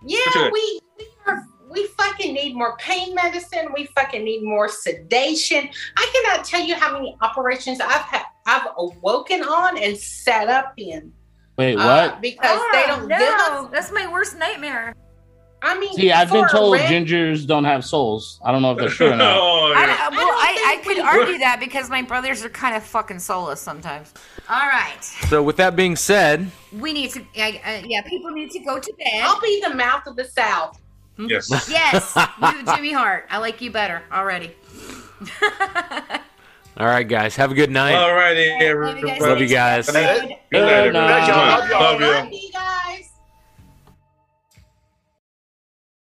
Yeah, we we, are, we fucking need more pain medicine. We fucking need more sedation. I cannot tell you how many operations I've had, I've awoken on and sat up in. Wait, what? Uh, because oh, they don't no. give us. That's my worst nightmare. I mean, see, I've been told red... gingers don't have souls. I don't know if that's true or not. oh, yeah. I, well, I, I, I could argue that because my brothers are kind of fucking soulless sometimes. All right. So with that being said, we need to, I, I, yeah, people need to go to bed. I'll be the mouth of the South. Yes. yes. You, Jimmy Hart. I like you better already. All right, guys. Have a good night. All righty, everybody. Love you guys. Love you guys. Good night. Good night. Love you.